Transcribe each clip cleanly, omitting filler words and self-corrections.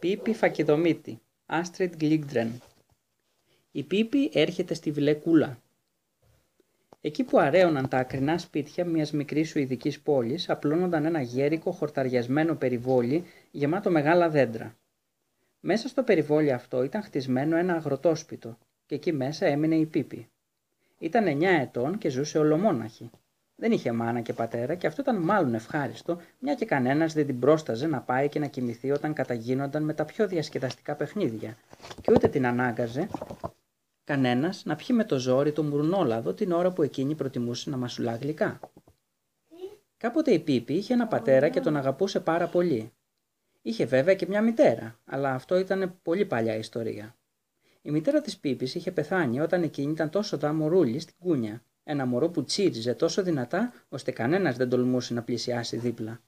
Πίπη Φακιδομίτη, Astrid Glickdren. Η Πίπη έρχεται στη Βιλέκουλα. Εκεί που αρέωναν τα ακρινά σπίτια μιας μικρής σουηδικής πόλης, απλώνονταν ένα γέρικο χορταριασμένο περιβόλι γεμάτο μεγάλα δέντρα. Μέσα στο περιβόλι αυτό ήταν χτισμένο ένα αγροτόσπιτο και εκεί μέσα έμεινε η Πίπη. Ήταν 9 ετών και ζούσε ολομόναχη. Δεν είχε μάνα και πατέρα και αυτό ήταν μάλλον ευχάριστο, μια και κανένας δεν την πρόσταζε να πάει και να κοιμηθεί όταν καταγίνονταν με τα πιο διασκεδαστικά παιχνίδια και ούτε την ανάγκαζε κανένας να πιει με το ζόρι το μουρνόλαδο την ώρα που εκείνη προτιμούσε να μασουλά γλυκά. Κάποτε η Πίπη είχε ένα πατέρα και τον αγαπούσε πάρα πολύ. Είχε βέβαια και μια μητέρα, αλλά αυτό ήταν πολύ παλιά ιστορία. Η μητέρα της Πίπης είχε πεθάνει όταν εκείνη ήταν τόσο δαμορούλη στην κούνια, ένα μωρό που τσίριζε τόσο δυνατά ώστε κανένας δεν τολμούσε να πλησιάσει δίπλα.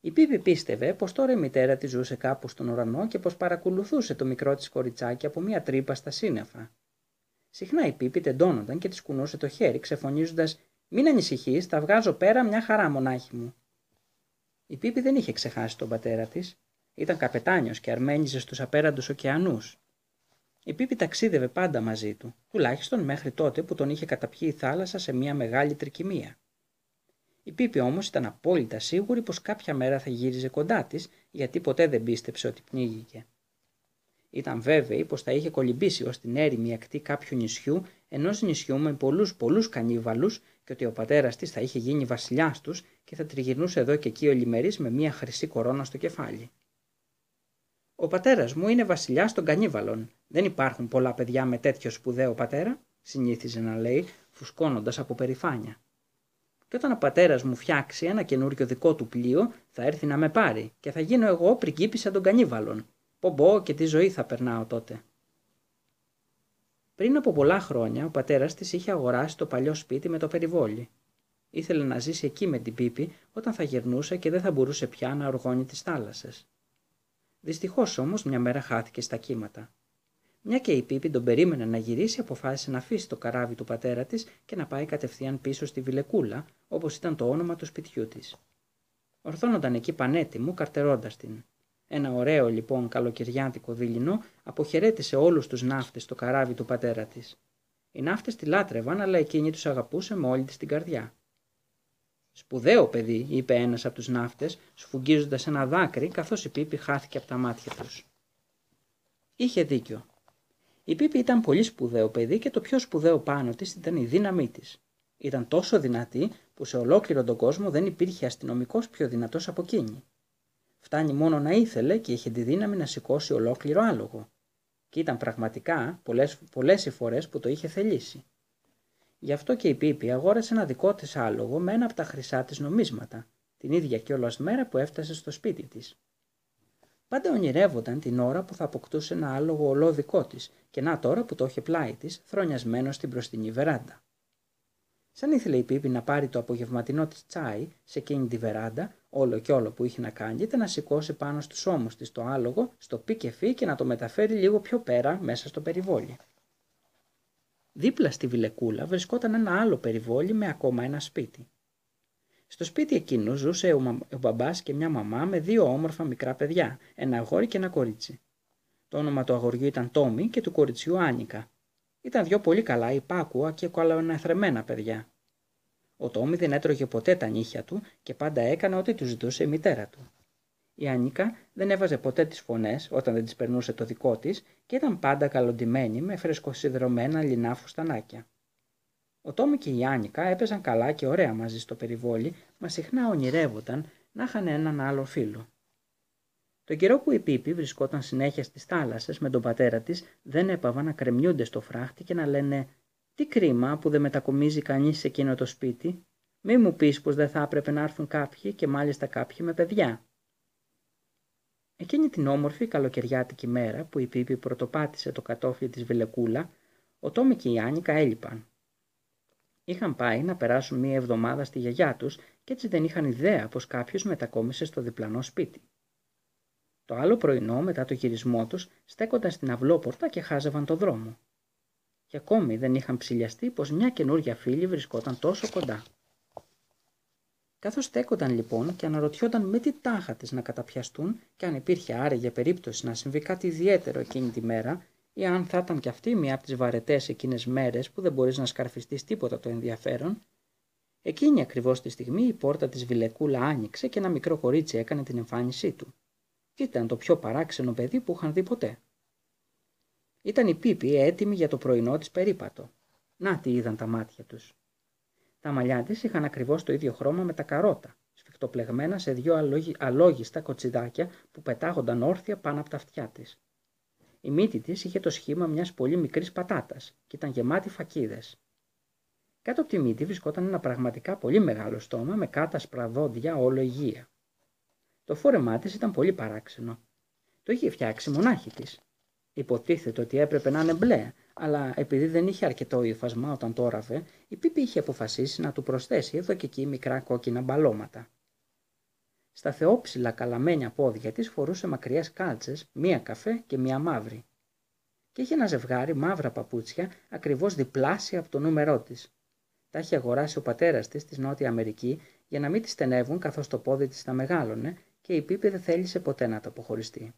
Η Πίπη πίστευε πως τώρα η μητέρα της ζούσε κάπου στον ουρανό και πως παρακολουθούσε το μικρό της κοριτσάκι από μια τρύπα στα σύννεφα. Συχνά η Πίπη τεντώνονταν και της κουνούσε το χέρι, ξεφωνίζοντας «Μην ανησυχείς, τα βγάζω πέρα μια χαρά μονάχη μου». Η Πίπη δεν είχε ξεχάσει τον πατέρα της. Ήταν καπετάνιος και αρμένιζε στους απέραντους ωκεανούς. Η Πίπη ταξίδευε πάντα μαζί του, τουλάχιστον μέχρι τότε που τον είχε καταπιεί η θάλασσα σε μια μεγάλη τρικυμία. Η Πίπη όμως ήταν απόλυτα σίγουρη πως κάποια μέρα θα γύριζε κοντά της, γιατί ποτέ δεν πίστεψε ότι πνίγηκε. Ήταν βέβαιη πως θα είχε κολυμπήσει ως την έρημη ακτή κάποιου νησιού, ενός νησιού με πολλούς κανίβαλους, και ότι ο πατέρας της θα είχε γίνει βασιλιάς τους και θα τριγυρνούσε εδώ και εκεί ολημερής με μια χρυσή κορώνα στο κεφάλι. «Ο πατέρας μου είναι βασιλιάς των κανίβαλων. Δεν υπάρχουν πολλά παιδιά με τέτοιο σπουδαίο πατέρα», συνήθιζε να λέει, φουσκώνοντας από περηφάνεια. «Και όταν ο πατέρας μου φτιάξει ένα καινούριο δικό του πλοίο, θα έρθει να με πάρει και θα γίνω εγώ πριγκίπισσα των κανίβαλων. Πομπό, και τι ζωή θα περνάω τότε». Πριν από πολλά χρόνια ο πατέρας της είχε αγοράσει το παλιό σπίτι με το περιβόλι. Ήθελε να ζήσει εκεί με την Πίπη όταν θα γερνούσε και δεν θα μπορούσε πια να οργώνει τις θάλασσες. Δυστυχώς όμως μια μέρα χάθηκε στα κύματα. Μια και η Πίπη τον περίμενε να γυρίσει, αποφάσισε να αφήσει το καράβι του πατέρα της και να πάει κατευθείαν πίσω στη Βιλεκούλα, όπως ήταν το όνομα του σπιτιού της. Ορθώνονταν εκεί πανέτοιμου, καρτερώντας την. Ένα ωραίο λοιπόν καλοκαιριάτικο δειλινό αποχαιρέτησε όλους τους ναύτες στο καράβι του πατέρα της. Οι ναύτες τη λάτρευαν, αλλά εκείνη τους αγαπούσε με όλη της την καρδιά. «Σπουδαίο παιδί», είπε ένας από τους ναύτες, σφουγγίζοντας ένα δάκρυ, καθώς η Πίπη χάθηκε από τα μάτια τους. Είχε δίκιο. Η Πίπη ήταν πολύ σπουδαίο παιδί και το πιο σπουδαίο πάνω της ήταν η δύναμή της. Ήταν τόσο δυνατή που σε ολόκληρο τον κόσμο δεν υπήρχε αστυνομικός πιο δυνατός από εκείνη. Φτάνει μόνο να ήθελε και είχε τη δύναμη να σηκώσει ολόκληρο άλογο. Και ήταν πραγματικά πολλές οι φορές που το είχε θελήσει. Γι' αυτό και η Πίπη αγόρασε ένα δικό της άλογο με ένα από τα χρυσά της νομίσματα, την ίδια κιόλας μέρα που έφτασε στο σπίτι της. Πάντα ονειρεύονταν την ώρα που θα αποκτούσε ένα άλογο ολό δικό της, και να τώρα που το είχε πλάι της, θρονιασμένο στην μπροστινή βεράντα. Σαν ήθελε η Πίπη να πάρει το απογευματινό της τσάι σε εκείνη τη βεράντα, όλο κι όλο που είχε να κάνει ήταν να σηκώσει πάνω στους ώμους της το άλογο, στο πι και φι, και να το μεταφέρει λίγο πιο πέρα μέσα στο περιβόλι. Δίπλα στη Βιλεκούλα βρισκόταν ένα άλλο περιβόλι με ακόμα ένα σπίτι. Στο σπίτι εκείνο ζούσε ο μπαμπάς και μια μαμά με 2 όμορφα μικρά παιδιά, ένα αγόρι και ένα κορίτσι. Το όνομα του αγοριού ήταν Τόμι και του κοριτσιού Άνικα. Ήταν 2 πολύ καλά, υπάκουα και καλοαναθρεμμένα παιδιά. Ο Τόμι δεν έτρωγε ποτέ τα νύχια του και πάντα έκανε ό,τι του ζητούσε η μητέρα του. Η Άνικα δεν έβαζε ποτέ τις φωνές όταν δεν τις περνούσε το δικό της και ήταν πάντα καλοντημένη με φρεσκοσιδρωμένα λινά φουστανάκια. Ο Τόμι και η Άνικα έπαιζαν καλά και ωραία μαζί στο περιβόλι, μα συχνά ονειρεύονταν να είχαν έναν άλλο φίλο. Τον καιρό που η Πίπη βρισκόταν συνέχεια στις θάλασσες με τον πατέρα της, δεν έπαβαν να κρεμιούνται στο φράχτη και να λένε «Τι κρίμα που δεν μετακομίζει κανείς σε εκείνο το σπίτι, μη μου πεις πως δεν θα έπρεπε να έρθουν κάποιοι και μάλιστα κάποιοι με παιδιά». Εκείνη την όμορφη καλοκαιριάτικη μέρα που η Πίπη πρωτοπάτησε το κατόφλι της Βιλεκούλα, ο Τόμι και η Άνικα έλειπαν. Είχαν πάει να περάσουν 1 εβδομάδα στη γιαγιά τους και έτσι δεν είχαν ιδέα πως κάποιος μετακόμισε στο διπλανό σπίτι. Το άλλο πρωινό μετά το γυρισμό τους στέκονταν στην αυλόπορτα και χάζευαν το δρόμο. Και ακόμη δεν είχαν ψηλιαστεί πως μια καινούρια φίλη βρισκόταν τόσο κοντά. Καθώς στέκονταν λοιπόν και αναρωτιόταν με τι τάχα της να καταπιαστούν και αν υπήρχε άραγε περίπτωση να συμβεί κάτι ιδιαίτερο εκείνη τη μέρα, ή αν θα ήταν κι αυτή μία από τις βαρετές εκείνες μέρες που δεν μπορείς να σκαρφιστείς τίποτα το ενδιαφέρον, εκείνη ακριβώς τη στιγμή η πόρτα της Βιλεκούλα άνοιξε και ένα μικρό κορίτσι έκανε την εμφάνισή του. Ήταν το πιο παράξενο παιδί που είχαν δει ποτέ. Ήταν η Πίπη έτοιμη για το πρωινό της περίπατο. Να τι είδαν τα μάτια τους. Τα μαλλιά της είχαν ακριβώς το ίδιο χρώμα με τα καρότα, σφιχτοπλεγμένα σε δύο αλόγιστα κοτσιδάκια που πετάγονταν όρθια πάνω από τα αυτιά της. Η μύτη της είχε το σχήμα μιας πολύ μικρής πατάτας και ήταν γεμάτη φακίδες. Κάτω από τη μύτη βρισκόταν ένα πραγματικά πολύ μεγάλο στόμα με κάτασπρα δόντια όλο υγεία. Το φόρεμά της ήταν πολύ παράξενο. Το είχε φτιάξει μονάχη της. Υποτίθεται ότι έπρεπε να είναι μπλε, αλλά επειδή δεν είχε αρκετό ύφασμα όταν το όραβε, η Πίπη είχε αποφασίσει να του προσθέσει εδώ και εκεί μικρά κόκκινα μπαλώματα. Στα θεόψηλα καλαμμένια πόδια της φορούσε μακριές κάλτσες, μία καφέ και μία μαύρη. Και είχε ένα ζευγάρι μαύρα παπούτσια, ακριβώς διπλάσια από το νούμερό της. Τα είχε αγοράσει ο πατέρας της στη Νότια Αμερική για να μην τη στενεύουν καθώς το πόδι της τα μεγάλωνε και η Πίπη δεν θέλησε ποτέ να τα αποχωριστεί.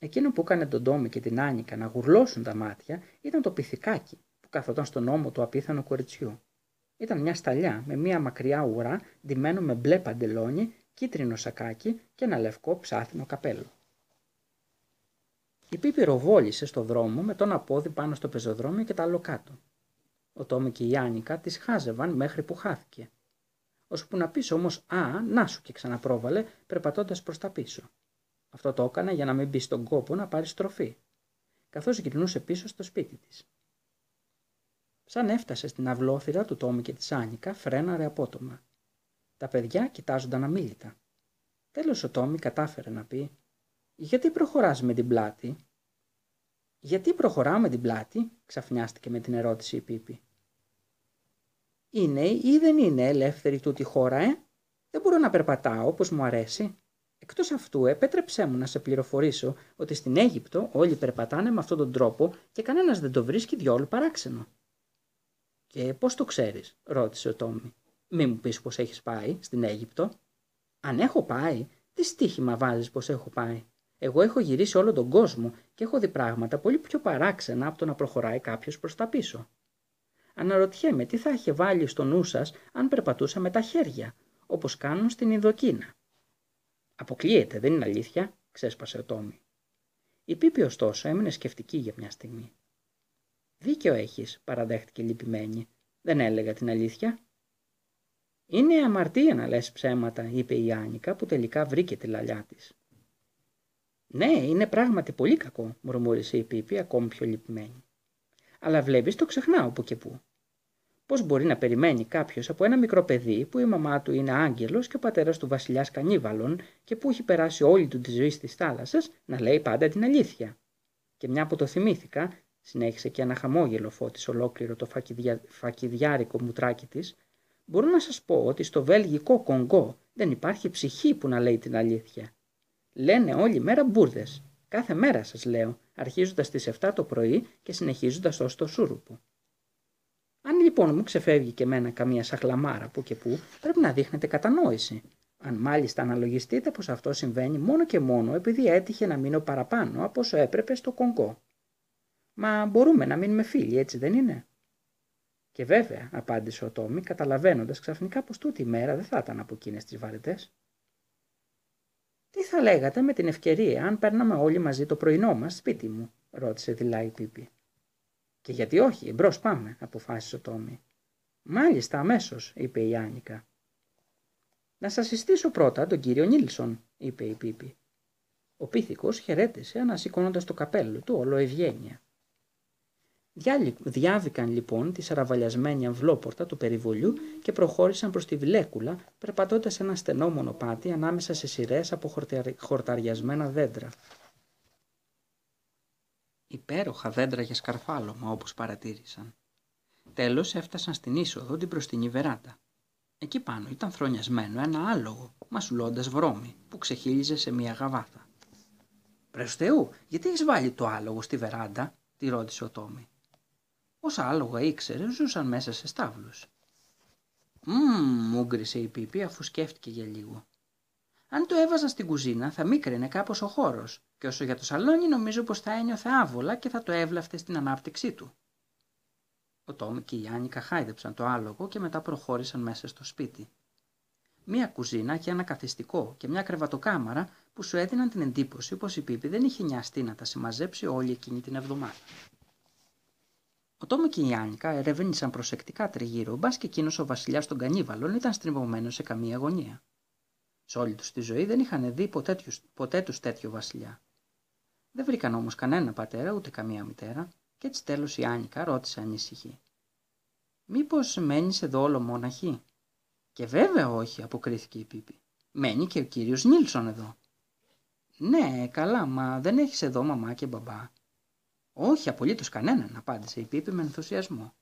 Εκείνο που έκανε τον Τόμι και την Άνικα να γουρλώσουν τα μάτια ήταν το πιθηκάκι που καθόταν στον ώμο του απίθανου κοριτσιού. Ήταν μια σταλιά με μια μακριά ουρά ντυμένο με μπλε παντελόνι, κίτρινο σακάκι και ένα λευκό ψάθινο καπέλο. Η Πίπη ροβόλησε στο δρόμο με τον απόδι πάνω στο πεζοδρόμιο και τα άλλο κάτω. Ο Τόμι και η Άνικα τις χάζευαν μέχρι που χάθηκε. Ώσπου να πεις όμως «Α, να σου» και ξαναπρόβαλε περπατώντας προς τα πίσω. Αυτό το έκανα για να μην μπει στον κόπο να πάρει στροφή, καθώς γυρνούσε πίσω στο σπίτι της. Σαν έφτασε στην αυλόθυρα του Τόμι και της Άνικα, φρέναρε απότομα. Τα παιδιά κοιτάζονταν αμίλητα. Τέλος ο Τόμι κατάφερε να πει «Γιατί προχωράς με την πλάτη?» «Γιατί προχωράω με την πλάτη?» ξαφνιάστηκε με την ερώτηση η Πίπη. «Είναι ή δεν είναι ελεύθερη τούτη χώρα, Δεν μπορώ να περπατάω όπως μου αρέσει. Εκτός αυτού, επέτρεψέ μου να σε πληροφορήσω ότι στην Αίγυπτο όλοι περπατάνε με αυτόν τον τρόπο και κανένας δεν το βρίσκει διόλου παράξενο». «Και πώς το ξέρεις?» ρώτησε ο Τόμι. «Μη μου πεις πως έχεις πάει στην Αίγυπτο». «Αν έχω πάει, τι στοίχημα βάζεις πως έχω πάει? Εγώ έχω γυρίσει όλο τον κόσμο και έχω δει πράγματα πολύ πιο παράξενα από το να προχωράει κάποιος προς τα πίσω. Αναρωτιέμαι τι θα είχε βάλει στο νου σας αν περπατούσα με τα χέρια, όπως κάνουν στην Ινδοκίνα». «Αποκλείεται, δεν είναι αλήθεια», ξέσπασε ο Τόμι. Η Πίπη ωστόσο έμεινε σκεφτική για μια στιγμή. «Δίκαιο έχεις», παραδέχτηκε λυπημένη. «Δεν έλεγα την αλήθεια». «Είναι αμαρτία να λες ψέματα», είπε η Άνικα που τελικά βρήκε τη λαλιά της. «Ναι, είναι πράγματι πολύ κακό», μουρμούρισε η Πίπη ακόμη πιο λυπημένη. «Αλλά βλέπεις, το ξεχνάω που και που. Πώς μπορεί να περιμένει κάποιος από ένα μικρό παιδί που η μαμά του είναι άγγελος και ο πατέρας του βασιλιάς κανίβαλων και που έχει περάσει όλη του τη ζωή στις θάλασσες να λέει πάντα την αλήθεια? Και μια που το θυμήθηκα», συνέχισε και ένα χαμόγελο φώτισε ολόκληρο το φακιδιάρικο μουτράκι της, «μπορώ να σας πω ότι στο Βελγικό Κονγκό δεν υπάρχει ψυχή που να λέει την αλήθεια. Λένε όλη μέρα μπουρδες. Κάθε μέρα σας λέω, αρχίζοντας στις 7 το πρωί και συνεχίζοντας ως το σούρουπο. Αν λοιπόν μου ξεφεύγει και εμένα καμία σαχλαμάρα που και που, πρέπει να δείχνετε κατανόηση. Αν μάλιστα αναλογιστείτε πως αυτό συμβαίνει μόνο και μόνο επειδή έτυχε να μείνω παραπάνω από όσο έπρεπε στο Κονγκό. Μα μπορούμε να μείνουμε φίλοι, έτσι δεν είναι?» «Και βέβαια», απάντησε ο Τόμι, καταλαβαίνοντας ξαφνικά πως τούτη η μέρα δεν θα ήταν από εκείνες τις βαρετές. «Τι θα λέγατε με την ευκαιρία αν παίρναμε όλοι μαζί το πρωινό μας σπίτι μου?» ρώτησε δειλά η Πίπη. «Και γιατί όχι, μπρος πάμε», αποφάσισε ο Τόμι. «Μάλιστα, αμέσως», είπε η Άνικα. «Να σας συστήσω πρώτα τον κύριο Νίλσον», είπε η Πίπη. Ο πίθηκος χαιρέτησε ανασηκώνοντας το καπέλο του όλο ευγένεια. Διάβηκαν λοιπόν τη σαραβαλιασμένη αμβλόπορτα του περιβολιού και προχώρησαν προς τη Βιλέκουλα, περπατώντας ένα στενό μονοπάτι ανάμεσα σε σειρές από χορταριασμένα δέντρα. Υπέροχα δέντρα για σκαρφάλωμα, όπως παρατήρησαν. Τέλος έφτασαν στην είσοδο την μπροστινή βεράντα. Εκεί πάνω ήταν θρονιασμένο ένα άλογο, μασουλώντας βρώμη, που ξεχύλιζε σε μία γαβάθα. «Πρες Θεού, γιατί έχεις βάλει το άλογο στη βεράντα?» τη ρώτησε ο Τόμι. Όσα άλογα ήξερε ζούσαν μέσα σε στάβλους. μούγκρισε η Πίπη αφού σκέφτηκε για λίγο. Αν το έβαζα στην κουζίνα θα μίκραινε κάπως ο χώρος και όσο για το σαλόνι νομίζω πως θα ένιωθε άβολα και θα το έβλαφτε στην ανάπτυξή του. Ο Τόμι και η Άνικα χάιδεψαν το άλογο και μετά προχώρησαν μέσα στο σπίτι. Μία κουζίνα και ένα καθιστικό και μια κρεβατοκάμαρα που σου έδιναν την εντύπωση πως η Πίπη δεν είχε νοιαστεί να τα συμμαζέψει όλη εκείνη την εβδομάδα. Ο Τόμι και η Άνικα ερεύνησαν προσεκτικά τριγύρω, μπας και εκείνος ο βασιλιάς των κανίβαλων ήταν στριμωμένος σε καμία γωνία. Σε όλη τους τη ζωή δεν είχαν δει ποτέ τους τέτοιο βασιλιά. Δεν βρήκαν όμως κανένα πατέρα ούτε καμία μητέρα, και έτσι τέλος η Άνικα ρώτησε ανήσυχη. «Μήπως μένεις εδώ όλο μόναχη?» «Και βέβαια όχι», αποκρίθηκε η Πίπη. «Μένει και ο κύριος Νίλσον εδώ». «Ναι, καλά, μα δεν έχεις εδώ μαμά και μπαμπά». «Όχι, απολύτως κανέναν», απάντησε η Πίπη με ενθουσιασμό.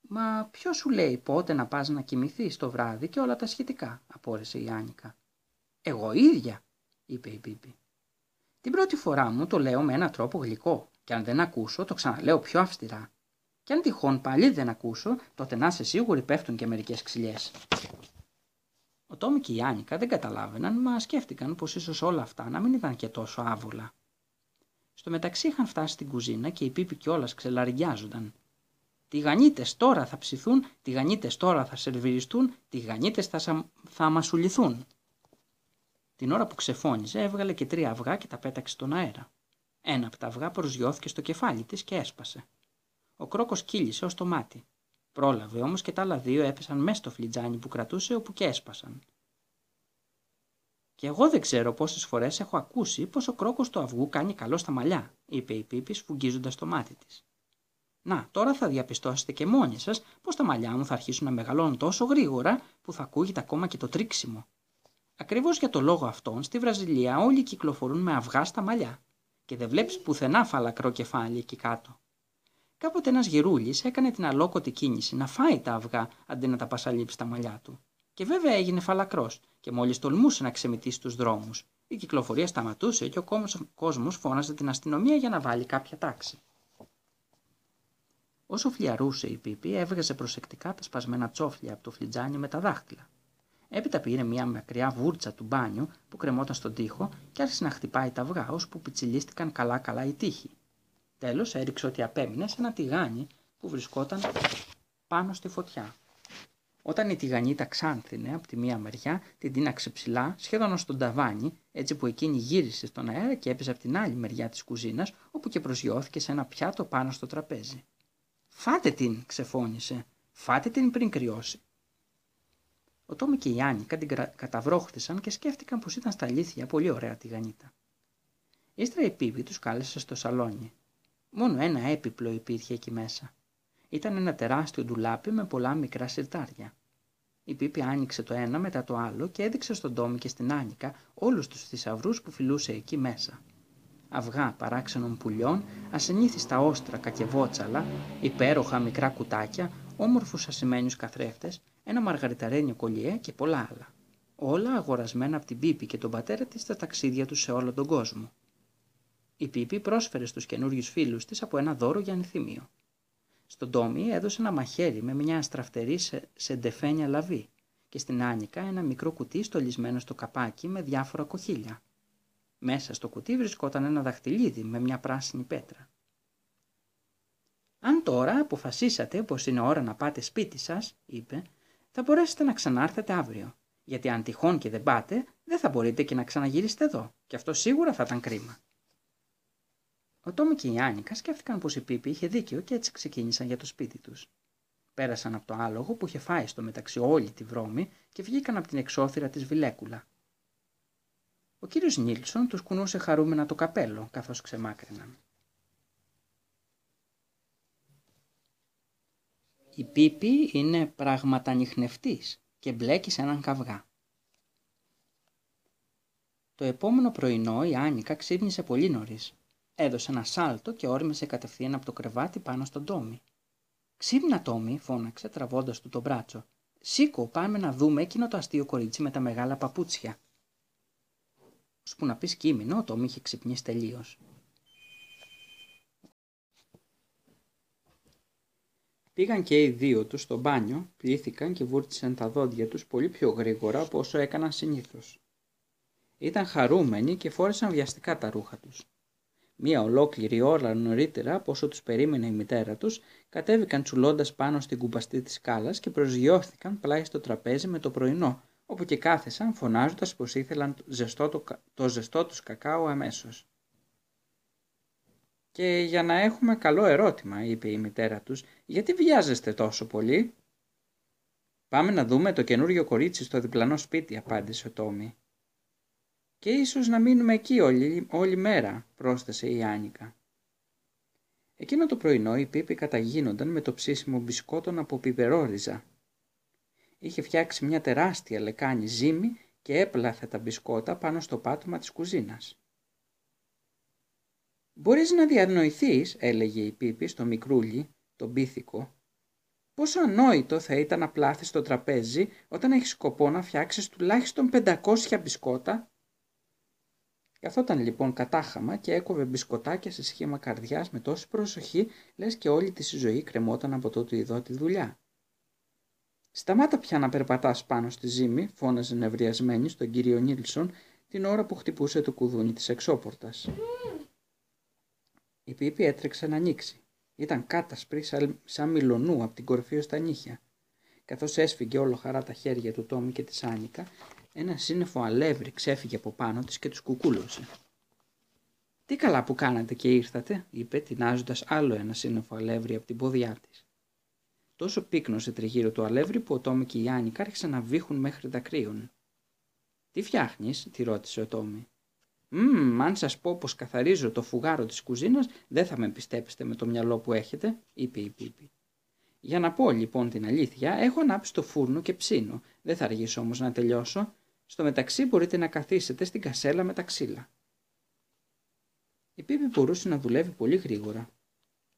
«Μα ποιος σου λέει πότε να πας να κοιμηθείς το βράδυ και όλα τα σχετικά», απόρρισε η Άνικα. «Εγώ ίδια», είπε η Πίπη. «Την πρώτη φορά μου το λέω με έναν τρόπο γλυκό και αν δεν ακούσω το ξαναλέω πιο αυστηρά. Και αν τυχόν πάλι δεν ακούσω, τότε να είσαι σίγουροι πέφτουν και μερικές ξυλιές». Ο Τόμι και η Άνικα δεν καταλάβαιναν, μα σκέφτηκαν πως ίσως όλα αυτά να μην ήταν και τόσο άβολα. Στο μεταξύ είχαν φτάσει στην κουζίνα και οι Πίπη κιόλας ξελαριάζονταν. «Τηγανίτες τώρα θα ψηθούν, τηγανίτες τώρα θα σερβιριστούν, τηγανίτες θα μασουληθούν». Την ώρα που ξεφώνιζε έβγαλε και 3 αυγά και τα πέταξε στον αέρα. Ένα από τα αυγά προσγειώθηκε στο κεφάλι της και έσπασε. Ο κρόκος κύλησε ως το μάτι. Πρόλαβε όμως και τα άλλα 2 έπεσαν μέσα στο φλιτζάνι που κρατούσε, όπου και έσπασαν. «Και εγώ δεν ξέρω πόσες φορές έχω ακούσει πως ο κρόκος του αυγού κάνει καλό στα μαλλιά», είπε η Πίπη σφουγγίζοντας το μάτι της. «Να, τώρα θα διαπιστώσετε και μόνοι σας πως τα μαλλιά μου θα αρχίσουν να μεγαλώνουν τόσο γρήγορα που θα ακούγεται ακόμα και το τρίξιμο. Ακριβώς για το λόγο αυτόν στη Βραζιλία όλοι κυκλοφορούν με αυγά στα μαλλιά και δεν βλέπεις πουθενά φαλακρό κεφάλι εκεί κάτω. Κάποτε ένας γερούλης έκανε την αλόκοτη κίνηση να φάει τα αυγά αντί να τα πασαλείψει τα μαλλιά του. Και βέβαια έγινε φαλακρός και μόλις τολμούσε να ξεμητήσει τους δρόμους. Η κυκλοφορία σταματούσε και ο κόσμος φώναζε την αστυνομία για να βάλει κάποια τάξη». Όσο φλιαρούσε η Πίπη, έβγαζε προσεκτικά τα σπασμένα τσόφλια από το φλιτζάνι με τα δάχτυλα. Έπειτα πήρε μια μακριά βούρτσα του μπάνιου που κρεμόταν στον τοίχο και άρχισε να χτυπάει τα αυγά, ώσπου πιτσιλίστηκαν καλά-καλά οι τοίχοι. Τέλος έριξε ότι απέμεινε σε ένα τηγάνι που βρισκόταν πάνω στη φωτιά. Όταν η τηγανίτα ξάνθινε από τη μία μεριά, την τίναξε ψηλά, σχεδόν ως τον ταβάνι, έτσι που εκείνη γύρισε στον αέρα και έπεσε από την άλλη μεριά της κουζίνας, όπου και προσγειώθηκε σε ένα πιάτο πάνω στο τραπέζι. «Φάτε την», ξεφώνησε. «Φάτε την πριν κρυώσει». Ο Τόμι και η Άνικα την καταβρόχθησαν και σκέφτηκαν πως ήταν στα αλήθεια πολύ ωραία τηγανίτα. Ύστερα η Πίπη τους κάλεσε στο σαλόνι. Μόνο ένα έπιπλο υπήρχε εκεί μέσα. Ήταν ένα τεράστιο ντουλάπι με πολλά μικρά συρτάρια. Η Πίπη άνοιξε το ένα μετά το άλλο και έδειξε στον Τόμι και στην Άνικα όλους τους θησαυρούς που φιλούσε εκεί μέσα. Αυγά παράξενων πουλιών, ασυνήθιστα όστρα κακεβότσαλα, υπέροχα μικρά κουτάκια, όμορφους ασημένιους καθρέφτες, ένα μαργαριταρένιο κολιέ και πολλά άλλα. Όλα αγορασμένα από την Πίπη και τον πατέρα της στα ταξίδια τους σε όλο τον κόσμο. Η Πίπη πρόσφερε στους καινούριους φίλους της από ένα δώρο για ενθυμίο. Στον Τόμι έδωσε ένα μαχαίρι με μια αστραφτερή σεντεφένια λαβή και στην Άνικα ένα μικρό κουτί στολισμένο στο καπάκι με διάφορα κοχύλια. Μέσα στο κουτί βρισκόταν ένα δαχτυλίδι με μια πράσινη πέτρα. «Αν τώρα αποφασίσατε πως είναι ώρα να πάτε σπίτι σας», είπε, «θα μπορέσετε να ξανάρθετε αύριο, γιατί αν τυχόν και δεν πάτε, δεν θα μπορείτε και να ξαναγυρίσετε εδώ, και αυτό σίγουρα θα ήταν κρίμα». Ο Τόμι και η Άνικα σκέφτηκαν πως η Πίπη είχε δίκιο και έτσι ξεκίνησαν για το σπίτι τους. Πέρασαν από το άλογο που είχε φάει στο μεταξύ όλη τη βρώμη και βγήκαν από την εξώθυρα της Βιλέκουλα. Ο κύριος Νίλσον τους κουνούσε χαρούμενα το καπέλο, καθώς ξεμάκρυναν. «Η Πίπη είναι πραγματανιχνευτής και μπλέκει σε έναν καυγά». Το επόμενο πρωινό η Άνικα ξύπνησε πολύ νωρίς. Έδωσε ένα σάλτο και όρμησε κατευθείαν από το κρεβάτι πάνω στον Τόμι. «Ξύπνα, Τόμι», φώναξε τραβώντας του το μπράτσο. «Σήκω, πάμε να δούμε εκείνο το αστείο κορίτσι με τα μεγάλα παπούτσια». Που να πεις κείμενο, ο Τόμι είχε ξυπνήσει τελείως. Πήγαν και οι δύο τους στο μπάνιο, πλήθηκαν και βούρτισαν τα δόντια τους πολύ πιο γρήγορα από όσο έκαναν συνήθως. Ήταν χαρούμενοι και φόρεσαν βιαστικά τα ρούχα τους. Μία ολόκληρη ώρα νωρίτερα από όσο τους περίμενε η μητέρα τους, κατέβηκαν τσουλώντας πάνω στην κουμπαστή της σκάλας και προσγειώθηκαν πλάι στο τραπέζι με το πρωινό, όπου και κάθεσαν φωνάζοντας πως ήθελαν το ζεστό τους κακάο αμέσως. «Και για να έχουμε καλό ερώτημα», είπε η μητέρα τους, «γιατί βιάζεστε τόσο πολύ?» «Πάμε να δούμε το καινούριο κορίτσι στο διπλανό σπίτι», απάντησε ο Τόμι. «Και ίσως να μείνουμε εκεί όλη μέρα», πρόσθεσε η Άνικα. Εκείνο το πρωινό η Πίπη καταγίνονταν με το ψήσιμο μπισκότων από πιπερόριζα. Είχε φτιάξει μια τεράστια λεκάνη ζύμη και έπλαθε τα μπισκότα πάνω στο πάτωμα της κουζίνας. «Μπορείς να διανοηθείς», έλεγε η Πίπη στο μικρούλι, τον πίθηκο, «πόσο ανόητο θα ήταν να πλάθεις στο τραπέζι όταν έχεις σκοπό να φτιάξεις τουλάχιστον 500 μπισκότα». Καθόταν λοιπόν κατάχαμα και έκοβε μπισκοτάκια σε σχήμα καρδιάς με τόση προσοχή, λες και όλη της η ζωή κρεμόταν από τότε ειδώ τη δουλειά. «Σταμάτα πια να περπατάς πάνω στη ζύμη», φώναζε νευριασμένη στον κύριο Νίλσον την ώρα που χτυπούσε το κουδούνι της εξώπορτας. Η Πίπη έτρεξε να ανοίξει. Ήταν κάτασπρη σαν μιλονού από την κορφή ως τα νύχια. Καθώς έσφυγε όλο χαρά τα χέρια του Τόμι και της Άνικα, ένα σύννεφο αλεύρι ξέφυγε από πάνω της και τους κουκούλωσε. «Τι καλά που κάνατε και ήρθατε», είπε τεινάζοντας άλλο ένα σύννεφο αλεύρι από την ποδιά της. Τόσο πύκνωσε τριγύρω το αλεύρι που ο Τόμι και η Άνικα άρχισαν να βήχουν μέχρι δακρύων. «Τι φτιάχνεις?» τη ρώτησε ο Τόμι. «Αν σας πω πως καθαρίζω το φουγάρο της κουζίνας, δεν θα με πιστέψετε με το μυαλό που έχετε», είπε η Πίπη. «Για να πω λοιπόν την αλήθεια, έχω ανάψει το φούρνο και ψήνω. Δεν θα αργήσω όμως να τελειώσω. Στο μεταξύ μπορείτε να καθίσετε στην κασέλα με τα ξύλα». Η Πίπη μπορούσε να δουλεύει πολύ γρήγορα.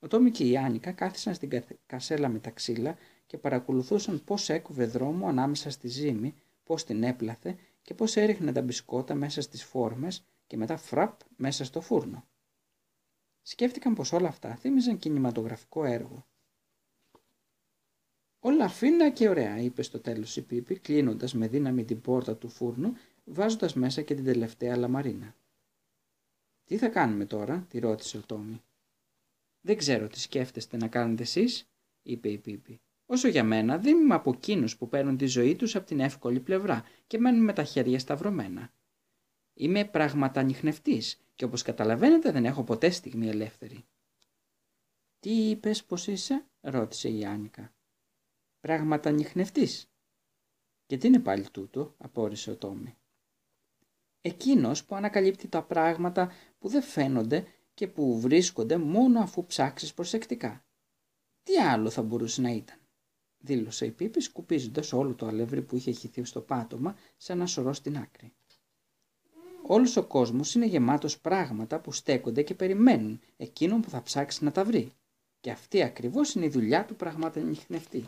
Ο Τόμι και η Άνικα κάθισαν στην κασέλα με τα ξύλα και παρακολουθούσαν πώς έκοβε δρόμο ανάμεσα στη ζύμη, πώς την έπλαθε και πώς έριχνε τα μπισκότα μέσα στις φόρμες και μετά φραπ μέσα στο φούρνο. Σκέφτηκαν πως όλα αυτά θύμιζαν κινηματογραφικό έργο. «Όλα φίνα και ωραία», είπε στο τέλος η Πίπη, κλείνοντας με δύναμη την πόρτα του φούρνου, βάζοντας μέσα και την τελευταία λαμαρίνα. «Τι θα κάνουμε τώρα?» τη ρώτησε ο Τόμι. «Δεν ξέρω τι σκέφτεστε να κάνετε εσείς», είπε η Πίπη. «Όσο για μένα, δεν είμαι από εκείνους που παίρνουν τη ζωή τους από την εύκολη πλευρά και μένουν με τα χέρια σταυρωμένα. Είμαι πραγματανιχνευτής και όπως καταλαβαίνετε δεν έχω ποτέ στιγμή ελεύθερη». «Τι είπες πως είσαι?» ρώτησε η Άνικα. «Πραγματανιχνευτής». «Και τι είναι πάλι τούτο?» απόρρισε ο Τόμι. «Εκείνος που ανακαλύπτει τα πράγματα που δεν φαίνονται και που βρίσκονται μόνο αφού ψάξεις προσεκτικά. Τι άλλο θα μπορούσε να ήταν?» δήλωσε η Πίπη σκουπίζοντας όλο το αλεύρι που είχε χυθεί στο πάτωμα σε ένα σωρό στην άκρη. «Όλος ο κόσμος είναι γεμάτος πράγματα που στέκονται και περιμένουν εκείνον που θα ψάξει να τα βρει. Και αυτή ακριβώς είναι η δουλειά του πραγματανιχνευτή».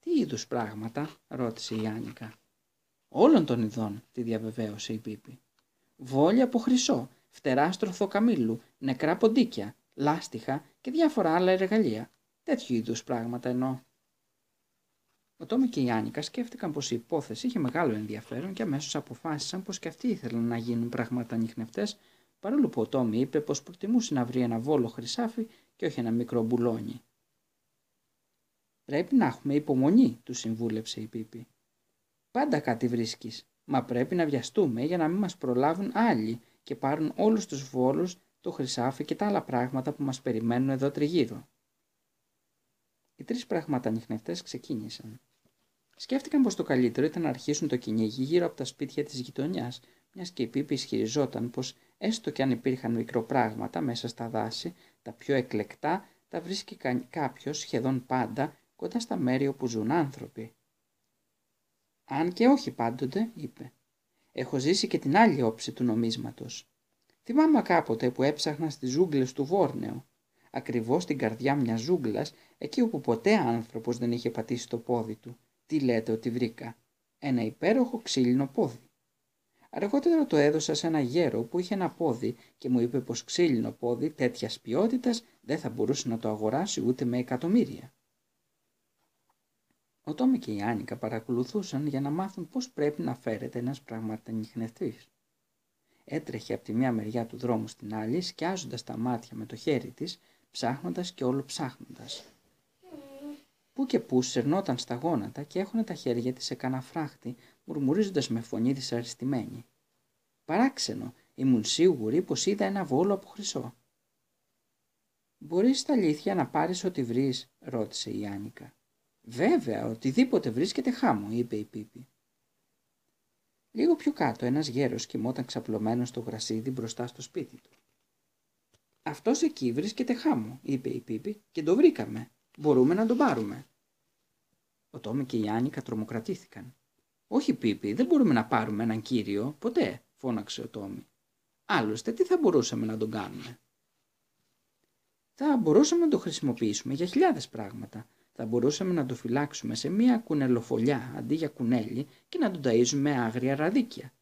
«Τι είδους πράγματα?» ρώτησε η Άνικα. «Όλων των ειδών», τη διαβεβαίωσε η Πίπη. «Βόλια από χρυσό, φτερά στροθοκαμήλου, νεκρά ποντίκια, λάστιχα και διάφορα άλλα εργαλεία. Τέτοιου είδους πράγματα εννοώ». Ο Τόμι και η Άνικα σκέφτηκαν πως η υπόθεση είχε μεγάλο ενδιαφέρον και αμέσως αποφάσισαν πως και αυτοί ήθελαν να γίνουν πραγματανιχνευτές, παρόλο που ο Τόμι είπε πως προτιμούσε να βρει ένα βόλο χρυσάφι και όχι ένα μικρό μπουλόνι. «Πρέπει να έχουμε υπομονή», του συμβούλεψε η Πίπη. «Πάντα κάτι βρίσκεις, μα πρέπει να βιαστούμε για να μην μας προλάβουν άλλοι και πάρουν όλους τους βόλους, το χρυσάφι και τα άλλα πράγματα που μας περιμένουν εδώ τριγύρω». Οι τρεις πραγματανιχνευτές ξεκίνησαν. Σκέφτηκαν πως το καλύτερο ήταν να αρχίσουν το κυνήγι γύρω από τα σπίτια της γειτονιάς, μιας και η Πίπη ισχυριζόταν πως έστω κι αν υπήρχαν μικροπράγματα μέσα στα δάση, τα πιο εκλεκτά τα βρίσκει κάποιος σχεδόν πάντα κοντά στα μέρη όπου ζουν άνθρωποι. «Αν και όχι πάντοτε», είπε. «Έχω ζήσει και την άλλη όψη του νομίσματος. Θυμάμαι κάποτε που έψαχνα στις ζούγκλες του Βόρνεο, ακριβώς στην καρδιά μιας ζούγκλας, εκεί όπου ποτέ άνθρωπος δεν είχε πατήσει το πόδι του. Τι λέτε ότι βρήκα? Ένα υπέροχο ξύλινο πόδι. Αργότερα το έδωσα σε ένα γέρο που είχε ένα πόδι και μου είπε πως ξύλινο πόδι τέτοιας ποιότητας δεν θα μπορούσε να το αγοράσει ούτε με εκατομμύρια. Ο Τόμι και η Άνικα παρακολουθούσαν για να μάθουν πώς πρέπει να φέρεται ένας πραγματανιχνευτής. Έτρεχε από τη μια μεριά του δρόμου στην άλλη, σκιάζοντας τα μάτια με το χέρι της, ψάχνοντας και όλο ψάχνοντας. Πού και πού σερνόταν στα γόνατα και έχωνε τα χέρια της σε κανένα φράχτη, μουρμουρίζοντας με φωνή δυσαρεστημένη. Παράξενο, ήμουν σίγουρη πως είδα ένα βόλο από χρυσό. «Μπορείς στα αλήθεια να πάρεις ό,τι βρεις?» ρώτησε η Άνικα. «Βέβαια, οτιδήποτε βρίσκεται χάμω», είπε η Πίπη. Λίγο πιο κάτω ένας γέρος κοιμόταν ξαπλωμένος στο γρασίδι μπροστά στο σπίτι του. «Αυτός εκεί βρίσκεται χάμω», είπε η Πίπη, «και το βρήκαμε. Μπορούμε να τον πάρουμε». Ο Τόμι και η Άνικα τρομοκρατήθηκαν. «Όχι, Πίπη, δεν μπορούμε να πάρουμε έναν κύριο, ποτέ», φώναξε ο Τόμι. «Άλλωστε, τι θα μπορούσαμε να τον κάνουμε?» «Θα μπορούσαμε να το χρησιμοποιήσουμε για χιλιάδες πράγματα. Θα μπορούσαμε να το φυλάξουμε σε μία κουνελοφολιά αντί για κουνέλι και να τον ταΐζουμε με άγρια ραδίκια.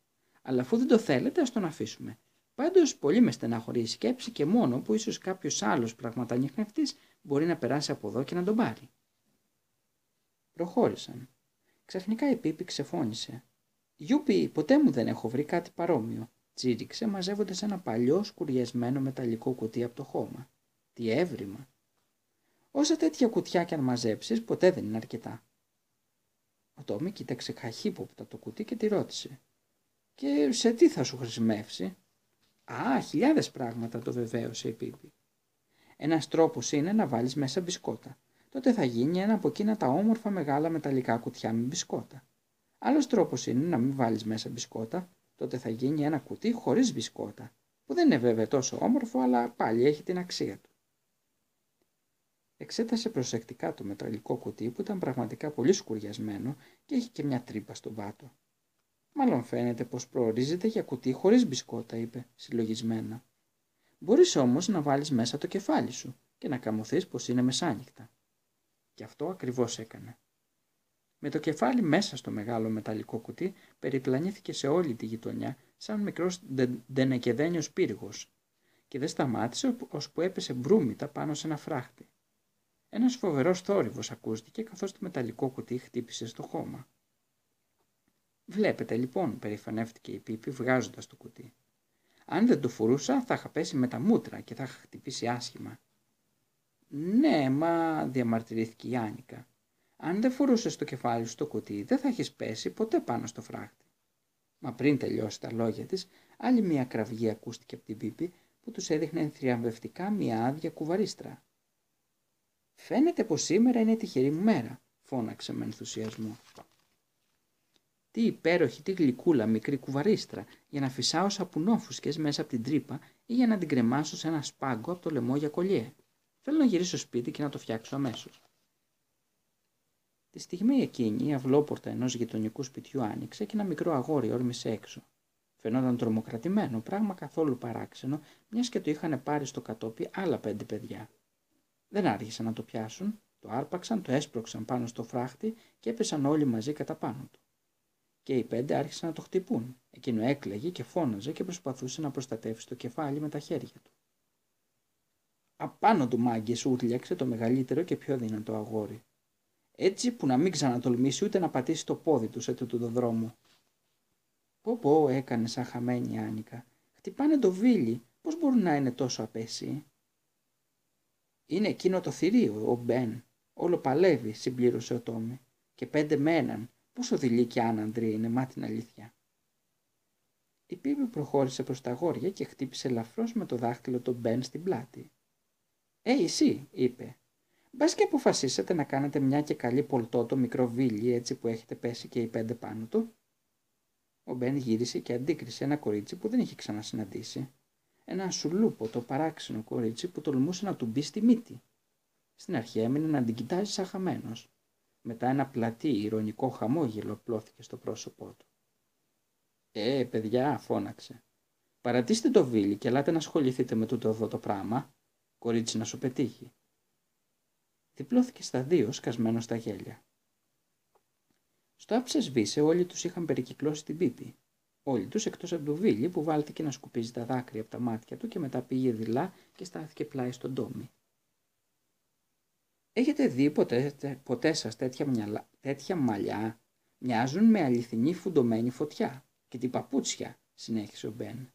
Αλλά αφού δεν το θέλετε, ας τον αφήσουμε. Πάντως, πολύ με στεναχωρεί η σκέψη και μόνο που ίσως κάποιος άλλος πραγματανιχνευτής μπορεί να περάσει από εδώ και να τον πάρει». Προχώρησαν. Ξαφνικά η Πίπη ξεφώνησε. «Γιούπι, ποτέ μου δεν έχω βρει κάτι παρόμοιο», τσίριξε μαζεύοντας ένα παλιό σκουριασμένο μεταλλικό κουτί από το χώμα. «Τι έβριμα! Όσα τέτοια κουτιά κι αν μαζέψεις, ποτέ δεν είναι αρκετά». Ο Τόμι κοίταξε χαχύποπτα το κουτί και τη ρώτησε. «Και σε τι θα σου χρησιμεύσει?» «Α, χιλιάδες πράγματα», το βεβαίωσε η Πίπη. «Ένας τρόπος είναι να βάλεις μέσα μπισκότα. Τότε θα γίνει ένα από εκείνα τα όμορφα μεγάλα μεταλλικά κουτιά με μπισκότα. Άλλος τρόπος είναι να μην βάλεις μέσα μπισκότα. Τότε θα γίνει ένα κουτί χωρίς μπισκότα, που δεν είναι βέβαια τόσο όμορφο, αλλά πάλι έχει την αξία του». Εξέτασε προσεκτικά το μεταλλικό κουτί που ήταν πραγματικά πολύ σκουριασμένο και είχε και μια τρύπα στον πάτο. «Μάλλον φαίνεται πως προορίζεται για κουτί χωρίς μπισκότα», είπε συλλογισμένα. «Μπορείς όμως να βάλεις μέσα το κεφάλι σου και να καμωθείς πως είναι μεσάνυχτα». Και αυτό ακριβώς έκανε. Με το κεφάλι μέσα στο μεγάλο μεταλλικό κουτί περιπλανήθηκε σε όλη τη γειτονιά σαν μικρός ντενεκεδένιος πύργος και δεν σταμάτησε ώσπου έπεσε μπρούμητα πάνω σε ένα φράχτη. Ένας φοβερός θόρυβος ακούστηκε καθώς το μεταλλικό κουτί χτύπησε στο χώμα. «Βλέπετε λοιπόν», περηφανεύτηκε η Πίπη βγάζοντας το κουτί. «Αν δεν το φορούσα θα είχα πέσει με τα μούτρα και θα είχα χτυπήσει άσχημα». «Ναι, μα», διαμαρτυρήθηκε η Άνικα, «αν δεν φορούσες το κεφάλι σου στο κουτί δεν θα έχεις πέσει ποτέ πάνω στο φράχτη». Μα πριν τελειώσει τα λόγια της, άλλη μια κραυγή ακούστηκε από την Πίπη που τους έδειχνε θριαμβευτικά μια άδεια κουβαρίστρα. «Φαίνεται πως σήμερα είναι η τυχερή μου μέρα», φώναξε με ενθουσιασμό. «Τι υπέροχη, τι γλυκούλα μικρή κουβαρίστρα για να φυσάω σαπουνόφουσκες μέσα από την τρύπα ή για να την κρεμάσω σε ένα σπάγκο από το λαιμό για κολλιέ. Θέλω να γυρίσω σπίτι και να το φτιάξω αμέσως». Τη στιγμή εκείνη η αυλόπορτα ενός γειτονικού σπιτιού άνοιξε και ένα μικρό αγόρι όρμησε έξω. Φαινόταν τρομοκρατημένο, πράγμα καθόλου παράξενο, μιας και το είχαν πάρει στο κατόπι άλλα 5 παιδιά. Δεν άργησαν να το πιάσουν, το άρπαξαν, το έσπρωξαν πάνω στο φράχτη και έπεσαν όλοι μαζί κατά πάνω του. Και οι 5 άρχισαν να το χτυπούν. Εκείνο έκλαιγε και φώναζε και προσπαθούσε να προστατεύσει το κεφάλι με τα χέρια του. «Απάνω του, μάγκες», ούρλιαξε το μεγαλύτερο και πιο δυνατό αγόρι. «Έτσι που να μην ξανατολμήσει ούτε να πατήσει το πόδι του σε τούτο το δρόμο». «Πω, έκανε σαν χαμένη η Άνικα. Χτυπάνε το βίλι, πώς μπορούν να είναι τόσο απέσιοι». «Είναι εκείνο το θηρίο, ο Μπεν. Όλο παλεύει», συμπλήρωσε ο Τόμι. «Και 5 με 1. Πόσο δειλή και άναντρη είναι, μα την αλήθεια». Η Πίπη προχώρησε προς τα αγόρια και χτύπησε ελαφρώς με το δάχτυλο τον Μπεν στην πλάτη. «Εσύ», είπε. «Μπας και αποφασίσετε να κάνετε μια και καλή πολτό το μικρό βίλι έτσι που έχετε πέσει και οι 5 πάνω του». Ο Μπεν γύρισε και αντίκρισε ένα κορίτσι που δεν είχε ξανασυναντήσει. Ένα σουλούπο, το παράξενο κορίτσι που τολμούσε να του μπει στη μύτη. Στην αρχή έμεινε να την κοιτάζει σαν χαμένος. Μετά ένα πλατή, ηρωνικό χαμόγελο απλώθηκε στο πρόσωπό του. «Παιδιά», φώναξε. «Παρατήστε το βίλι και ελάτε να ασχοληθείτε με τούτο εδώ το πράγμα. Κορίτσι, να σου πετύχει». Διπλώθηκε στα 2, σκασμένο στα γέλια. Στο άψε σβήσε όλοι τους είχαν περικυκλώσει την Πίπη. Όλοι τους εκτός από τον Βίλι που βάλθηκε να σκουπίζει τα δάκρυα από τα μάτια του και μετά πήγε δειλά και στάθηκε πλάι στον Τόμι. «Έχετε δει ποτέ σας τέτοια μαλλιά? Μοιάζουν με αληθινή φουντωμένη φωτιά. Και την παπούτσια», συνέχισε ο Μπεν.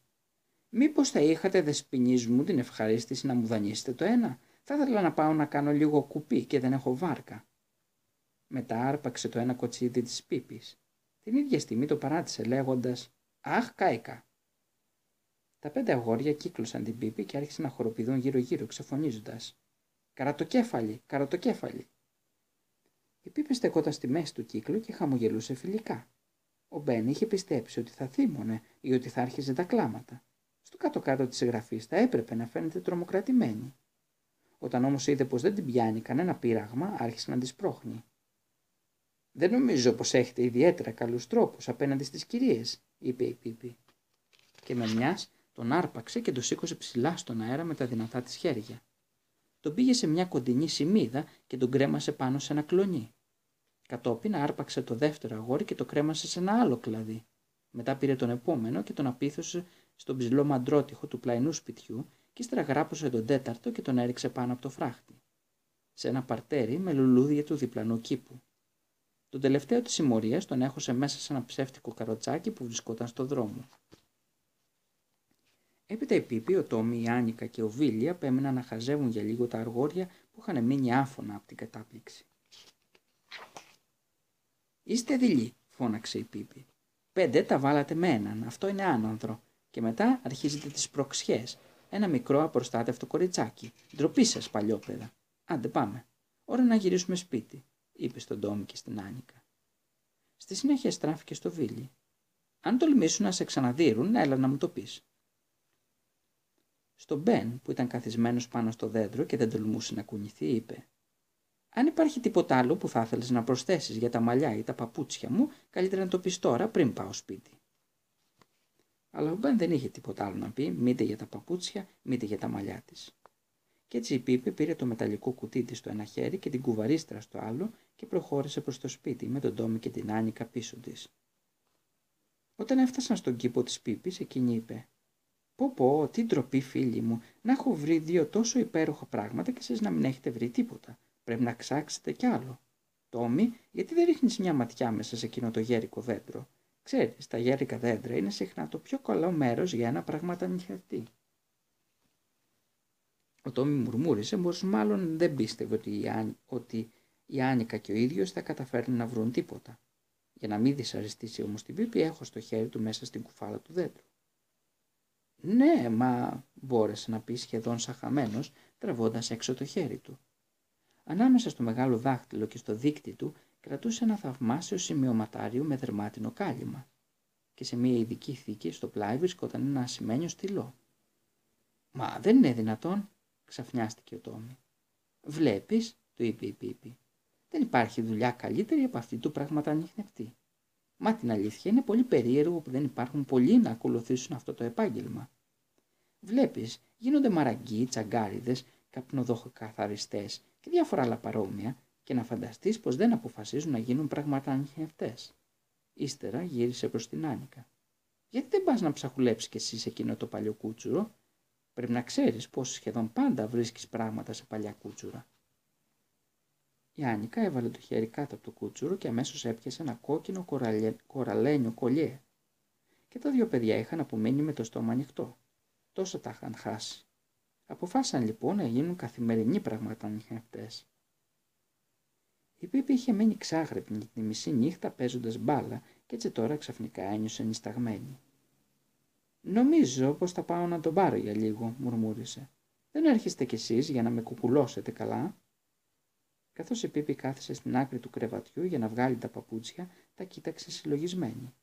«Μήπως θα είχατε δεσποινής μου την ευχαρίστηση να μου δανείσετε το ένα? Θα ήθελα να πάω να κάνω λίγο κουπί και δεν έχω βάρκα». Μετά άρπαξε το ένα κοτσίδι της Πίπης. Την ίδια στιγμή το παράτησε λέγοντας «Αχ, κάηκα». Τα πέντε αγόρια κύκλωσαν την Πίπη και άρχισαν να χοροπηδούν γύρω-γύρω ξεφωνίζοντας «Καρατοκέφαλη, καρατοκέφαλη». Η Πίπη στεκόταν στη μέση του κύκλου και χαμογελούσε φιλικά. Ο Μπέν είχε πιστέψει ότι θα θύμωνε ή ότι θα άρχιζε τα κλάματα. Στο κάτω-κάτω της εγγραφής θα έπρεπε να φαίνεται τρομοκρατημένη. Όταν όμως είδε πως δεν την πιάνει κανένα πείραγμα, άρχισε να της πρόχνει. «Δεν νομίζω πως έχετε ιδιαίτερα καλούς τρόπους απέναντι στις κυρίες», είπε η Πίπη. Και με μιας τον άρπαξε και τον σήκωσε ψηλά στον αέρα με τα δυνατά της χέρια. Τον πήγε σε μια κοντινή σημίδα και τον κρέμασε πάνω σε ένα κλονί. Κατόπιν άρπαξε το δεύτερο αγόρι και το κρέμασε σε ένα άλλο κλαδί. Μετά πήρε τον επόμενο και τον απίθωσε στον ψηλό μαντρότυχο του πλαϊνού σπιτιού και ύστερα γράπωσε τον τέταρτο και τον έριξε πάνω από το φράχτη. Σε ένα παρτέρι με λουλούδια του διπλανού κήπου. Τον τελευταίο της συμμορίας τον έχωσε μέσα σε ένα ψεύτικο καροτσάκι που βρισκόταν στο δρόμο. Έπειτα η Πίπη, ο Τόμι, η Άνικα και ο Βίλι απέμειναν να χαζεύουν για λίγο τα αγόρια που είχαν μείνει άφωνα από την κατάπληξη. «Είστε δειλοί», φώναξε η Πίπη. «Πέντε τα βάλατε με έναν, αυτό είναι άνανδρο. Και μετά αρχίζετε τις προξιές. Ένα μικρό απροστάτευτο κοριτσάκι. Ντροπή σας, παλιόπαιδα. Άντε πάμε. Ώρα να γυρίσουμε σπίτι», είπε στον Τόμι και στην Άνικα. Στη συνέχεια στράφηκε στο Βίλι. «Αν τολμήσουν να σε ξαναδύρουν, έλα να μου το πεις». Στον Μπεν, που ήταν καθισμένος πάνω στο δέντρο και δεν τολμούσε να κουνηθεί, είπε «Αν υπάρχει τίποτα άλλο που θα ήθελες να προσθέσεις για τα μαλλιά ή τα παπούτσια μου, καλύτερα να το πεις τώρα πριν πάω σπίτι». Αλλά ο Μπεν δεν είχε τίποτα άλλο να πει, μήτε για τα παπούτσια, μήτε για τα μαλλιά της. Κι έτσι η Πίπη πήρε το μεταλλικό κουτί της στο ένα χέρι και την κουβαρίστρα στο άλλο και προχώρησε προς το σπίτι με τον Τόμι και την Άνικα πίσω της. Όταν έφτασαν στον κήπο της Πίπης, εκείνη είπε «Πω πω, τι ντροπή φίλοι μου, να έχω βρει δύο τόσο υπέροχα πράγματα και εσείς να μην έχετε βρει τίποτα. Πρέπει να ξάξετε κι άλλο. Τόμι, γιατί δεν ρίχνεις μια ματιά μέσα σε εκείνο το γέρικο δέντρο? Ξέρεις, τα γέρικα δέντρα είναι συχνά το πιο καλό μέρος για ένα πραγματανιχαρτή». Ο Τόμι μουρμούρισε πως μάλλον δεν πίστευε ότι η Άνικα και ο ίδιος θα καταφέρουν να βρουν τίποτα. Για να μην δυσαρεστήσει όμως την Πίπη, έχω στο χέρι του μέσα στην κουφάλα του δέντρου. «Ναι, μα», μπόρεσε να πει σχεδόν σαχαμένος, τραβώντας έξω το χέρι του. Ανάμεσα στο μεγάλο δάχτυλο και στο δείκτη του κρατούσε ένα θαυμάσιο σημειωματάριο με δερμάτινο κάλυμα και σε μια ειδική θήκη στο πλάι βρισκόταν ένα ασημένιο στυλό. «Μα δεν είναι δυνατόν», ξαφνιάστηκε ο Τόμι. «Βλέπεις», του είπε η Πίπη, «δεν υπάρχει δουλειά καλύτερη από αυτή του πραγματανιχνευτή. Μα την αλήθεια είναι πολύ περίεργο που δεν υπάρχουν πολλοί να ακολουθήσουν αυτό το επάγγελμα. Βλέπεις, γίνονται μαραγκοί, τσαγκάριδες, καπνοδοχοκαθαριστές και διάφορα άλλα παρόμοια και να φανταστείς πως δεν αποφασίζουν να γίνουν πραγματανιχνευτές». Ύστερα γύρισε προς την Άνικα. «Γιατί δεν πας να ψαχουλέψεις κι εσύ σε εκείνο το παλιό κούτσουρο? Πρέπει να ξέρεις πως σχεδόν πάντα βρίσκεις πράγματα σε παλιά κούτσουρα». Η Άνικα έβαλε το χέρι κάτω από το κούτσουρο και αμέσως έπιασε ένα κόκκινο κοραλένιο κολλιέ. Και τα δύο παιδιά είχαν απομείνει με το στόμα ανοιχτό. Τόσο τα είχαν χάσει. Αποφάσισαν λοιπόν να γίνουν καθημερινοί πραγματανιχνευτές. Η Πίπη είχε μείνει ξάγρυπνη τη μισή νύχτα παίζοντας μπάλα και έτσι τώρα ξαφνικά ένιωσε νησταγμένη. «Νομίζω πως θα πάω να τον πάρω για λίγο», μουρμούρισε. «Δεν έρχεστε κι εσείς για να με κουκουλώσετε καλά?» Καθώς η Πίπη κάθισε στην άκρη του κρεβατιού για να βγάλει τα παπούτσια, τα κοίταξε συλλογισμένη.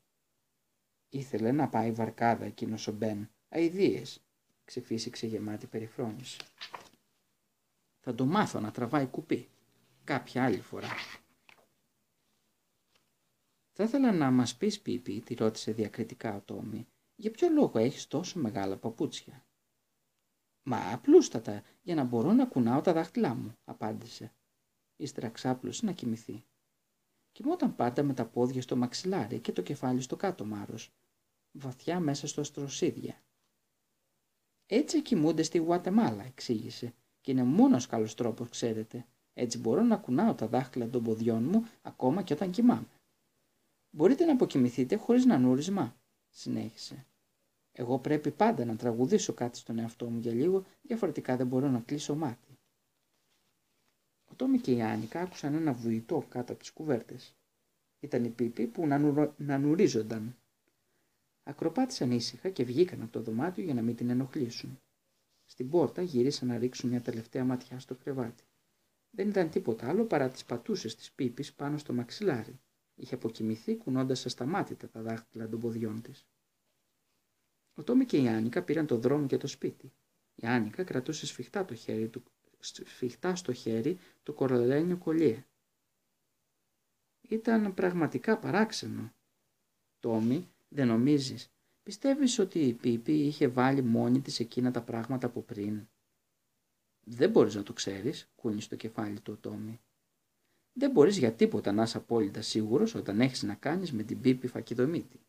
«Ήθελε να πάει βαρκάδα εκείνος ο Μπεν. Αηδίες», ξεφύσηξε γεμάτη περιφρόνηση. «Θα το μάθω να τραβάει κουπί. Κάποια άλλη φορά». «Θα ήθελα να μας πεις, Πίπη», τη ρώτησε διακριτικά ο Τόμι, «για ποιο λόγο έχεις τόσο μεγάλα παπούτσια?» «Μα απλούστατα, για να μπορώ να κουνάω τα δάχτυλά μου», απάντησε. Ύστερα ξάπλωσε να κοιμηθεί. Κοιμόταν πάντα με τα πόδια στο μαξιλάρι και το κεφάλι στο κάτω μάρος. βαθιά μέσα στο στροσίδια. Έτσι κοιμούνται στη Γουατεμάλα, εξήγησε, και είναι μόνος καλός τρόπος, ξέρετε. Έτσι μπορώ να κουνάω τα δάχτυλα των ποδιών μου ακόμα και όταν κοιμάμαι. Μπορείτε να αποκοιμηθείτε χωρίς νανούρισμα, συνέχισε. Εγώ πρέπει πάντα να τραγουδήσω κάτι στον εαυτό μου για λίγο, διαφορετικά δεν μπορώ να κλείσω μάτι. Ο Τόμι και η Άνικα άκουσαν ένα βουητό κάτω από τις κουβέρτες. Ήταν οι Πίποι που νανουρίζονταν. Ακροπάτησαν ήσυχα και βγήκαν από το δωμάτιο για να μην την ενοχλήσουν. Στην πόρτα γύρισαν να ρίξουν μια τελευταία ματιά στο κρεβάτι. Δεν ήταν τίποτα άλλο παρά τις πατούσες της Πίπης πάνω στο μαξιλάρι. Είχε αποκοιμηθεί κουνώντας ασταμάτητα τα δάχτυλα των ποδιών της. Ο Τόμι και η Άνικα πήραν το δρόμο για το σπίτι. Η Άνικα κρατούσε σφιχτά στο χέρι το κορολένιο κολλιέ. Ήταν πραγματικά παράξενο. Τόμι, δεν νομίζεις? Πιστεύεις ότι η Πίπη είχε βάλει μόνη της εκείνα τα πράγματα από πριν? Δεν μπορείς να το ξέρεις, κούνησε το κεφάλι του ο Τόμι. Δεν μπορείς για τίποτα να είσαι απόλυτα σίγουρος όταν έχεις να κάνεις με την Πίπη Φακιδομίτη.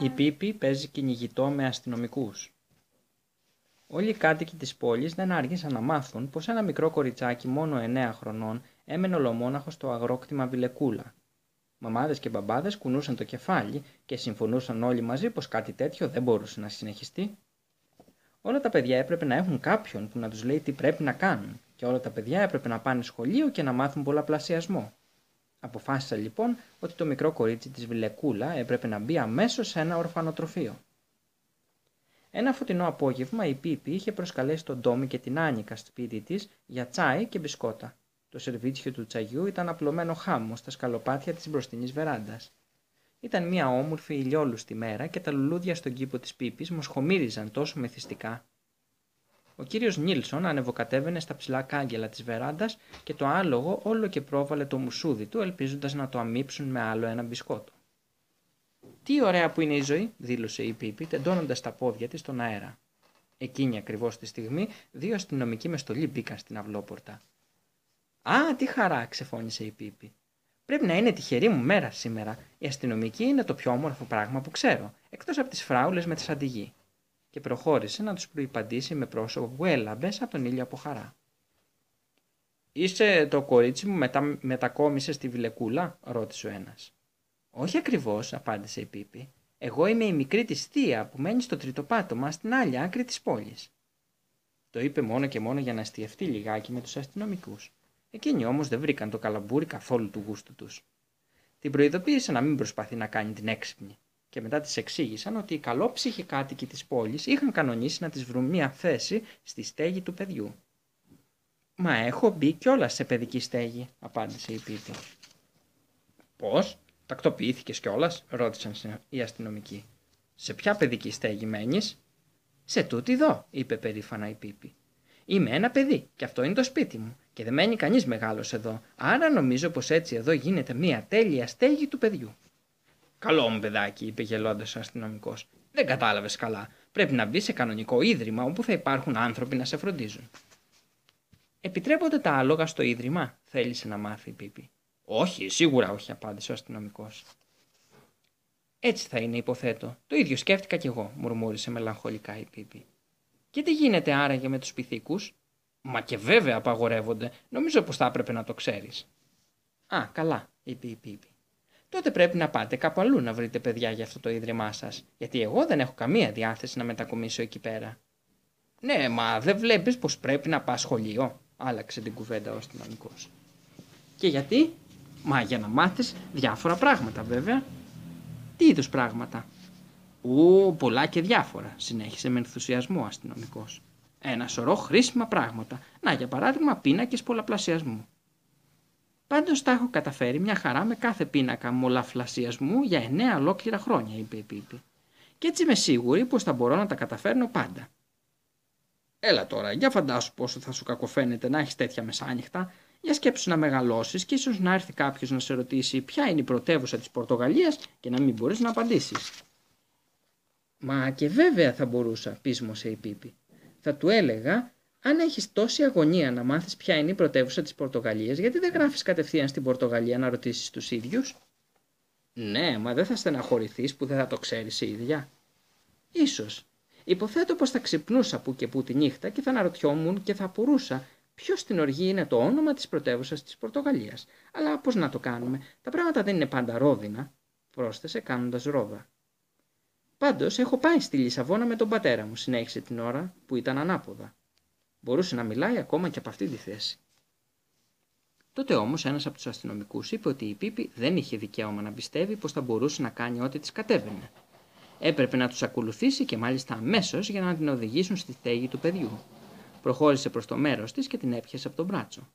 Η Πίπη παίζει κυνηγητό με αστυνομικούς. Όλοι οι κάτοικοι της πόλης δεν άργησαν να μάθουν πως ένα μικρό κοριτσάκι μόνο 9 χρονών έμενε ολομόναχο στο αγρόκτημα Βιλεκούλα. Μαμάδες και μπαμπάδες κουνούσαν το κεφάλι και συμφωνούσαν όλοι μαζί πως κάτι τέτοιο δεν μπορούσε να συνεχιστεί. Όλα τα παιδιά έπρεπε να έχουν κάποιον που να τους λέει τι πρέπει να κάνουν και όλα τα παιδιά έπρεπε να πάνε σχολείο και να μάθουν πολλαπλασιασμό. Αποφάσισα λοιπόν ότι το μικρό κορίτσι της Βιλεκούλα έπρεπε να μπει αμέσως σε ένα ορφανοτροφείο. Ένα φωτεινό απόγευμα η Πίπη είχε προσκαλέσει τον Τόμι και την Άνικα στο σπίτι της για τσάι και μπισκότα. Το σερβίτσιο του τσαγιού ήταν απλωμένο χάμω στα σκαλοπάτια της μπροστινής βεράντας. Ήταν μια όμορφη ηλιόλουστη μέρα και τα λουλούδια στον κήπο της Πίπης μοσχομύριζαν τόσο μεθυστικά. Ο κύριος Νίλσον ανεβοκατέβαινε στα ψηλά κάγκελα της βεράντας και το άλογο όλο και πρόβαλε το μουσούδι του ελπίζοντας να το αμύψουν με άλλο ένα μπισκότο. «Τι ωραία που είναι η ζωή», δήλωσε η Πίπη, τεντώνοντας τα πόδια της στον αέρα. Εκείνη ακριβώς τη στιγμή 2 αστυνομικοί με στολή μπήκαν στην αυλόπορτα. «Α, τι χαρά», ξεφώνησε η Πίπη. «Πρέπει να είναι τυχερή μου μέρα σήμερα. Η αστυνομική είναι το πιο όμορφο πράγμα που ξέρω, εκτός από τις φράουλες με τη σαντιγή». Και προχώρησε να τους προϋπαντήσει με πρόσωπο που έλαμπε από τον ήλιο από χαρά. «Είσαι το κορίτσι μου μετακόμισε στη Βιλεκούλα?» ρώτησε ο ένας. «Όχι ακριβώς», απάντησε η Πίπη. «Εγώ είμαι η μικρή της θεία που μένει στο τρίτο πάτωμα στην άλλη άκρη της πόλης». Το είπε μόνο και μόνο για να αστιευτεί λιγάκι με τους αστυνομικούς. Εκείνοι όμως δεν βρήκαν το καλαμπούρι καθόλου του γούστου τους. Την προειδοποίησε να μην προσπαθεί να κάνει την έξυπνη. Και μετά της εξήγησαν ότι οι καλόψυχοι κάτοικοι της πόλης είχαν κανονίσει να της βρουν μια θέση στη στέγη του παιδιού. «Μα έχω μπει κιόλας σε παιδική στέγη», απάντησε η Πίπη. «Πώς, τακτοποιήθηκες κιόλας?» ρώτησαν οι αστυνομικοί. «Σε ποια παιδική στέγη μένεις?» «Σε τούτη εδώ», είπε περήφανα η Πίπη. «Είμαι ένα παιδί και αυτό είναι το σπίτι μου και δεν μένει κανείς μεγάλος εδώ, άρα νομίζω πως έτσι εδώ γίνεται μια τέλεια στέγη του παιδιού». «Καλό μου παιδάκι», είπε γελώντας ο αστυνομικός. «Δεν κατάλαβες καλά. Πρέπει να μπει σε κανονικό ίδρυμα όπου θα υπάρχουν άνθρωποι να σε φροντίζουν». «Επιτρέπονται τα άλογα στο ίδρυμα?» θέλησε να μάθει η Πίπη. «Όχι, σίγουρα όχι», απάντησε ο αστυνομικός. «Έτσι θα είναι, υποθέτω. Το ίδιο σκέφτηκα κι εγώ», μουρμούρισε μελαγχολικά η Πίπη. «Και τι γίνεται άραγε με τους πυθίκους?» «Μα και βέβαια απαγορεύονται. Νομίζω πως θα έπρεπε να το ξέρεις». «Α, καλά», είπε η Πίπη. «Τότε πρέπει να πάτε κάπου αλλού να βρείτε παιδιά για αυτό το ίδρυμά σας, γιατί εγώ δεν έχω καμία διάθεση να μετακομίσω εκεί πέρα». «Ναι, μα δεν βλέπεις πως πρέπει να πας σχολείο?» άλλαξε την κουβέντα ο αστυνομικός. «Και γιατί?» «Μα για να μάθεις διάφορα πράγματα βέβαια». «Τι είδους πράγματα?» «Ου, πολλά και διάφορα», συνέχισε με ενθουσιασμό ο αστυνομικός. «Ένα σωρό χρήσιμα πράγματα. Να, για παράδειγμα, πίνακες πολλαπλασιασμού. Πάντως τα έχω καταφέρει μια χαρά με κάθε πίνακα μολαφλασιασμού για 9 ολόκληρα χρόνια, είπε η Πίπη. Και έτσι είμαι σίγουρη πως θα μπορώ να τα καταφέρνω πάντα». «Έλα τώρα, για φαντάσου πόσο θα σου κακοφαίνεται να έχεις τέτοια μεσάνυχτα. Για σκέψου να μεγαλώσεις και ίσως να έρθει κάποιος να σε ρωτήσει ποια είναι η πρωτεύουσα της Πορτογαλίας και να μην μπορείς να απαντήσεις». «Μα και βέβαια θα μπορούσα», πείσμωσε η Πίπη. «Θα του έλεγα. Αν έχεις τόση αγωνία να μάθεις ποια είναι η πρωτεύουσα της Πορτογαλίας, γιατί δεν γράφεις κατευθείαν στην Πορτογαλία να ρωτήσεις τους ίδιους?» Ναι, μα δεν θα στεναχωρηθείς που δεν θα το ξέρεις η ίδια. Ίσως. Υποθέτω πως θα ξυπνούσα που και που τη νύχτα και θα αναρωτιόμουν και θα απορούσα ποιο στην οργή είναι το όνομα της πρωτεύουσας της Πορτογαλίας. Αλλά πώς να το κάνουμε, τα πράγματα δεν είναι πάντα ρόδινα, πρόσθεσε κάνοντας ρόδα. Πάντως έχω πάει στη Λισαβόνα με τον πατέρα μου, συνέχισε την ώρα που ήταν ανάποδα. Μπορούσε να μιλάει ακόμα και από αυτή τη θέση. Τότε όμως ένας από τους αστυνομικούς είπε ότι η Πίπη δεν είχε δικαίωμα να πιστεύει πως θα μπορούσε να κάνει ό,τι της κατέβαινε. Έπρεπε να τους ακολουθήσει και μάλιστα αμέσως για να την οδηγήσουν στη στέγη του παιδιού. Προχώρησε προς το μέρος της και την έπιασε από τον μπράτσο.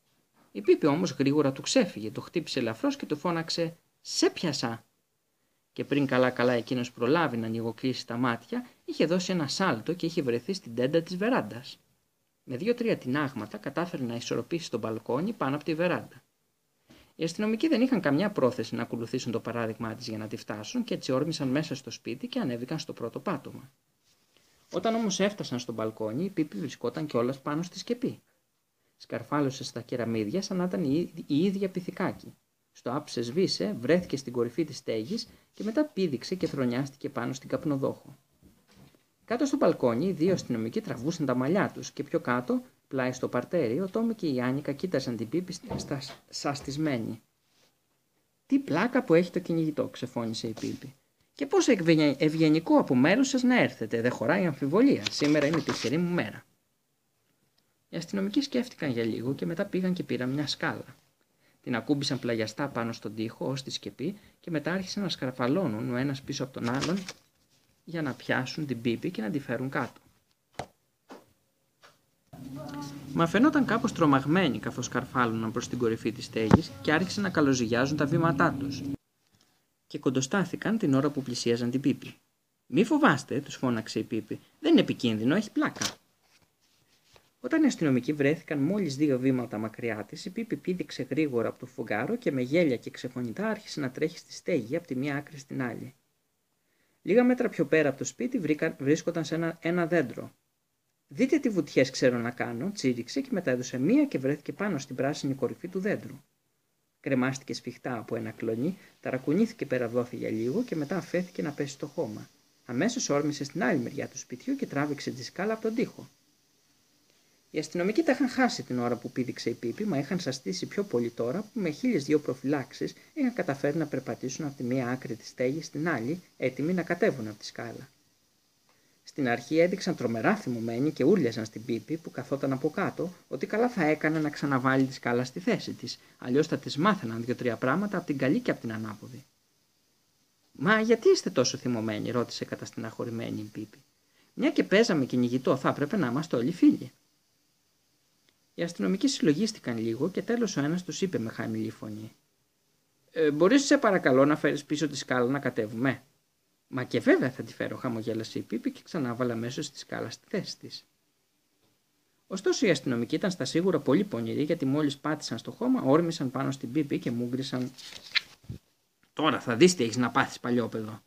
Η Πίπη όμως γρήγορα του ξέφυγε, το χτύπησε ελαφρώς και του φώναξε «Σε πιάσα!». Και πριν καλά-καλά εκείνος προλάβει να ανοιγοκλείσει τα μάτια, είχε δώσει ένα σάλτο και είχε βρεθεί στην τέντα της βεράντας. Με 2-3 τινάγματα κατάφερε να ισορροπήσει το μπαλκόνι πάνω από τη βεράντα. Οι αστυνομικοί δεν είχαν καμιά πρόθεση να ακολουθήσουν το παράδειγμά της για να τη φτάσουν και έτσι όρμησαν μέσα στο σπίτι και ανέβηκαν στο πρώτο πάτωμα. Όταν όμως έφτασαν στο μπαλκόνι, η Πίπη βρισκόταν κιόλας πάνω στη σκεπή. Σκαρφάλωσε στα κεραμίδια σαν να ήταν η ίδια πιθηκάκι. Στο άψε σβήσε, βρέθηκε στην κορυφή της στέγης και μετά πήδηξε και θρονιάστηκε πάνω στην καπνοδόχο. Κάτω στο μπαλκόνι, οι δύο αστυνομικοί τραβούσαν τα μαλλιά τους και πιο κάτω, πλάι στο παρτέρι, ο Τόμι και η Άνικα κοίταζαν την Πίπη σαστισμένη. «Τι πλάκα που έχει το κυνηγητό», ξεφώνησε η Πίπη. «Και πόσο ευγενικό από μέρους σας να έρθετε, δεν χωράει αμφιβολία. Σήμερα είναι η τυχερή μου μέρα». Οι αστυνομικοί σκέφτηκαν για λίγο και μετά πήγαν και πήραν μια σκάλα. Την ακούμπησαν πλαγιαστά πάνω στον τοίχο ως τη σκεπή και μετά άρχισαν να σκαρφαλώνουν ο ένας πίσω από τον άλλον για να πιάσουν την Πίπη και να τη φέρουν κάτω. Μα φαινόταν κάπως τρομαγμένοι καθώς καρφάλωναν προς την κορυφή της στέγης και άρχισαν να καλοζυγιάζουν τα βήματά τους. Και κοντοστάθηκαν την ώρα που πλησίαζαν την Πίπη. «Μη φοβάστε», τους φώναξε η Πίπη. «Δεν είναι επικίνδυνο, έχει πλάκα». Όταν οι αστυνομικοί βρέθηκαν μόλις 2 βήματα μακριά της, η Πίπη πήδηξε γρήγορα από το φουγγάρο και με γέλια και ξεφωνητά άρχισε να τρέχει στη στέγη από τη μία άκρη στην άλλη. Λίγα μέτρα πιο πέρα από το σπίτι βρίσκονταν σε ένα δέντρο. «Δείτε τι βουτιές ξέρω να κάνω», τσίριξε και μετά έδωσε μία και βρέθηκε πάνω στην πράσινη κορυφή του δέντρου. Κρεμάστηκε σφιχτά από ένα κλονί, ταρακουνήθηκε περαδόθη για λίγο και μετά αφέθηκε να πέσει στο χώμα. Αμέσως όρμησε στην άλλη μεριά του σπιτιού και τράβηξε τη σκάλα από τον τοίχο. Οι αστυνομικοί τα είχαν χάσει την ώρα που πήδηξε η Πίπη, μα είχαν σαστήσει πιο πολύ τώρα που με 1002 προφυλάξεις είχαν καταφέρει να περπατήσουν από τη μία άκρη της στέγης στην άλλη, έτοιμοι να κατέβουν από τη σκάλα. Στην αρχή έδειξαν τρομερά θυμωμένοι και ούρλιαζαν στην Πίπη που καθόταν από κάτω ότι καλά θα έκανε να ξαναβάλει τη σκάλα στη θέση της, αλλιώς θα της μάθαιναν 2-3 πράγματα από την καλή και από την ανάποδη. «Μα γιατί είστε τόσο θυμωμένοι?» ρώτησε καταστεναχωρημένη η Πίπη. «Μια και παίζαμε κυνηγητό, θα έπρεπε να είμαστε όλοι φίλοι». Οι αστυνομικοί συλλογίστηκαν λίγο και τέλος ο ένας τους είπε με χαμηλή φωνή: «Μπορείς σε παρακαλώ να φέρεις πίσω τη σκάλα να κατέβουμε?» «Μα και βέβαια θα τη φέρω», χαμογέλασε η Πίπη και ξανάβαλα αμέσως τη σκάλα στη θέση της. Ωστόσο οι αστυνομικοί ήταν στα σίγουρα πολύ πονηροί γιατί μόλις πάτησαν στο χώμα, όρμησαν πάνω στην Πίπη και μούγκρισαν: «Τώρα θα δεις τι έχεις να πάθεις, παλιόπαιδο».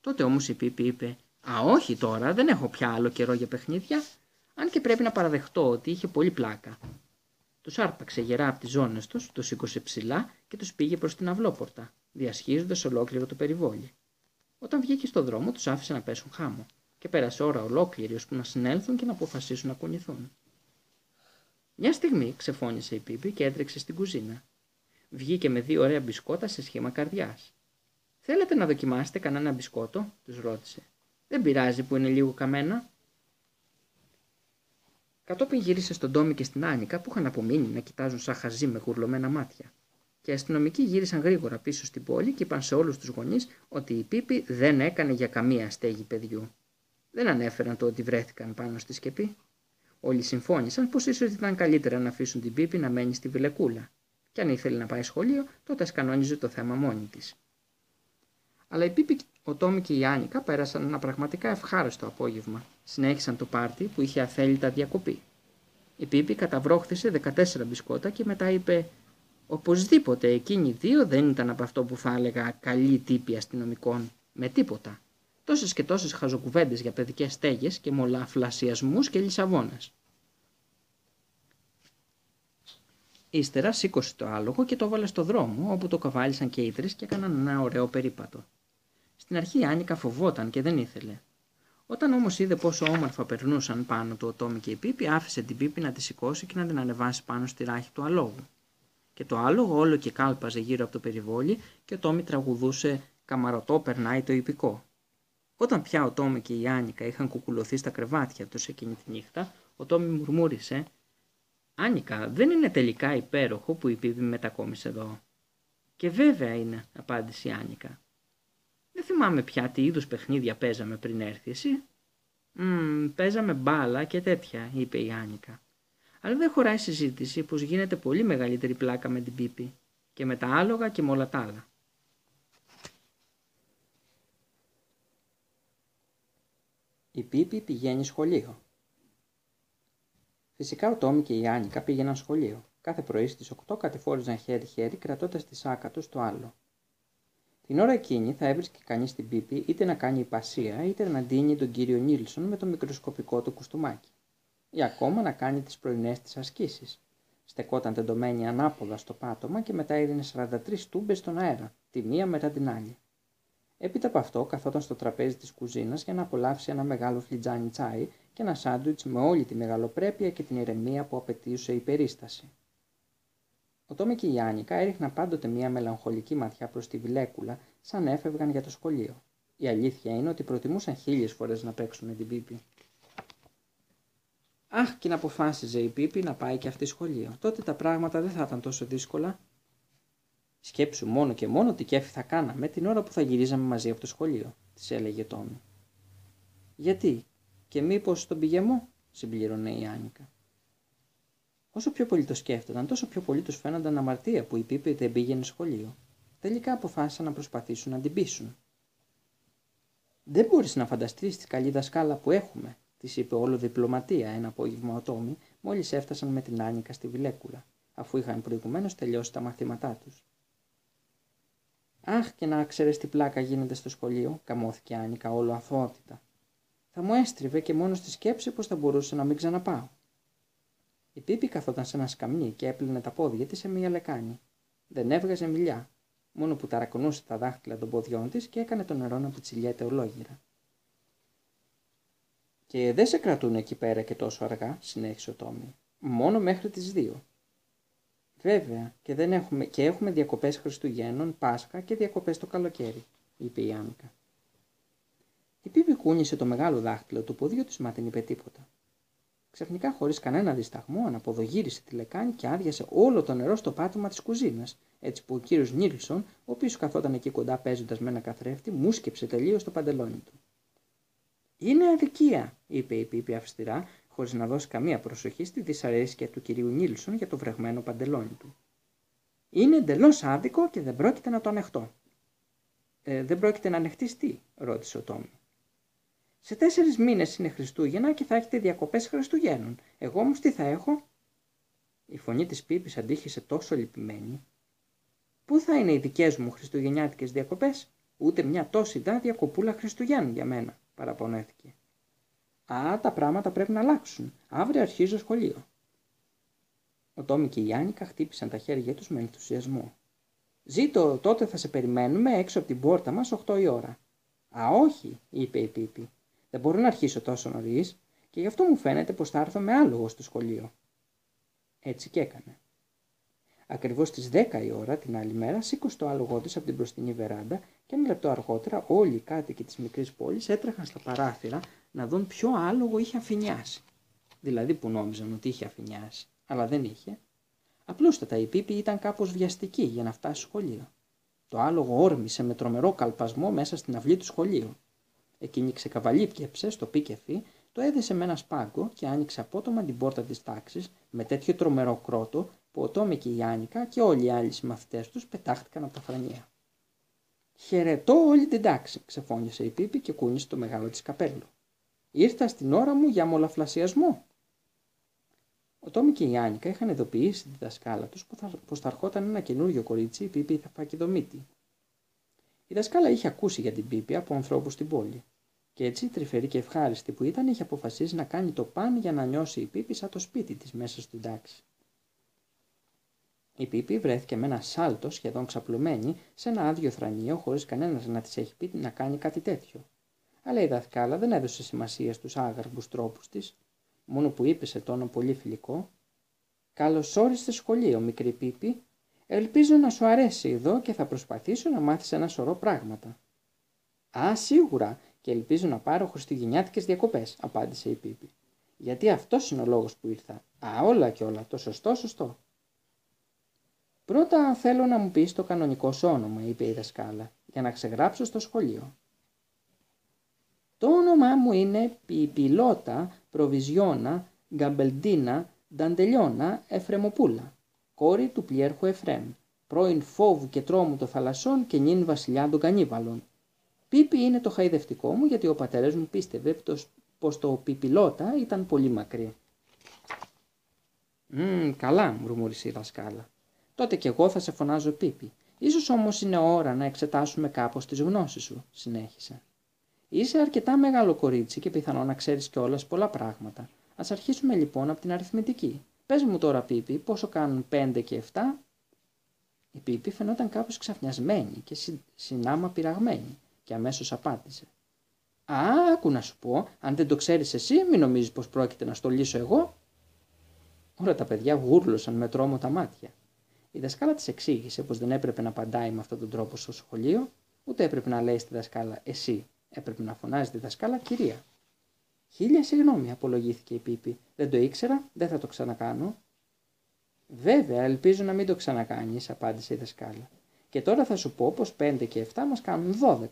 Τότε όμως η Πίπη είπε: «Α, όχι τώρα, δεν έχω πια άλλο καιρό για παιχνίδια», αν και πρέπει να παραδεχτώ ότι είχε πολύ πλάκα. Τους άρπαξε γερά από τις ζώνες τους, τους σήκωσε ψηλά και τους πήγε προς την αυλόπορτα, διασχίζοντας ολόκληρο το περιβόλι. Όταν βγήκε στο δρόμο, τους άφησε να πέσουν χάμω, και πέρασε ώρα ολόκληρη ώσπου να συνέλθουν και να αποφασίσουν να κουνηθούν. Μια στιγμή ξεφώνησε η Πίπη και έτρεξε στην κουζίνα. Βγήκε με 2 ωραία μπισκότα σε σχήμα καρδιάς. «Θέλετε να δοκιμάσετε κανένα μπισκότο?» τους ρώτησε. «Δεν πειράζει που είναι λίγο καμένα». Κατόπιν γύρισε στον Τόμι και στην Άνικα που είχαν απομείνει να κοιτάζουν σαν χαζί με γουρλωμένα μάτια. Και οι αστυνομικοί γύρισαν γρήγορα πίσω στην πόλη και είπαν σε όλους τους γονείς ότι η Πίπη δεν έκανε για καμία στέγη παιδιού. Δεν ανέφεραν το ότι βρέθηκαν πάνω στη σκεπή. Όλοι συμφώνησαν πως ίσως ήταν καλύτερα να αφήσουν την Πίπη να μένει στη Βιλεκούλα. Και αν ήθελε να πάει σχολείο, τότε σκανόνιζε το θέμα μόνη της. Αλλά η Πίπη, ο Τόμι και η Άνικα πέρασαν ένα πραγματικά ευχάριστο απόγευμα. Συνέχισαν το πάρτι που είχε αθέλητα διακοπή. Η Πίπη καταβρόχθησε 14 μπισκότα και μετά είπε: «Οπωσδήποτε εκείνοι οι 2 δεν ήταν από αυτό που θα έλεγα καλοί τύποι αστυνομικών, με τίποτα. Τόσες και τόσες χαζοκουβέντες για παιδικές στέγες και μολαφλασιασμούς και Λισαβόνας». Ύστερα σήκωσε το άλογο και το βάλε στο δρόμο, όπου το καβάλισαν και οι τρεις και έκαναν ένα ωραίο περίπατο. Στην αρχή η Άνικα φοβόταν και δεν ήθελε. Όταν όμως είδε πόσο όμορφα περνούσαν πάνω του ο Τόμι και η Πίπη, άφησε την Πίπη να τη σηκώσει και να την ανεβάσει πάνω στη ράχη του αλόγου. Και το άλογο όλο και κάλπαζε γύρω από το περιβόλι και ο Τόμι τραγουδούσε «Καμαρωτό περνάει το ιππικό». Όταν πια ο Τόμι και η Άνικα είχαν κουκουλωθεί στα κρεβάτια τους εκείνη τη νύχτα, ο Τόμι μουρμούρισε «Άνικα, δεν είναι τελικά υπέροχο που η Πίπη μετακόμισε εδώ?» «Και βέβαια είναι», απάντησε η Άνικα. «Δεν θυμάμαι πια τι είδους παιχνίδια παίζαμε πριν έρθει εσύ». «Παίζαμε μπάλα και τέτοια», είπε η Άνικα. «Αλλά δεν χωράει συζήτηση πως γίνεται πολύ μεγαλύτερη πλάκα με την Πίπη και με τα άλογα και με όλα τα άλλα». Η Πίπη πηγαίνει σχολείο. Φυσικά ο Τόμι και η Άνικα πήγαιναν σχολείο. Κάθε πρωί στις 8 κατηφόριζαν χέρι-χέρι κρατώντας τη σάκα τους το άλλο. Την ώρα εκείνη θα έβρισκε κανείς την Πίπη είτε να κάνει υπασία είτε να ντύνει τον κύριο Νίλσον με το μικροσκοπικό του κουστούμάκι, ή ακόμα να κάνει τις πρωινές της ασκήσεις. Στεκόταν τεντωμένη ανάποδα στο πάτωμα και μετά έδινε 43 τούμπες στον αέρα, τη μία μετά την άλλη. Έπειτα από αυτό καθόταν στο τραπέζι της κουζίνας για να απολαύσει ένα μεγάλο φλιτζάνι τσάι και ένα σάντουιτς με όλη τη μεγαλοπρέπεια και την ηρεμία που απαιτούσε η περίσταση. Ο Τόμι και η Άνικα έριχναν πάντοτε μια μελαγχολική ματιά προς τη Βιλέκουλα, σαν έφευγαν για το σχολείο. Η αλήθεια είναι ότι προτιμούσαν 1000 φορές να παίξουν με την Πίπη. Αχ, και να αποφάσιζε η Πίπη να πάει και αυτή σχολείο. Τότε τα πράγματα δεν θα ήταν τόσο δύσκολα. «Σκέψου μόνο και μόνο τι κέφι θα κάναμε την ώρα που θα γυρίζαμε μαζί από το σχολείο», της έλεγε Τόμι. «Γιατί, και μήπως τον πηγαιμό?» συμπληρώνε η Άνικα. Όσο πιο πολύ το σκέφτονταν, τόσο πιο πολύ τους φαίνονταν αμαρτία που η Πίπη δεν πήγαινε σχολείο. Τελικά αποφάσισαν να προσπαθήσουν να την πείσουν. «Δεν μπορείς να φανταστείς τη καλή δασκάλα που έχουμε», της είπε όλο διπλωματία ένα απόγευμα ο Τόμι, μόλις έφτασαν με την Άνικα στη Βιλέκουλα, αφού είχαν προηγουμένως τελειώσει τα μαθήματά τους. «Αχ, και να ξέρεις τι πλάκα γίνεται στο σχολείο», καμώθηκε η Άνικα όλο αθωότητα. «Θα μου έστριβε και μόνο στη σκέψη πως θα μπορούσε να μην ξαναπάω». Η Πίπη καθόταν σε ένα σκαμνί και έπλαινε τα πόδια της σε μία λεκάνη. Δεν έβγαζε μιλιά, μόνο που ταρακονούσε τα δάχτυλα των ποδιών της και έκανε το νερό να πιτσιλιέται ολόγυρα. «Και δεν σε κρατούν εκεί πέρα και τόσο αργά», συνέχισε ο Τόμι. «Μόνο μέχρι τις 2. «Βέβαια, και έχουμε διακοπές Χριστουγέννων, Πάσχα και διακοπές το καλοκαίρι», είπε η Άνικα. Η Πίπη κούνησε το μεγάλο δάχτυλο του ποδιού της, μα δεν είπε τίποτα. Ξαφνικά, χωρίς κανένα δισταγμό, αναποδογύρισε τη λεκάνη και άδειασε όλο το νερό στο πάτωμα της κουζίνας, έτσι που ο κύριος Νίλσον, ο οποίος καθόταν εκεί κοντά παίζοντας με ένα καθρέφτη, μουσκεψε τελείως το παντελόνι του. «Είναι αδικία», είπε η Πίπη αυστηρά, χωρίς να δώσει καμία προσοχή στη δυσαρέσκεια του κυρίου Νίλσον για το βρεγμένο παντελόνι του. «Είναι εντελώς άδικο και δεν πρόκειται να το ανεχτώ». «Δεν πρόκειται να ανεχτείς τι?» ρώτησε ο Τόμι. «Σε 4 μήνες είναι Χριστούγεννα και θα έχετε διακοπές Χριστουγέννων. Εγώ όμως τι θα έχω?» Η φωνή της Πίπης αντίχησε τόσο λυπημένη. «Πού θα είναι οι δικές μου χριστουγεννιάτικες διακοπές? Ούτε μια τόση δάδια κοπούλα Χριστουγέννων για μένα», παραπονέθηκε. «Α, τα πράγματα πρέπει να αλλάξουν. Αύριο αρχίζω σχολείο». Ο Τόμι και η Άνικα χτύπησαν τα χέρια τους με ενθουσιασμό. «Ζήτω, τότε θα σε περιμένουμε έξω από την πόρτα μας 8 η ώρα. «Α, όχι», είπε η Πίπη. «Δεν μπορώ να αρχίσω τόσο νωρίς και γι' αυτό μου φαίνεται πως θα έρθω με άλογο στο σχολείο». Έτσι και έκανε. Ακριβώς στις 10 η ώρα την άλλη μέρα σήκωσε το άλογό της από την μπροστινή βεράντα και ένα λεπτό αργότερα όλοι οι κάτοικοι της μικρής πόλης έτρεχαν στα παράθυρα να δουν ποιο άλογο είχε αφηνιάσει. Δηλαδή που νόμιζαν ότι είχε αφηνιάσει, αλλά δεν είχε. Απλούστατα η Πίπη ήταν κάπως βιαστική για να φτάσει σχολείο. Το άλογο όρμησε με τρομερό καλπασμό μέσα στην αυλή του σχολείου. Εκείνη ξεκαβαλίπκεψε στο πίκεφι, το έδεσε με ένα σπάγκο και άνοιξε απότομα την πόρτα της τάξης με τέτοιο τρομερό κρότο που ο Τόμι και η Άνικα και όλοι οι άλλοι συμμαθητές τους πετάχτηκαν από τα φρανία. «Χαιρετώ όλη την τάξη», ξεφώνιασε η Πίπη και κούνησε το μεγάλο της καπέλο. «Ήρθα στην ώρα μου για μολαφλασιασμό». Ο Τόμι και η Άνικα είχαν ειδοποιήσει τη δασκάλα τους πως θα ερχόταν ένα καινούριο κορίτσι, η Πίπη Φακιδομίτη. Η δασκάλα είχε ακούσει για την Πίπη από ανθρώπους στην πόλη. Και έτσι, τρυφερή και ευχάριστη που ήταν, είχε αποφασίσει να κάνει το παν για να νιώσει η Πίπη σαν το σπίτι της μέσα στην τάξη. Η Πίπη βρέθηκε με ένα σάλτο σχεδόν ξαπλωμένη σε ένα άδειο θρανίο χωρίς κανένας να της έχει πει να κάνει κάτι τέτοιο. Αλλά η δασκάλα δεν έδωσε σημασία στους άγαρμπους τρόπους της, μόνο που είπε σε τόνο πολύ φιλικό «Καλώς όρισε σχολείο, μικρή Πίπη. Ελπίζω να σου αρέσει εδώ και θα προσπαθήσω να μάθεις ένα σωρό πράγματα». «Α, σίγουρα, και ελπίζω να πάρω χριστουγεννιάτικες διακοπές», απάντησε η Πίπη. «Γιατί αυτός είναι ο λόγος που ήρθα. Α, όλα και όλα, το σωστό, σωστό». «Πρώτα θέλω να μου πεις το κανονικό σου όνομα», είπε η δασκάλα, «για να ξεγράψω στο σχολείο». «Το όνομά μου είναι Πιπιλότα, Προβιζιώνα, Γκαμπελντίνα, Νταντελιώνα, Εφρεμοπούλα, κόρη του πλιέρχου Εφρέμ, πρώην φόβου και τρόμου των θαλασσών και νυν βασιλιά των κανίβαλων. Πίπη είναι το χαϊδευτικό μου, γιατί ο πατέρας μου πίστευε πως το Πιπιλότα ήταν πολύ μακρύ». «Καλά», μουρμούρισε η δασκάλα. «Τότε κι εγώ θα σε φωνάζω Πίπη. Ίσως όμως είναι ώρα να εξετάσουμε κάπως τις γνώσεις σου», συνέχισε. «Είσαι αρκετά μεγάλο κορίτσι και πιθανό να ξέρεις κιόλας πολλά πράγματα. Ας αρχίσουμε λοιπόν από την αριθμητική. Πες μου τώρα, Πίπη, πόσο κάνουν 5 και 7. Η Πίπη φαινόταν κάπως ξαφνιασμένη και συνάμα πειραγμένη και αμέσως απάντησε. «Α, άκου να σου πω, αν δεν το ξέρεις εσύ, μην νομίζεις πως πρόκειται να στολίσω εγώ». Όλα τα παιδιά γούρλωσαν με τρόμο τα μάτια. Η δασκάλα της εξήγησε πως δεν έπρεπε να απαντάει με αυτόν τον τρόπο στο σχολείο, ούτε έπρεπε να λέει στη δασκάλα «εσύ». Έπρεπε να φωνάζει τη δασκάλα «κυρία». «Χίλια συγγνώμη», απολογήθηκε η Πίπη. «Δεν το ήξερα, δεν θα το ξανακάνω». «Βέβαια, ελπίζω να μην το ξανακάνεις», απάντησε η δασκάλα. «Και τώρα θα σου πω πως 5 και 7 μας κάνουν 12».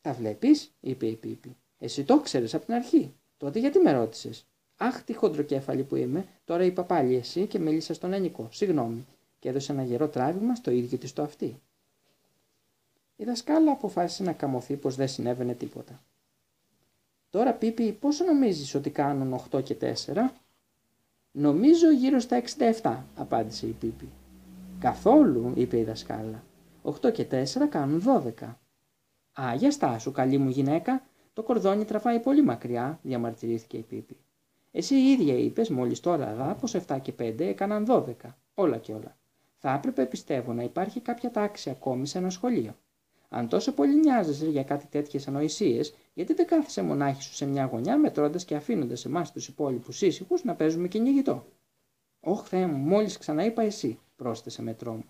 «Τα βλέπεις», είπε η Πίπη. «Εσύ το ξέρεις από την αρχή. Τότε γιατί με ρώτησες? Αχ, τι χοντροκέφαλη που είμαι. Τώρα είπα πάλι εσύ και μίλησα στον Ενικό. Συγγνώμη». Και έδωσε ένα γερό τράβηγμα στο ίδιο της το αυτί. Η δασκάλα αποφάσισε να καμωθεί πως δεν συνέβαινε τίποτα. «Τώρα, Πίπη, πόσο νομίζεις ότι κάνουν 8 και 4? «Νομίζω γύρω στα 67, απάντησε η Πίπη. «Καθόλου», είπε η δασκάλα. 8 και 4 κάνουν 12. «Α, για στάσου, καλή μου γυναίκα, το κορδόνι τραβάει πολύ μακριά», διαμαρτυρήθηκε η Πίπη. «Εσύ η ίδια είπες μόλις τώρα δα πως 7 και 5 έκαναν 12, όλα και όλα. Θα έπρεπε, πιστεύω, να υπάρχει κάποια τάξη ακόμη σε ένα σχολείο. Αν τόσο πολύ νοιάζεσαι για κάτι τέτοιες ανοησίες, γιατί δεν κάθεσαι μονάχη σου σε μια γωνιά, μετρώντας και αφήνοντας εμάς τους υπόλοιπους ήσυχους να παίζουμε κυνηγητό?» «Ωχ, Θεέ μου, μόλις ξαναείπα εσύ», πρόσθεσε με τρόμο.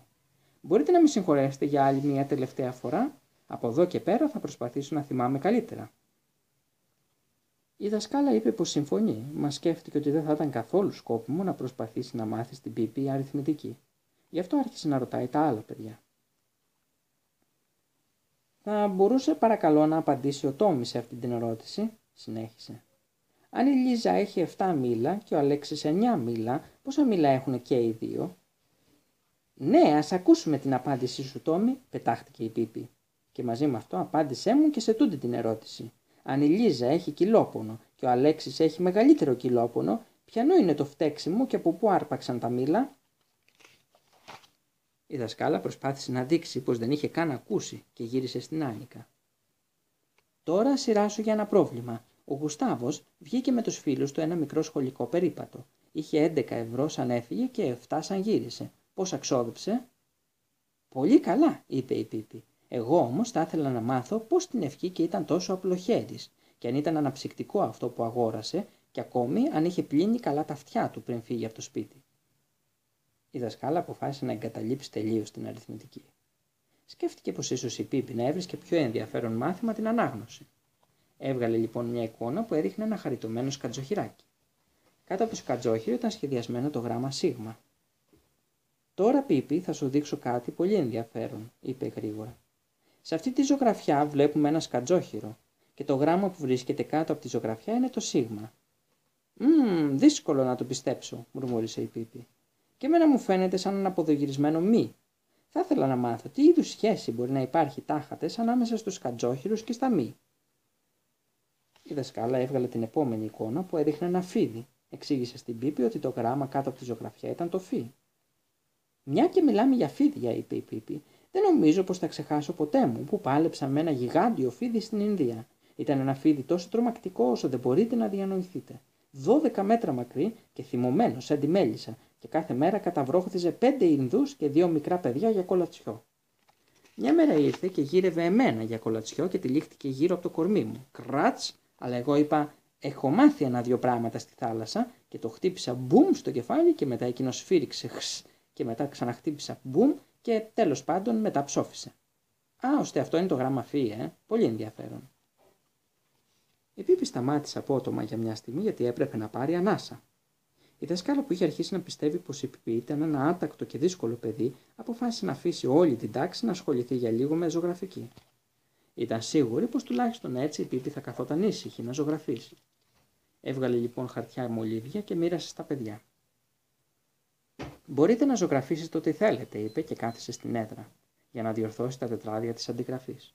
«Μπορείτε να με συγχωρέσετε για άλλη μια τελευταία φορά. Από εδώ και πέρα θα προσπαθήσω να θυμάμαι καλύτερα». Η δασκάλα είπε πως συμφωνεί, μα σκέφτηκε ότι δεν θα ήταν καθόλου σκόπιμο να προσπαθήσει να μάθει στην Πίπη αριθμητική. Γι' αυτό άρχισε να ρωτάει τα άλλα παιδιά. «Θα μπορούσε παρακαλώ να απαντήσει ο Τόμι σε αυτή την ερώτηση?» συνέχισε. «Αν η Λίζα έχει 7 μήλα και ο Αλέξης 9 μήλα, πόσα μήλα έχουν και οι δύο?» «Ναι, ας ακούσουμε την απάντησή σου, Τόμι», πετάχτηκε η Πίπη. «Και μαζί με αυτό απάντησέ μου και σε τούτη την ερώτηση. Αν η Λίζα έχει κιλόπονο και ο Αλέξης έχει μεγαλύτερο κιλόπονο, ποιανό είναι το φταίξιμο και από πού άρπαξαν τα μήλα?» Η δασκάλα προσπάθησε να δείξει πως δεν είχε καν ακούσει και γύρισε στην Άνικα. «Τώρα σειρά σου για ένα πρόβλημα. Ο Γουστάβος βγήκε με τους φίλους του ένα μικρό σχολικό περίπατο. Είχε 11 ευρώ σαν έφυγε και 7 σαν γύρισε. Πώς αξόδεψε?» «Πολύ καλά», είπε η Πίπη. «Εγώ όμως θα ήθελα να μάθω πώς την ευκήκε ήταν τόσο απλοχέρης και αν ήταν αναψυκτικό αυτό που αγόρασε και ακόμη αν είχε πλύνει καλά τα αυτιά του πριν φύγει από το σπίτι». Η δασκάλα αποφάσισε να εγκαταλείψει τελείως την αριθμητική. Σκέφτηκε πως ίσως η Πίπη να έβρισκε πιο ενδιαφέρον μάθημα την ανάγνωση. Έβγαλε λοιπόν μια εικόνα που έδειχνε ένα χαριτωμένο σκατζοχυράκι. Κάτω από το σκατζόχυρο ήταν σχεδιασμένο το γράμμα σίγμα. «Τώρα, Πίπη, θα σου δείξω κάτι πολύ ενδιαφέρον», είπε γρήγορα. «Σε αυτή τη ζωγραφιά βλέπουμε ένα σκατζόχυρο και το γράμμα που βρίσκεται κάτω από τη ζωγραφιά είναι το σίγμα». «Δύσκολο να το πιστέψω», μουρμούρισε η Πίπη. «Και εμένα μου φαίνεται σαν ένα αποδογυρισμένο μη. Θα ήθελα να μάθω τι είδους σχέση μπορεί να υπάρχει τάχατες ανάμεσα στους σκατζόχυρους και στα μη». Η δασκάλα έβγαλε την επόμενη εικόνα που έδειχνε ένα φίδι. Εξήγησε στην Πίπη ότι το γράμμα κάτω από τη ζωγραφιά ήταν το φι. «Μια και μιλάμε για φίδια», είπε η Πίπη, «δεν νομίζω πως θα ξεχάσω ποτέ μου που πάλεψα με ένα γιγάντιο φίδι στην Ινδία. Ήταν ένα φίδι τόσο τρομακτικό όσο δεν μπορείτε να διανοηθείτε. 12 μέτρα μακρύ και θυμωμένο σαν τη μέλισσα. και κάθε μέρα καταβρόχθιζε 5 Ινδούς και 2 μικρά παιδιά για κολατσιό. Μια μέρα ήρθε και γύρευε εμένα για κολατσιό και τυλίχτηκε γύρω από το κορμί μου. Κράτς, αλλά εγώ είπα «Έχω μάθει ένα-δυο πράγματα στη θάλασσα» και το χτύπησα μπουμ στο κεφάλι και μετά εκείνο σφύριξε χσ και μετά ξαναχτύπησα μπουμ και τέλος πάντων μετά ψόφισε. Α, ώστε αυτό είναι το γράμμα φύη, πολύ ενδιαφέρον. Η Πίπη σταμάτησε απότομα για μια στιγμή γιατί έπρεπε να πάρει ανάσα. Η δασκάλα που είχε αρχίσει να πιστεύει πως η Πίπη ήταν ένα άτακτο και δύσκολο παιδί, αποφάσισε να αφήσει όλη την τάξη να ασχοληθεί για λίγο με ζωγραφική. Ήταν σίγουρη πως τουλάχιστον έτσι η Πίπη θα καθόταν ήσυχη να ζωγραφίσει. Έβγαλε λοιπόν χαρτιά μολύβια και μοίρασε στα παιδιά. «Μπορείτε να ζωγραφίσετε ό,τι θέλετε», είπε και κάθισε στην έδρα, για να διορθώσει τα τετράδια της αντιγραφής.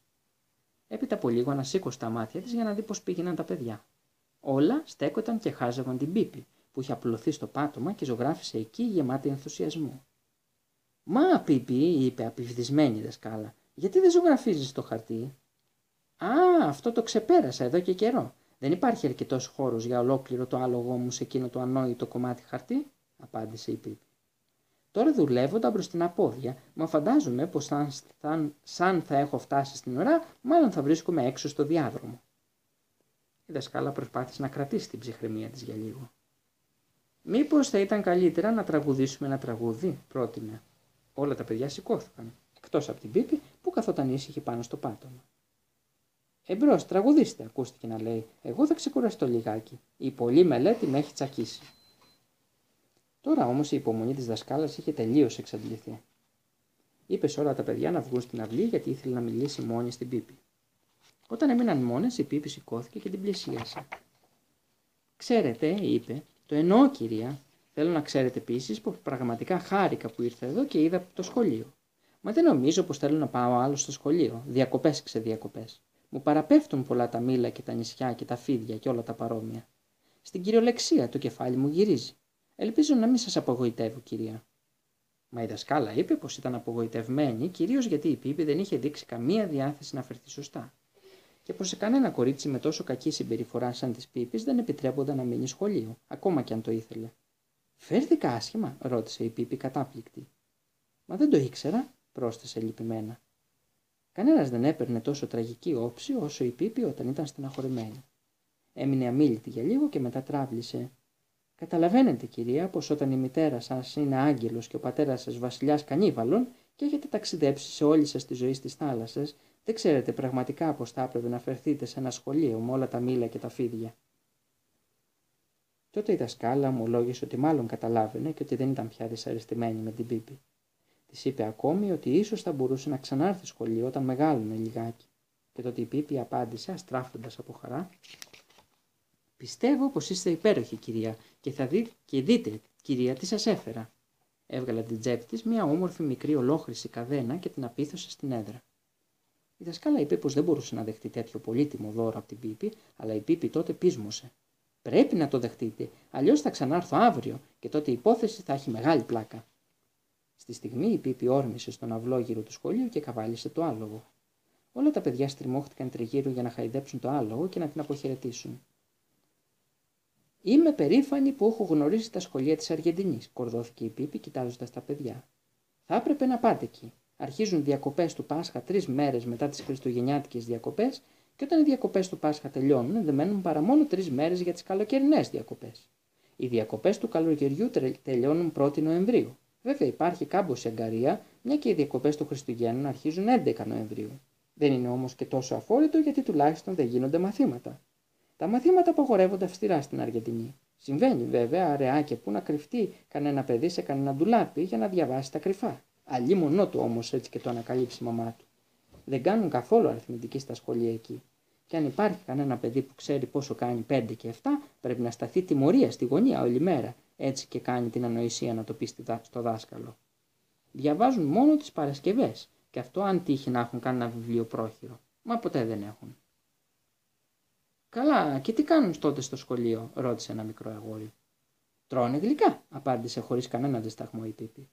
Έπειτα από λίγο ανασήκωσε τα μάτια της για να δει πως πήγαιναν τα παιδιά. Όλα στέκονταν και χάζευαν την Πίπη, που είχε απλωθεί στο πάτωμα και ζωγράφισε εκεί γεμάτη ενθουσιασμού. «Μα, Πίπη», είπε απειβδισμένη η δασκάλα, «γιατί δεν ζωγραφίζεις το χαρτί?» «Α, αυτό το ξεπέρασα εδώ και καιρό. Δεν υπάρχει αρκετός χώρος για ολόκληρο το άλογό μου σε εκείνο το ανόητο κομμάτι χαρτί», απάντησε η Πίπη. «Τώρα δουλεύοντα μπροστινά πόδια, μα φαντάζομαι πως σαν θα έχω φτάσει στην ώρα, μάλλον θα βρίσκομαι έξω στο διάδρομο». Η δασκάλα προσπάθησε να κρατήσει την ψυχραιμία της για λίγο. «Μήπως θα ήταν καλύτερα να τραγουδήσουμε ένα τραγούδι», πρότεινε. Όλα τα παιδιά σηκώθηκαν, εκτός από την Πίπη που καθόταν ήσυχη πάνω στο πάτωμα. «Εμπρός, τραγουδίστε», ακούστηκε να λέει. «Εγώ θα ξεκουραστώ λιγάκι. Η πολλή μελέτη με έχει τσακίσει». Τώρα όμως η υπομονή της δασκάλας είχε τελείως εξαντληθεί. Είπε σε όλα τα παιδιά να βγουν στην αυλή γιατί ήθελε να μιλήσει μόνη στην Πίπη. Όταν έμειναν μόνες, η Πίπη σηκώθηκε και την πλησίασε. «Ξέρετε», είπε, «το εννοώ, κυρία. Θέλω να ξέρετε επίσης πως πραγματικά χάρηκα που ήρθα εδώ και είδα το σχολείο. Μα δεν νομίζω πως θέλω να πάω άλλο στο σχολείο. Διακοπές ξεδιακοπές. Μου παραπέφτουν πολλά τα μήλα και τα νησιά και τα φίδια και όλα τα παρόμοια. Στην κυριολεξία το κεφάλι μου γυρίζει. Ελπίζω να μην σας απογοητεύω, κυρία». Μα η δασκάλα είπε πως ήταν απογοητευμένη, κυρίως γιατί η Πίπη δεν είχε δείξει καμία διάθεση να φερθεί σωστά. Και πως σε κανένα κορίτσι με τόσο κακή συμπεριφορά σαν της Πίπης δεν επιτρέπονταν να μείνει σχολείο, ακόμα κι αν το ήθελε. «Φέρθηκα άσχημα?» ρώτησε η Πίπη κατάπληκτη. «Μα δεν το ήξερα», πρόσθεσε λυπημένα. Κανένας δεν έπαιρνε τόσο τραγική όψη όσο η Πίπη όταν ήταν στεναχωρημένη. Έμεινε αμίλητη για λίγο και μετά τράβλησε. «Καταλαβαίνετε, κυρία, πως όταν η μητέρα σας είναι άγγελος και ο πατέρας σας βασιλιάς κανίβαλων και έχετε ταξιδέψει σε όλη σας τη ζωή στις θάλασσες, δεν ξέρετε πραγματικά πως θα έπρεπε να φερθείτε σε ένα σχολείο με όλα τα μήλα και τα φίδια». Τότε η δασκάλα ομολόγησε ότι μάλλον καταλάβαινε και ότι δεν ήταν πια δυσαρεστημένη με την Πίπη. Της είπε ακόμη ότι ίσως θα μπορούσε να ξανάρθει σχολείο όταν μεγάλωνε λιγάκι. Και τότε η Πίπη απάντησε, αστράφοντας από χαρά. «Πιστεύω πως είστε υπέροχη, κυρία, και δείτε, κυρία, τι σας έφερα». Έβγαλε την τσέπη της μια όμορφη μικρή ολόχρυση καδένα και την απίθωσε στην έδρα. Η δασκάλα είπε πως δεν μπορούσε να δεχτεί τέτοιο πολύτιμο δώρο από την Πίπη, αλλά η Πίπη τότε πείσμωσε. «Πρέπει να το δεχτείτε, αλλιώς θα ξανάρθω αύριο και τότε η υπόθεση θα έχει μεγάλη πλάκα». Στη στιγμή η Πίπη όρμησε στον αυλό γύρω του σχολείου και καβάλισε το άλογο. Όλα τα παιδιά στριμώχτηκαν τριγύρω για να χαϊδέψουν το άλογο και να την αποχαιρετήσουν. «Είμαι περήφανη που έχω γνωρίσει τα σχολεία της Αργεντινής», κορδώθηκε η Πίπη κοιτάζοντας τα παιδιά. «Θα έπρεπε να πάτε εκεί. Αρχίζουν διακοπές του Πάσχα 3 μέρες μετά τις χριστουγεννιάτικες διακοπές και όταν οι διακοπές του Πάσχα τελειώνουν, δεν μένουν παρά μόνο 3 μέρες για τις καλοκαιρινές διακοπές. Οι διακοπές του καλοκαιριού τελειώνουν 1η Νοεμβρίου. Βέβαια υπάρχει κάμποση αγκαρία, μια και οι διακοπές του Χριστουγέννων αρχίζουν 11 Νοεμβρίου. Δεν είναι όμως και τόσο αφόρητο γιατί τουλάχιστον δεν γίνονται μαθήματα. Τα μαθήματα απαγορεύονται αυστηρά στην Αργεντινή. Συμβαίνει βέβαια αραιά και που να κρυφτεί κανένα παιδί σε κανένα ντουλάπι για να διαβάσει τα κρυφά. Αλλήμονό του όμως έτσι και το ανακαλύψει η μαμά του. Δεν κάνουν καθόλου αριθμητική στα σχολεία εκεί. Και αν υπάρχει κανένα παιδί που ξέρει πόσο κάνει 5 και 7, πρέπει να σταθεί τιμωρία στη γωνία όλη μέρα. Έτσι και κάνει την ανοησία να το πει στο δάσκαλο. Διαβάζουν μόνο τις Παρασκευές, και αυτό αν τύχει να έχουν κανένα βιβλίο πρόχειρο. Μα ποτέ δεν έχουν». «Καλά, και τι κάνουν τότε στο σχολείο?» ρώτησε ένα μικρό αγόρι. «Τρώνε γλυκά», απάντησε χωρίς κανένα δισταγμό η Πίπη.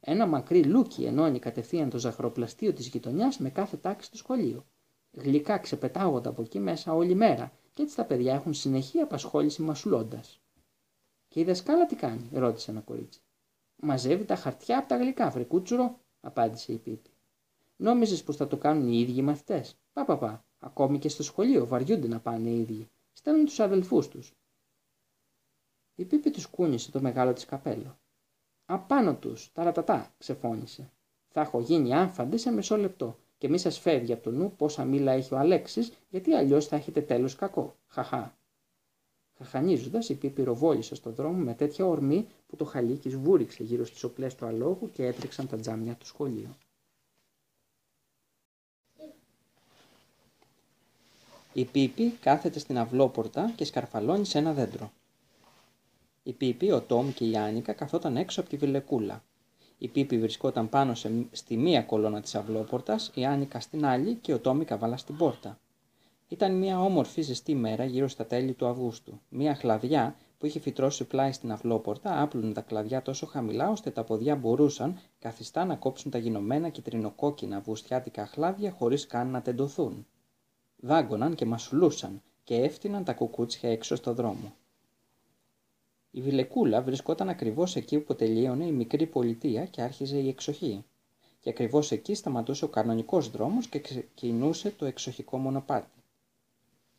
Ένα μακρύ λούκι ενώνει κατευθείαν το ζαχροπλαστείο της γειτονιάς με κάθε τάξη του σχολείου. Γλυκά ξεπετάγονται από εκεί μέσα όλη μέρα, και έτσι τα παιδιά έχουν συνεχή απασχόληση μασουλώντας. «Και η δασκάλα τι κάνει?» ρώτησε ένα κορίτσι. «Μαζεύει τα χαρτιά από τα γλυκά, φρικούτσουρο», απάντησε η Πίπη. «Νόμιζες πως θα το κάνουν οι ίδιοι οι μαθητές? Παπαπα, ακόμη και στο σχολείο βαριούνται να πάνε οι ίδιοι. Στέλνουν τους αδελφούς τους». Η Πίπη τους κούνησε το μεγάλο της καπέλο. «Απάνω τους, ταρατατά», ξεφώνησε. «Θα έχω γίνει άμφαντη σε μισό λεπτό και μη σας φεύγει από το νου πόσα μήλα έχει ο Αλέξης, γιατί αλλιώς θα έχετε τέλος κακό. Χαχά». Χαχανίζοντας, η Πίπη ροβόλησε στον δρόμο με τέτοια ορμή που το χαλί της βούριξε γύρω στις οπλές του αλόγου και έτρεξαν τα τζάμια του σχολείου. Η Πίπη κάθεται στην αυλόπορτα και σκαρφαλώνει σε ένα δέντρο. Η Πίπη, ο Τόμ και η Άνικα καθόταν έξω από τη Βιλεκούλα. Η Πίπη βρισκόταν πάνω στη μία κολόνα της αυλόπορτας, η Άνικα στην άλλη και ο Τόμι καβάλα στην πόρτα. Ήταν μια όμορφη ζεστή μέρα γύρω στα τέλη του Αυγούστου. Μια χλαδιά που είχε φυτρώσει πλάι στην αυλόπορτα άπλωνε τα κλαδιά τόσο χαμηλά ώστε τα ποδιά μπορούσαν καθιστά να κόψουν τα γινωμένα κυτρινοκόκκινα βουστιάτικα χλάδια χωρίς καν να τεντωθούν. Δάγκωναν και μασουλούσαν και έφτυναν τα κουκούτσια έξω στο δρόμο. Η Βιλεκούλα βρισκόταν ακριβώς εκεί που τελείωνε η μικρή πολιτεία και άρχιζε η εξοχή. Και ακριβώς εκεί σταματούσε ο κανονικός δρόμος και ξεκινούσε το εξοχικό μονοπάτι.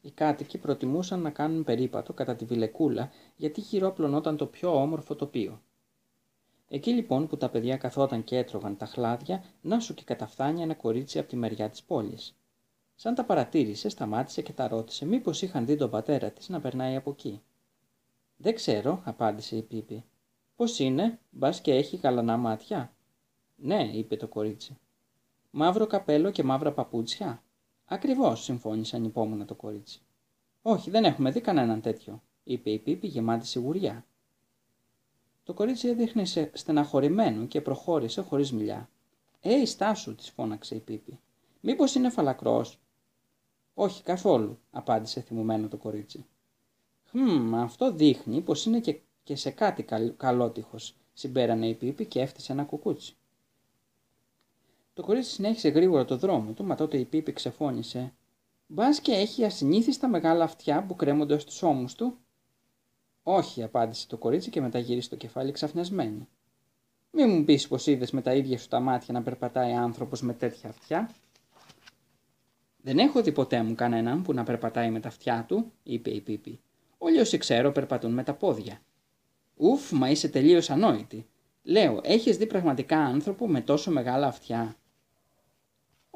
Οι κάτοικοι προτιμούσαν να κάνουν περίπατο κατά τη Βιλεκούλα γιατί γύρω απλωνόταν το πιο όμορφο τοπίο. Εκεί λοιπόν που τα παιδιά καθόταν και έτρωγαν τα χλάδια, να σου και καταφθάνει ένα κορίτσι από τη μεριά της πόλης. Σαν τα παρατήρησε, σταμάτησε και τα ρώτησε μήπως είχαν δει τον πατέρα της να περνάει από εκεί. «Δεν ξέρω», απάντησε η Πίπη. «Πώς είναι, μπας και έχει γαλανά μάτια?» «Ναι», είπε το κορίτσι. «Μαύρο καπέλο και μαύρα παπούτσια?» «Ακριβώς», συμφώνησαν υπόμονα το κορίτσι. «Όχι, δεν έχουμε δει κανέναν τέτοιο», είπε η Πίπη γεμάτη σιγουριά. Το κορίτσι έδειχνε στεναχωρημένο και προχώρησε χωρίς μιλιά. «Ει, στάσου», της φώναξε η Πίπη. «Μήπως είναι φαλακρός?» «Όχι, καθόλου», απάντησε θυμωμένο το κορίτσι. Αυτό δείχνει πως είναι και σε κάτι καλότυχος», συμπέρανε η Πίπη και έφτιασε ένα κουκούτσι. Το κορίτσι συνέχισε γρήγορα το δρόμο του, μα τότε η Πίπη ξεφώνησε. «Μπας και έχει ασυνήθιστα μεγάλα αυτιά που κρέμονται στους ώμους του?» «Όχι», απάντησε το κορίτσι και μεταγύρισε το κεφάλι ξαφνιασμένη. «Μη μου πεις πως είδες με τα ίδια σου τα μάτια να περπατάει άνθρωπος με τέτοια αυτιά?» «Δεν έχω δει ποτέ μου κανέναν που να περπατάει με τα αυτιά του», είπε η Πίπη. «Όλοι όσοι ξέρω περπατούν με τα πόδια». «Ουφ, μα είσαι τελείως ανόητη. Λέω, έχεις δει πραγματικά άνθρωπο με τόσο μεγάλα αυτιά?»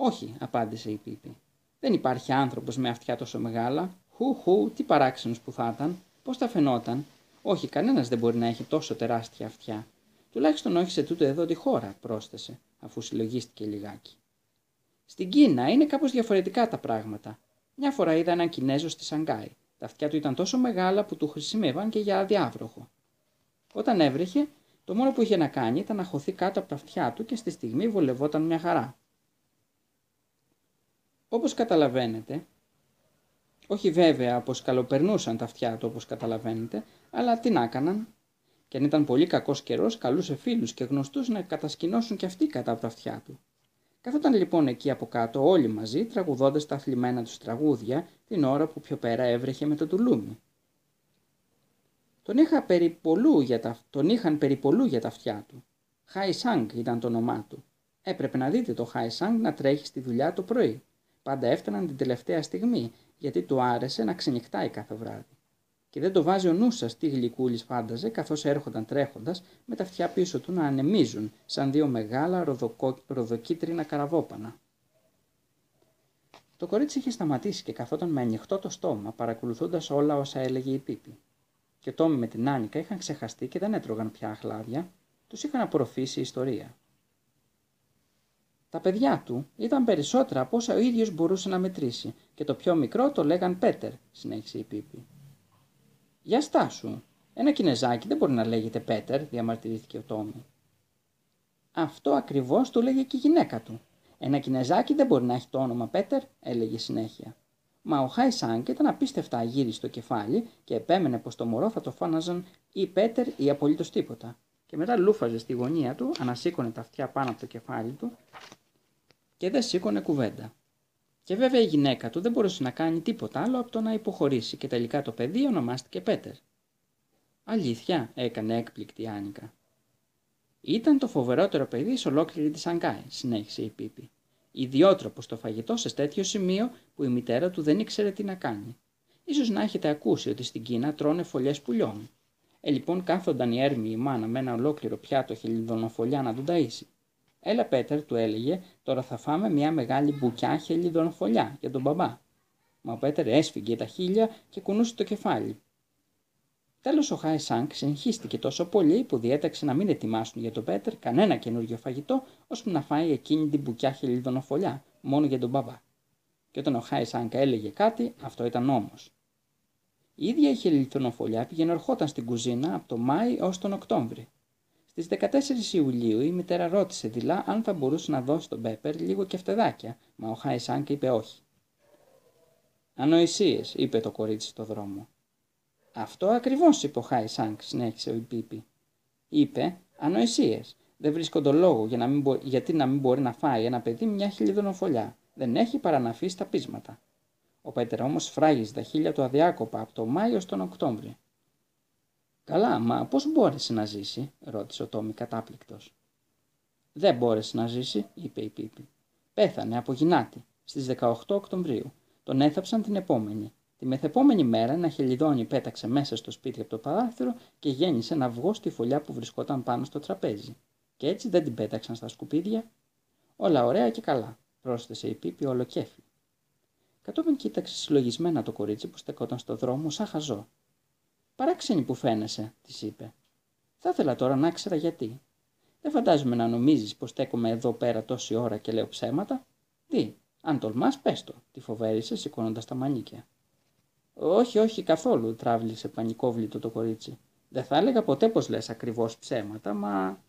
«Όχι», απάντησε η Πίπη. «Δεν υπάρχει άνθρωπος με αυτιά τόσο μεγάλα. Χου, τι παράξενος που θα ήταν. Πώς θα φαινόταν. Όχι, κανένας δεν μπορεί να έχει τόσο τεράστια αυτιά. Τουλάχιστον όχι σε τούτο εδώ τη χώρα», πρόσθεσε, αφού συλλογίστηκε λιγάκι. «Στην Κίνα είναι κάπως διαφορετικά τα πράγματα. Μια φορά είδα έναν Κινέζο στη Σανγκάη. Τα αυτιά του ήταν τόσο μεγάλα που του χρησιμεύαν και για αδιάβροχο. Όταν έβρεχε, το μόνο που είχε να κάνει ήταν να χωθεί κάτω από τα αυτιά του και στη στιγμή βολευόταν μια χαρά». Όπως καταλαβαίνετε, όχι βέβαια αποσκαλοπερνούσαν τα αυτιά του όπως καταλαβαίνετε, αλλά τι να έκαναν. Και αν ήταν πολύ κακός καιρός, καλούσε φίλους και γνωστούς να κατασκηνώσουν και αυτοί κάτω από τα αυτιά του. Καθόταν λοιπόν εκεί από κάτω όλοι μαζί, τραγουδώντας τα θλιμμένα τους τραγούδια, την ώρα που πιο πέρα έβρεχε με το τουλούμι. Τον είχαν περιπολού για τα αυτιά του. Χάι Σάνγκ ήταν το όνομά του. Έπρεπε να δείτε το Χάι Σάνγκ να τρέχει στη δουλειά το πρωί. Πάντα έφταναν την τελευταία στιγμή, γιατί του άρεσε να ξενυχτάει κάθε βράδυ. Και δεν το βάζει ο νου σας τι γλυκούλης φάνταζε, καθώς έρχονταν τρέχοντας με τα αυτιά πίσω του να ανεμίζουν σαν δύο μεγάλα ροδοκίτρινα καραβόπανα. Το κορίτσι είχε σταματήσει και καθόταν με ανοιχτό το στόμα, παρακολουθώντας όλα όσα έλεγε η Πίπη. Και Τόμι με την Άνικα είχαν ξεχαστεί και δεν έτρωγαν πια χλάδια, τους είχαν απορροφήσει η ιστορία. Τα παιδιά του ήταν περισσότερα από όσα ο ίδιος μπορούσε να μετρήσει, και το πιο μικρό το λέγαν Πέτερ, συνέχισε η Πίπη. «Για στάσου, ένα Κινεζάκι δεν μπορεί να λέγεται Πέτερ», διαμαρτυρήθηκε ο Τόμι. «Αυτό ακριβώς το λέγε και η γυναίκα του. Ένα Κινεζάκι δεν μπορεί να έχει το όνομα Πέτερ», έλεγε συνέχεια. Μα ο Χάι Σάνγκ ήταν απίστευτα αγύρι στο κεφάλι και επέμενε πως το μωρό θα το φώναζαν ή Πέτερ ή απολύτως τίποτα. Και μετά λούφαζε στη γωνία του, ανασήκωνε τα αυτιά πάνω από το κεφάλι του και δεν σήκωνε κουβέντα. Και βέβαια η γυναίκα του δεν μπορούσε να κάνει τίποτα άλλο από το να υποχωρήσει και τελικά το παιδί ονομάστηκε Πέτερ. «Αλήθεια?» έκανε έκπληκτη η Άνικα. «Ήταν το φοβερότερο παιδί σε ολόκληρη τη Σανγκάη», συνέχισε η Πίπη. «Ιδιότροπο στο φαγητό σε τέτοιο σημείο που η μητέρα του δεν ήξερε τι να κάνει. Ίσως να έχετε ακούσει ότι στην Κίνα τρώνε φωλιές πουλιών. Λοιπόν κάθονταν η έρμη η μάνα με ένα ολόκληρο πιάτο χελιδονοφωλιά να τον ταΐσει. Έλα Πέτερ, του έλεγε, τώρα θα φάμε μια μεγάλη μπουκιά χελιδονοφωλιά για τον μπαμπά. Μα ο Πέτερ έσφυγε τα χείλια και κουνούσε το κεφάλι. Τέλος ο Χάι Σάνγκ συγχύστηκε τόσο πολύ που διέταξε να μην ετοιμάσουν για τον Πέτερ κανένα καινούριο φαγητό ώσπου να φάει εκείνη την μπουκιά χελιδονοφωλιά, μόνο για τον μπαμπά. Και όταν ο Χάι Σάνγκ έλεγε κάτι, αυτό ήταν νόμος. Η ίδια η χελιδονοφωλιά πήγαινε ερχόταν στην κουζίνα από τον Μάη έως τον Οκτώβρη. Στις 14 Ιουλίου η μητέρα ρώτησε δειλά αν θα μπορούσε να δώσει τον Πέπερ λίγο κεφτεδάκια, μα ο Χάι Σάνγκ είπε όχι. «Ανοησίες», είπε το κορίτσι στο δρόμο. «Αυτό ακριβώς», είπε ο Χάι Σάνγκ, συνέχισε η Πίπη. «Είπε, ανοησίες. Δεν βρίσκω τον λόγο γιατί να μην μπορεί να φάει ένα παιδί μια χελιδονοφωλιά. Δεν έχει παρά να αφήσει τα πείσματα. Ο Πέτερ όμως φράγιζε τα χείλια του αδιάκοπα από το Μάιο στον Οκτώβριο». «Καλά, μα πώς μπόρεσε να ζήσει?» ρώτησε ο Τόμι κατάπληκτος. «Δεν μπόρεσε να ζήσει», είπε η Πίπη. «Πέθανε από γυνάτη στις 18 Οκτωβρίου. Τον έθαψαν την επόμενη. Τη μεθεπόμενη μέρα ένα χελιδόνι πέταξε μέσα στο σπίτι από το παράθυρο και γέννησε ένα αυγό στη φωλιά που βρισκόταν πάνω στο τραπέζι. Και έτσι δεν την πέταξαν στα σκουπίδια. Όλα ωραία και καλά», πρόσθεσε η Πίπη ολοκέφι. Κατόπιν κοίταξε συλλογισμένα το κορίτσι που στεκόταν στο δρόμο σαν χαζό. «Παράξενη που φαίνεσαι», της είπε. «Θα ήθελα τώρα να ξέρα γιατί. Δεν φαντάζομαι να νομίζεις πως στέκομαι εδώ πέρα τόση ώρα και λέω ψέματα. Τι, αν τολμάς πες το», τη φοβέρισε σηκώνοντας τα μανίκια. «Όχι, όχι καθόλου», τράβλησε πανικόβλητο το κορίτσι. «Δεν θα έλεγα ποτέ πως λες ακριβώς ψέματα, μα...»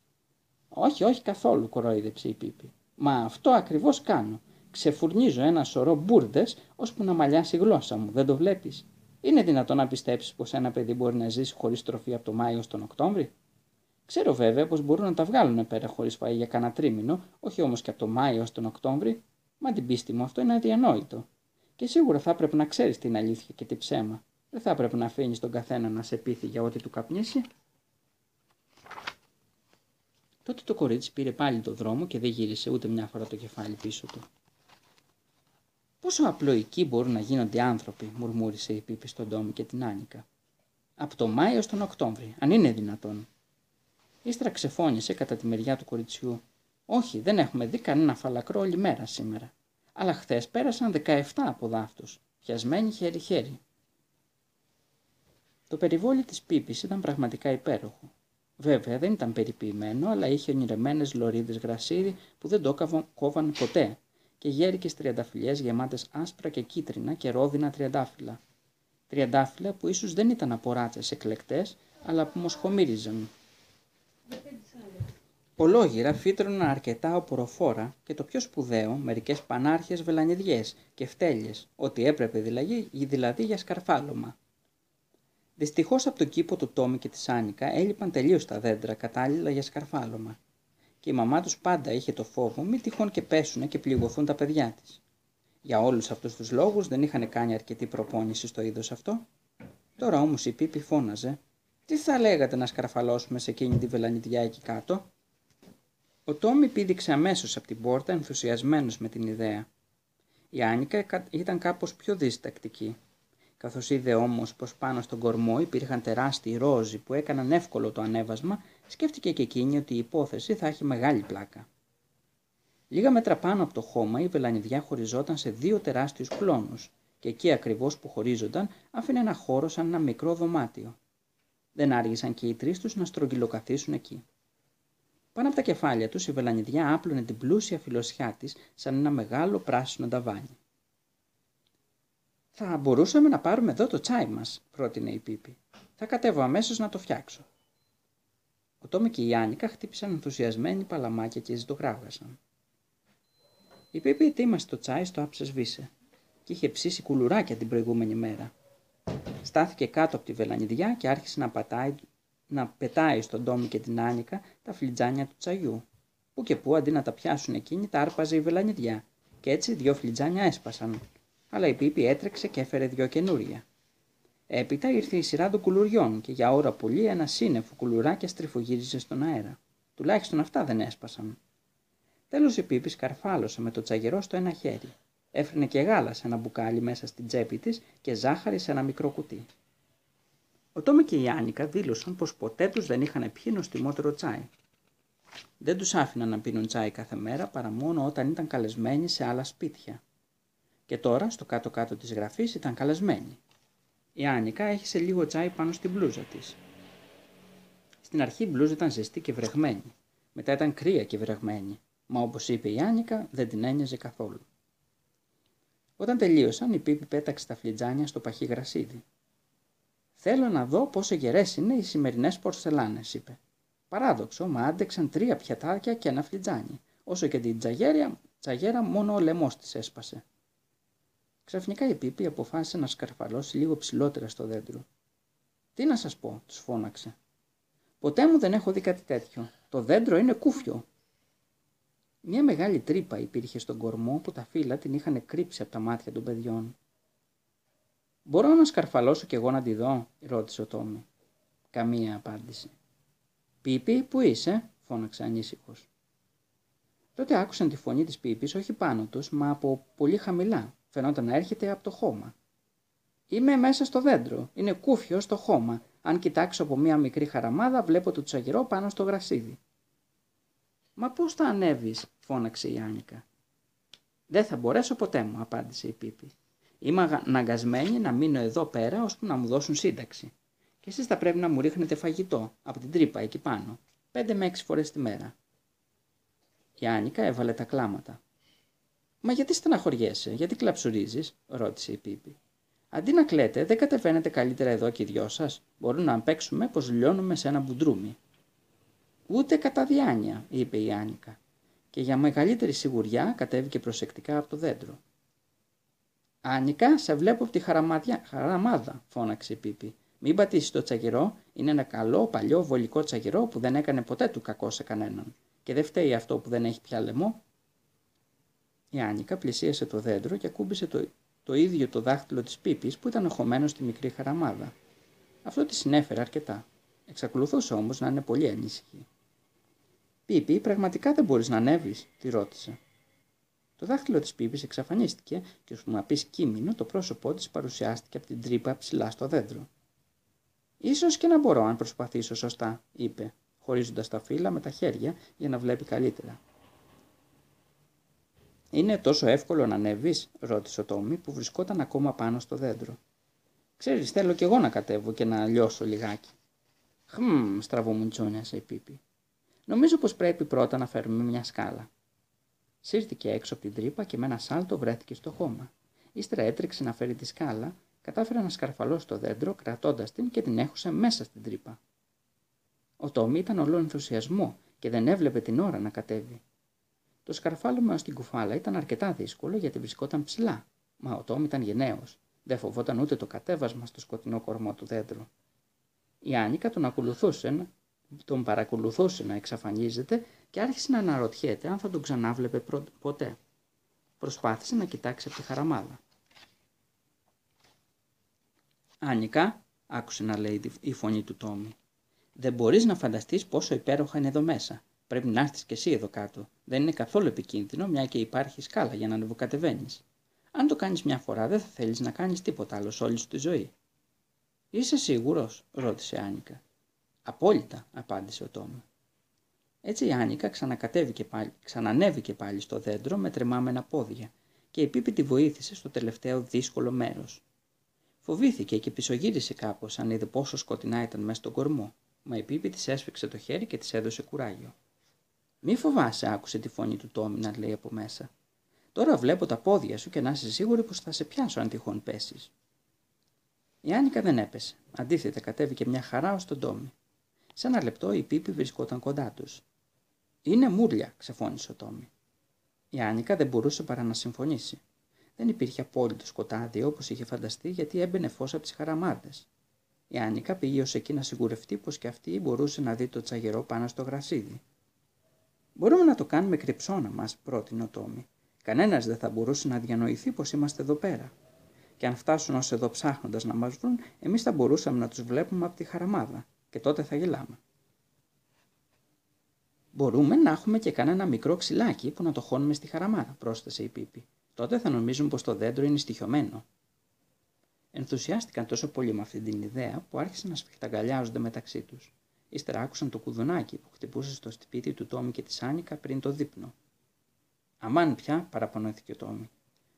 «Όχι, όχι καθόλου», κορόιδεψε η Πίπη. «Μα αυτό ακριβώς κάνω. Ξεφουρνίζω ένα σωρό μπουρδες ώσπου να μαλλιάσει η γλώσσα μου, δεν το βλέπεις? Είναι δυνατόν να πιστέψεις πως ένα παιδί μπορεί να ζήσει χωρίς τροφή από το Μάιο στον Οκτώβρη? Ξέρω βέβαια πως μπορούν να τα βγάλουν πέρα χωρίς φαΐ για κανένα τρίμηνο, όχι όμως και από το Μάιο στον Οκτώβρη. Μα την πίστη μου αυτό είναι αδιανόητο. Και σίγουρα θα πρέπει να ξέρεις την αλήθεια και την ψέμα. Δεν θα πρέπει να αφήνεις τον καθένα να σε πείθει για ό,τι του καπνίσει». Τότε το κορίτσι πήρε πάλι το δρόμο και δεν γύρισε ούτε μια φορά το κεφάλι πίσω του. «Πόσο απλοϊκοί μπορούν να γίνονται άνθρωποι», μουρμούρισε η Πίπη στον Τόμι και την Άνικα. «Από το Μάιο στον Οκτώβρη, αν είναι δυνατόν». Ύστερα ξεφώνησε κατά τη μεριά του κοριτσιού. «Όχι, δεν έχουμε δει κανένα φαλακρό όλη μέρα σήμερα. Αλλά χθες πέρασαν 17 από δάφτους, πιασμένοι χέρι-χέρι». Το περιβόλι της Πίπης ήταν πραγματικά υπέροχο. Βέβαια δεν ήταν περιποιημένο, αλλά είχε ονειρεμένες λωρίδες γρασίδι που δεν το κόβαν ποτέ, και γέρικες τριανταφυλιές γεμάτες άσπρα και κίτρινα και ρόδινα τριαντάφυλλα. Τριαντάφυλλα που ίσως δεν ήταν από ράτσες εκλεκτές, αλλά που μοσχομύριζαν. Ολόγυρα φύτρωναν αρκετά οποροφόρα και το πιο σπουδαίο, μερικές πανάρχες βελανιδιές και φτέλιες, ό,τι έπρεπε δηλαδή για σκαρφάλωμα. Δυστυχώς από τον κήπο του Τόμι και της Άνικα έλειπαν τελείως τα δέντρα κατάλληλα για σκαρφάλωμα. Και η μαμά τους πάντα είχε το φόβο μη τυχόν και πέσουνε και πληγωθούν τα παιδιά της. Για όλους αυτούς τους λόγους δεν είχαν κάνει αρκετή προπόνηση στο είδος αυτό. Τώρα όμως η Πίπη φώναζε: «Τι θα λέγατε να σκαρφαλώσουμε σε εκείνη τη βελανιδιά εκεί κάτω?» Ο Τόμι πήδηξε αμέσως από την πόρτα, ενθουσιασμένος με την ιδέα. Η Άνικα ήταν κάπως πιο διστακτική. Καθώς είδε όμως πως πάνω στον κορμό υπήρχαν τεράστιοι ρόζοι που έκαναν εύκολο το ανέβασμα, σκέφτηκε και εκείνη ότι η υπόθεση θα έχει μεγάλη πλάκα. Λίγα μέτρα πάνω από το χώμα η βελανιδιά χωριζόταν σε δύο τεράστιους κλόνους και εκεί ακριβώς που χωρίζονταν άφηνε ένα χώρο σαν ένα μικρό δωμάτιο. Δεν άργησαν και οι τρεις τους να στρογγυλοκαθίσουν εκεί. Πάνω από τα κεφάλια τους η βελανιδιά άπλωνε την πλούσια φιλοσιά της σαν ένα μεγάλο πράσινο ταβάνι. «Θα μπορούσαμε να πάρουμε εδώ το τσάι μας», πρότεινε η Πίπη. «Θα κατέβω αμέσως να το φτιάξω». Ο Τόμι και η Άνικα χτύπησαν ενθουσιασμένοι παλαμάκια και ζητογράβγασαν. Η Πίπη ετοίμασε το τσάι στο άψε σβήσε και είχε ψήσει κουλουράκια την προηγούμενη μέρα. Στάθηκε κάτω από τη βελανιδιά και άρχισε να πετάει στον Τόμι και την Άνικα τα φλιτζάνια του τσαγιού. Που και που αντί να τα πιάσουν εκείνη τα άρπαζε η βελανιδιά και έτσι δύο φλιτζάνια έσπασαν. Αλλά η Πίπη έτρεξε και έφερε δυο καινούρια. Έπειτα ήρθε η σειρά των κουλουριών και για ώρα πολύ ένα σύννεφο κουλουράκια στριφογύριζε στον αέρα. Τουλάχιστον αυτά δεν έσπασαν. Τέλος η Πίπη σκαρφάλωσε με το τσαγερό στο ένα χέρι. Έφερνε και γάλα σε ένα μπουκάλι μέσα στην τσέπη της και ζάχαρη σε ένα μικρό κουτί. Ο Τόμι και η Άνικα δήλωσαν πως ποτέ τους δεν είχαν πιει νοστιμότερο τσάι. Δεν τους άφηναν να πίνουν τσάι κάθε μέρα παρά μόνο όταν ήταν καλεσμένοι σε άλλα σπίτια. Και τώρα στο κάτω-κάτω της γραφής ήταν καλεσμένοι. Η Άνικα έχισε λίγο τσάι πάνω στην μπλούζα της. Στην αρχή η μπλούζα ήταν ζεστή και βρεγμένη. Μετά ήταν κρύα και βρεγμένη. Μα όπως είπε η Άνικα δεν την ένοιαζε καθόλου. Όταν τελείωσαν η Πίπη πέταξε τα φλιτζάνια στο παχύ γρασίδι. «Θέλω να δω πόσο γερές είναι οι σημερινές πορσελάνες», είπε. «Παράδοξο, μα άντεξαν 3 πιατάκια και ένα φλιτζάνι. Όσο και την τσαγέρα μόνο ο λαιμός της έσπασε». Ξαφνικά η Πίπη αποφάσισε να σκαρφαλώσει λίγο ψηλότερα στο δέντρο. «Τι να σας πω», τους φώναξε. «Ποτέ μου δεν έχω δει κάτι τέτοιο. Το δέντρο είναι κούφιο». Μια μεγάλη τρύπα υπήρχε στον κορμό που τα φύλλα την είχαν κρύψει από τα μάτια των παιδιών. «Μπορώ να σκαρφαλώσω κι εγώ να τη δω?» ρώτησε ο Τόμι. Καμία απάντηση. «Πίπη, πού είσαι?» φώναξε ανήσυχος. Τότε άκουσαν τη φωνή της Πίπης όχι πάνω τους, μα από πολύ χαμηλά. Φαινόταν να έρχεται από το χώμα. «Είμαι μέσα στο δέντρο. Είναι κούφιο στο χώμα. Αν κοιτάξω από μία μικρή χαραμάδα, βλέπω το τσαγυρό πάνω στο γρασίδι». «Μα πώς θα ανέβεις?» φώναξε η Άνικα. «Δεν θα μπορέσω ποτέ μου», απάντησε η Πίπη. «Είμαι αναγκασμένη να μείνω εδώ πέρα ώσπου να μου δώσουν σύνταξη. Και εσείς θα πρέπει να μου ρίχνετε φαγητό από την τρύπα εκεί πάνω, 5 με 6 φορές τη μέρα». Η Άνικα έβαλε τα κλάματα. «Μα γιατί στεναχωριέσαι, γιατί κλαψουρίζεις?» ρώτησε η Πίπη. «Αντί να κλαίτε, δεν κατεβαίνετε καλύτερα εδώ και οι δυο σας? Μπορούμε να παίξουμε πως λιώνουμε σε ένα μπουντρούμι». «Ούτε κατά διάνοια», είπε η Άνικα, και για μεγαλύτερη σιγουριά κατέβηκε προσεκτικά από το δέντρο. «Άνικα, σε βλέπω από τη χαραμάδα», φώναξε η Πίπη. «Μην πατήσεις το τσαγυρό, είναι ένα καλό παλιό βολικό τσαγυρό που δεν έκανε ποτέ του κακό σε κανέναν. Και δεν φταίει αυτό που δεν έχει πια λαιμό». Η Άνικα πλησίασε το δέντρο και ακούμπησε το ίδιο το δάχτυλο της Πίπης που ήταν οχωμένο στη μικρή χαραμάδα. Αυτό τη συνέφερε αρκετά. Εξακολουθούσε όμως να είναι πολύ ανήσυχη. «Πίπη, πραγματικά δεν μπορείς να ανέβεις?» τη ρώτησε. Το δάχτυλο της Πίπης εξαφανίστηκε και ως που να πεις κείμενο το πρόσωπό της παρουσιάστηκε από την τρύπα ψηλά στο δέντρο. «Ίσως και να μπορώ αν προσπαθήσω σωστά», είπε, χωρίζοντας τα φύλλα με τα χέρια για να βλέπει καλύτερα. «Είναι τόσο εύκολο να ανέβεις?» ρώτησε ο Τόμι που βρισκόταν ακόμα πάνω στο δέντρο. «Ξέρεις, θέλω κι εγώ να κατέβω και να λιώσω λιγάκι». Στραβομουντζούνιασε η Πίπη. «Νομίζω πως πρέπει πρώτα να φέρουμε μια σκάλα». Σύρθηκε έξω από την τρύπα και με ένα σάλτο βρέθηκε στο χώμα. Ύστερα έτρεξε να φέρει τη σκάλα, κατάφερε να σκαρφαλώσει το δέντρο, κρατώντας την και την έχουσε μέσα στην τρύπα. Ο Τόμι ήταν όλο ενθουσιασμό και δεν έβλεπε την ώρα να κατέβει. Το σκαρφάλωμα ως την κουφάλα ήταν αρκετά δύσκολο γιατί βρισκόταν ψηλά, μα ο Τόμι ήταν γενναίος, δεν φοβόταν ούτε το κατέβασμα στο σκοτεινό κορμό του δέντρου. Η Άνικα τον παρακολουθούσε να εξαφανίζεται και άρχισε να αναρωτιέται αν θα τον ξανάβλεπε ποτέ. Προσπάθησε να κοιτάξει από τη χαραμάδα. «Άνικα», άκουσε να λέει η φωνή του Τόμι, «δεν μπορείς να φανταστείς πόσο υπέροχα είναι εδώ μέσα. Πρέπει να έρθεις κι εσύ εδώ κάτω. Δεν είναι καθόλου επικίνδυνο, μια και υπάρχει σκάλα για να ανεβοκατεβαίνεις. Αν το κάνεις μια φορά, δεν θα θέλεις να κάνεις τίποτα άλλο σε όλη σου τη ζωή». «Είσαι σίγουρος?» ρώτησε η Άνικα. «Απόλυτα», απάντησε ο Τόμι. Έτσι η Άνικα ξανανέβηκε πάλι στο δέντρο με τρεμάμενα πόδια και η Πίπη τη βοήθησε στο τελευταίο δύσκολο μέρος. Φοβήθηκε και πισωγύρισε κάπως αν είδε πόσο σκοτεινά ήταν μέσα στον κορμό, μα η Πίπη της έσφιξε το χέρι και της έδωσε κουράγιο. «Μη φοβάσαι», άκουσε τη φωνή του Τόμι να λέει από μέσα. «Τώρα βλέπω τα πόδια σου και να είσαι σίγουρη πως θα σε πιάσω αν τυχόν πέσεις». Η Άνικα δεν έπεσε. Αντίθετα, κατέβηκε μια χαρά ως τον Τόμι. Σε ένα λεπτό η Πίπη βρισκόταν κοντά τους. «Είναι μούρλια», ξεφώνησε ο Τόμι. Η Άνικα δεν μπορούσε παρά να συμφωνήσει. Δεν υπήρχε απόλυτο σκοτάδι όπως είχε φανταστεί γιατί έμπαινε φως από τις χαραμάδες. Η Άνικα πήγε ως εκεί να σιγουρευτεί πως και αυτή μπορούσε να δει το τσαγερό πάνω στο γρασίδι. «Μπορούμε να το κάνουμε κρυψώνα μας», πρότεινε ο Τόμι. «Κανένας δεν θα μπορούσε να διανοηθεί πως είμαστε εδώ πέρα. Και αν φτάσουν ως εδώ ψάχνοντας να μας βρουν, εμείς θα μπορούσαμε να τους βλέπουμε από τη χαραμάδα και τότε θα γελάμε». Μπορούμε να έχουμε και κανένα μικρό ξυλάκι που να το χώνουμε στη χαραμάδα, πρόσθεσε η Πίπη. Τότε θα νομίζουν πως το δέντρο είναι στοιχειωμένο. Ενθουσιάστηκαν τόσο πολύ με αυτή την ιδέα που άρχισαν να σφιχταγκαλιάζονται μεταξύ τους. Ύστερα άκουσαν το κουδουνάκι που χτυπούσε στο σπίτι του Τόμι και της Άνικα πριν το δείπνο. Αμάν πια, παραπονέθηκε ο Τόμι.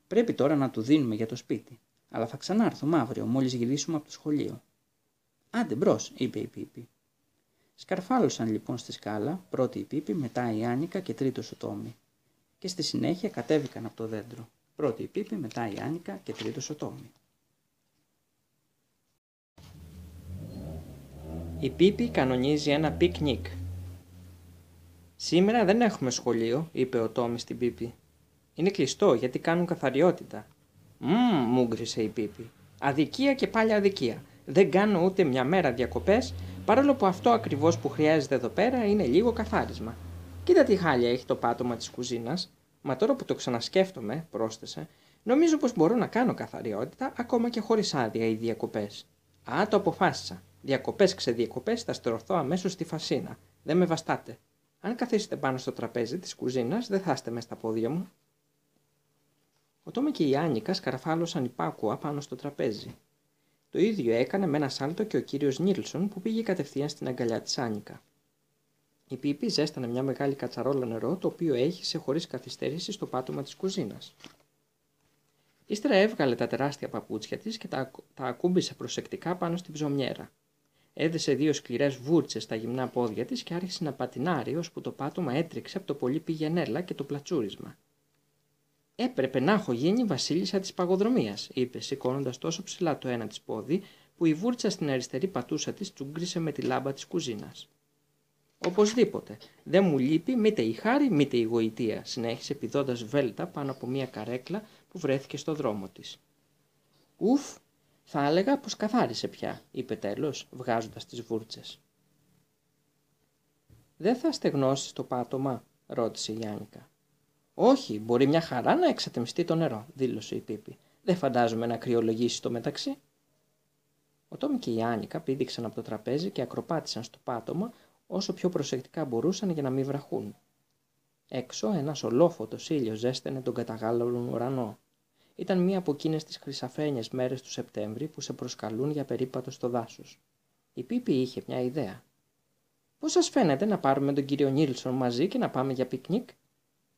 Πρέπει τώρα να του δίνουμε για το σπίτι. Αλλά θα ξανάρθουμε αύριο, μόλις γυρίσουμε από το σχολείο. Άντε μπρος, είπε η Πίπη. Σκαρφάλωσαν λοιπόν στη σκάλα, πρώτη η Πίπη, μετά η Άνικα και τρίτος ο Τόμι. Και στη συνέχεια κατέβηκαν από το δέντρο. Πρώτη η Πίπη, μετά η Άνικα και τρίτος ο Τόμι. Η Πίπη κανονίζει ένα πικνίκ. Σήμερα δεν έχουμε σχολείο, είπε ο Τόμι στην Πίπη. Είναι κλειστό γιατί κάνουν καθαριότητα. Μούγκρισε η Πίπη. Αδικία και πάλι αδικία. Δεν κάνω ούτε μια μέρα διακοπές, παρόλο που αυτό ακριβώς που χρειάζεται εδώ πέρα είναι λίγο καθάρισμα. Κοίτα τι χάλια έχει το πάτωμα της κουζίνας. Μα τώρα που το ξανασκέφτομαι, πρόσθεσε, νομίζω πως μπορώ να κάνω καθαριότητα ακόμα και χωρίς άδεια ή διακοπές. Α, το αποφάσισα. Διακοπές ξεδιακοπές θα στρωθώ αμέσως στη φασίνα. Δεν με βαστάτε. Αν καθίσετε πάνω στο τραπέζι της κουζίνας, δεν θα είστε μες στα πόδια μου. Ο Τόμι και η Άνικα σκαρφάλωσαν υπάκουα πάνω στο τραπέζι. Το ίδιο έκανε με ένα σάλτο και ο κύριος Νίλσον που πήγε κατευθείαν στην αγκαλιά της Άνικα. Η Πίπη ζέστανε μια μεγάλη κατσαρόλα νερό το οποίο έχισε χωρίς καθυστέρηση στο πάτωμα της κουζίνας. Ύστερα έβγαλε τα τεράστια παπούτσια της και τα ακούμπησε προσεκτικά πάνω στην ψωμιέρα. Έδεσε δύο σκληρές βούρτσες στα γυμνά πόδια της και άρχισε να πατινάρει ώσπου το πάτωμα έτριξε από το πολύ πηγενέλα και το πλατσούρισμα. «Έπρεπε να έχω γίνει βασίλισσα της παγοδρομίας», είπε, σηκώνοντας τόσο ψηλά το ένα της πόδι, που η βούρτσα στην αριστερή πατούσα της τσούγκρισε με τη λάμπα της κουζίνας. «Οπωσδήποτε. Δεν μου λείπει μήτε η χάρη, μήτε η γοητεία», συνέχισε πηδώντας βέλτα πάνω από μία καρέκλα που βρέθηκε στο δρόμο της. «Ουφ, θα έλεγα πως καθάρισε πια», είπε τέλος, βγάζοντας τις βούρτσες. «Δεν θα στεγνώσεις το πάτωμα?» ρώτησε η Άνικα. «Όχι, μπορεί μια χαρά να εξατεμιστεί το νερό», δήλωσε η Πίπη. «Δεν φαντάζομαι να κρυολογήσει στο μεταξύ». Ο Τόμι και η Άνικα πήδηξαν από το τραπέζι και ακροπάτησαν στο πάτωμα όσο πιο προσεκτικά μπορούσαν για να μην βραχούν. Έξω ένας ολόφωτος ήλιος ζέστενε τον καταγάλαμπρον ουρανό. Ήταν μία από εκείνες τις χρυσαφένιες μέρες του Σεπτέμβρη που σε προσκαλούν για περίπατο στο δάσος. Η Πίπη είχε μια ιδέα. «Πώς σας φαίνεται να πάρουμε τον κύριο Νίλσον μαζί και να πάμε για πικνίκ?»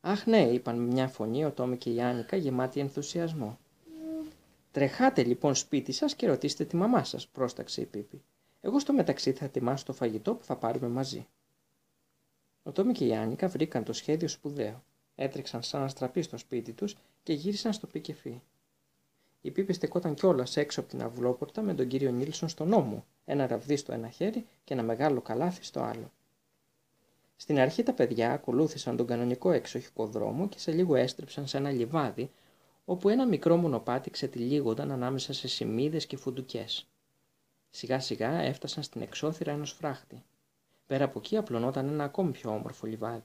«Αχ ναι», είπαν με μια φωνή ο Τόμι και η Άνικα γεμάτοι ενθουσιασμό. «Τρεχάτε λοιπόν σπίτι σας και ρωτήστε τη μαμά σας», πρόσταξε η Πίπη. «Εγώ στο μεταξύ θα ετοιμάσω το φαγητό που θα πάρουμε μαζί». Ο Τόμι και η Άνικα βρήκαν το σχέδιο σπουδαίο. Έτρεξαν σαν αστραπή στο σπίτι τους και γύρισαν στο πικεφί. Η Πίπη στεκόταν κιόλας έξω από την αυλόπορτα με τον κύριο Νίλσον στον ώμο, ένα ραβδί στο ένα χέρι και ένα μεγάλο καλάθι στο άλλο. Στην αρχή τα παιδιά ακολούθησαν τον κανονικό εξοχικό δρόμο και σε λίγο έστρεψαν σε ένα λιβάδι, όπου ένα μικρό μονοπάτι ξετυλίγονταν ανάμεσα σε σημείδες και φουντουκές. Σιγά σιγά έφτασαν στην εξώθυρα ενός φράχτη. Πέρα από εκεί απλωνόταν ένα ακόμη πιο όμορφο λιβάδι.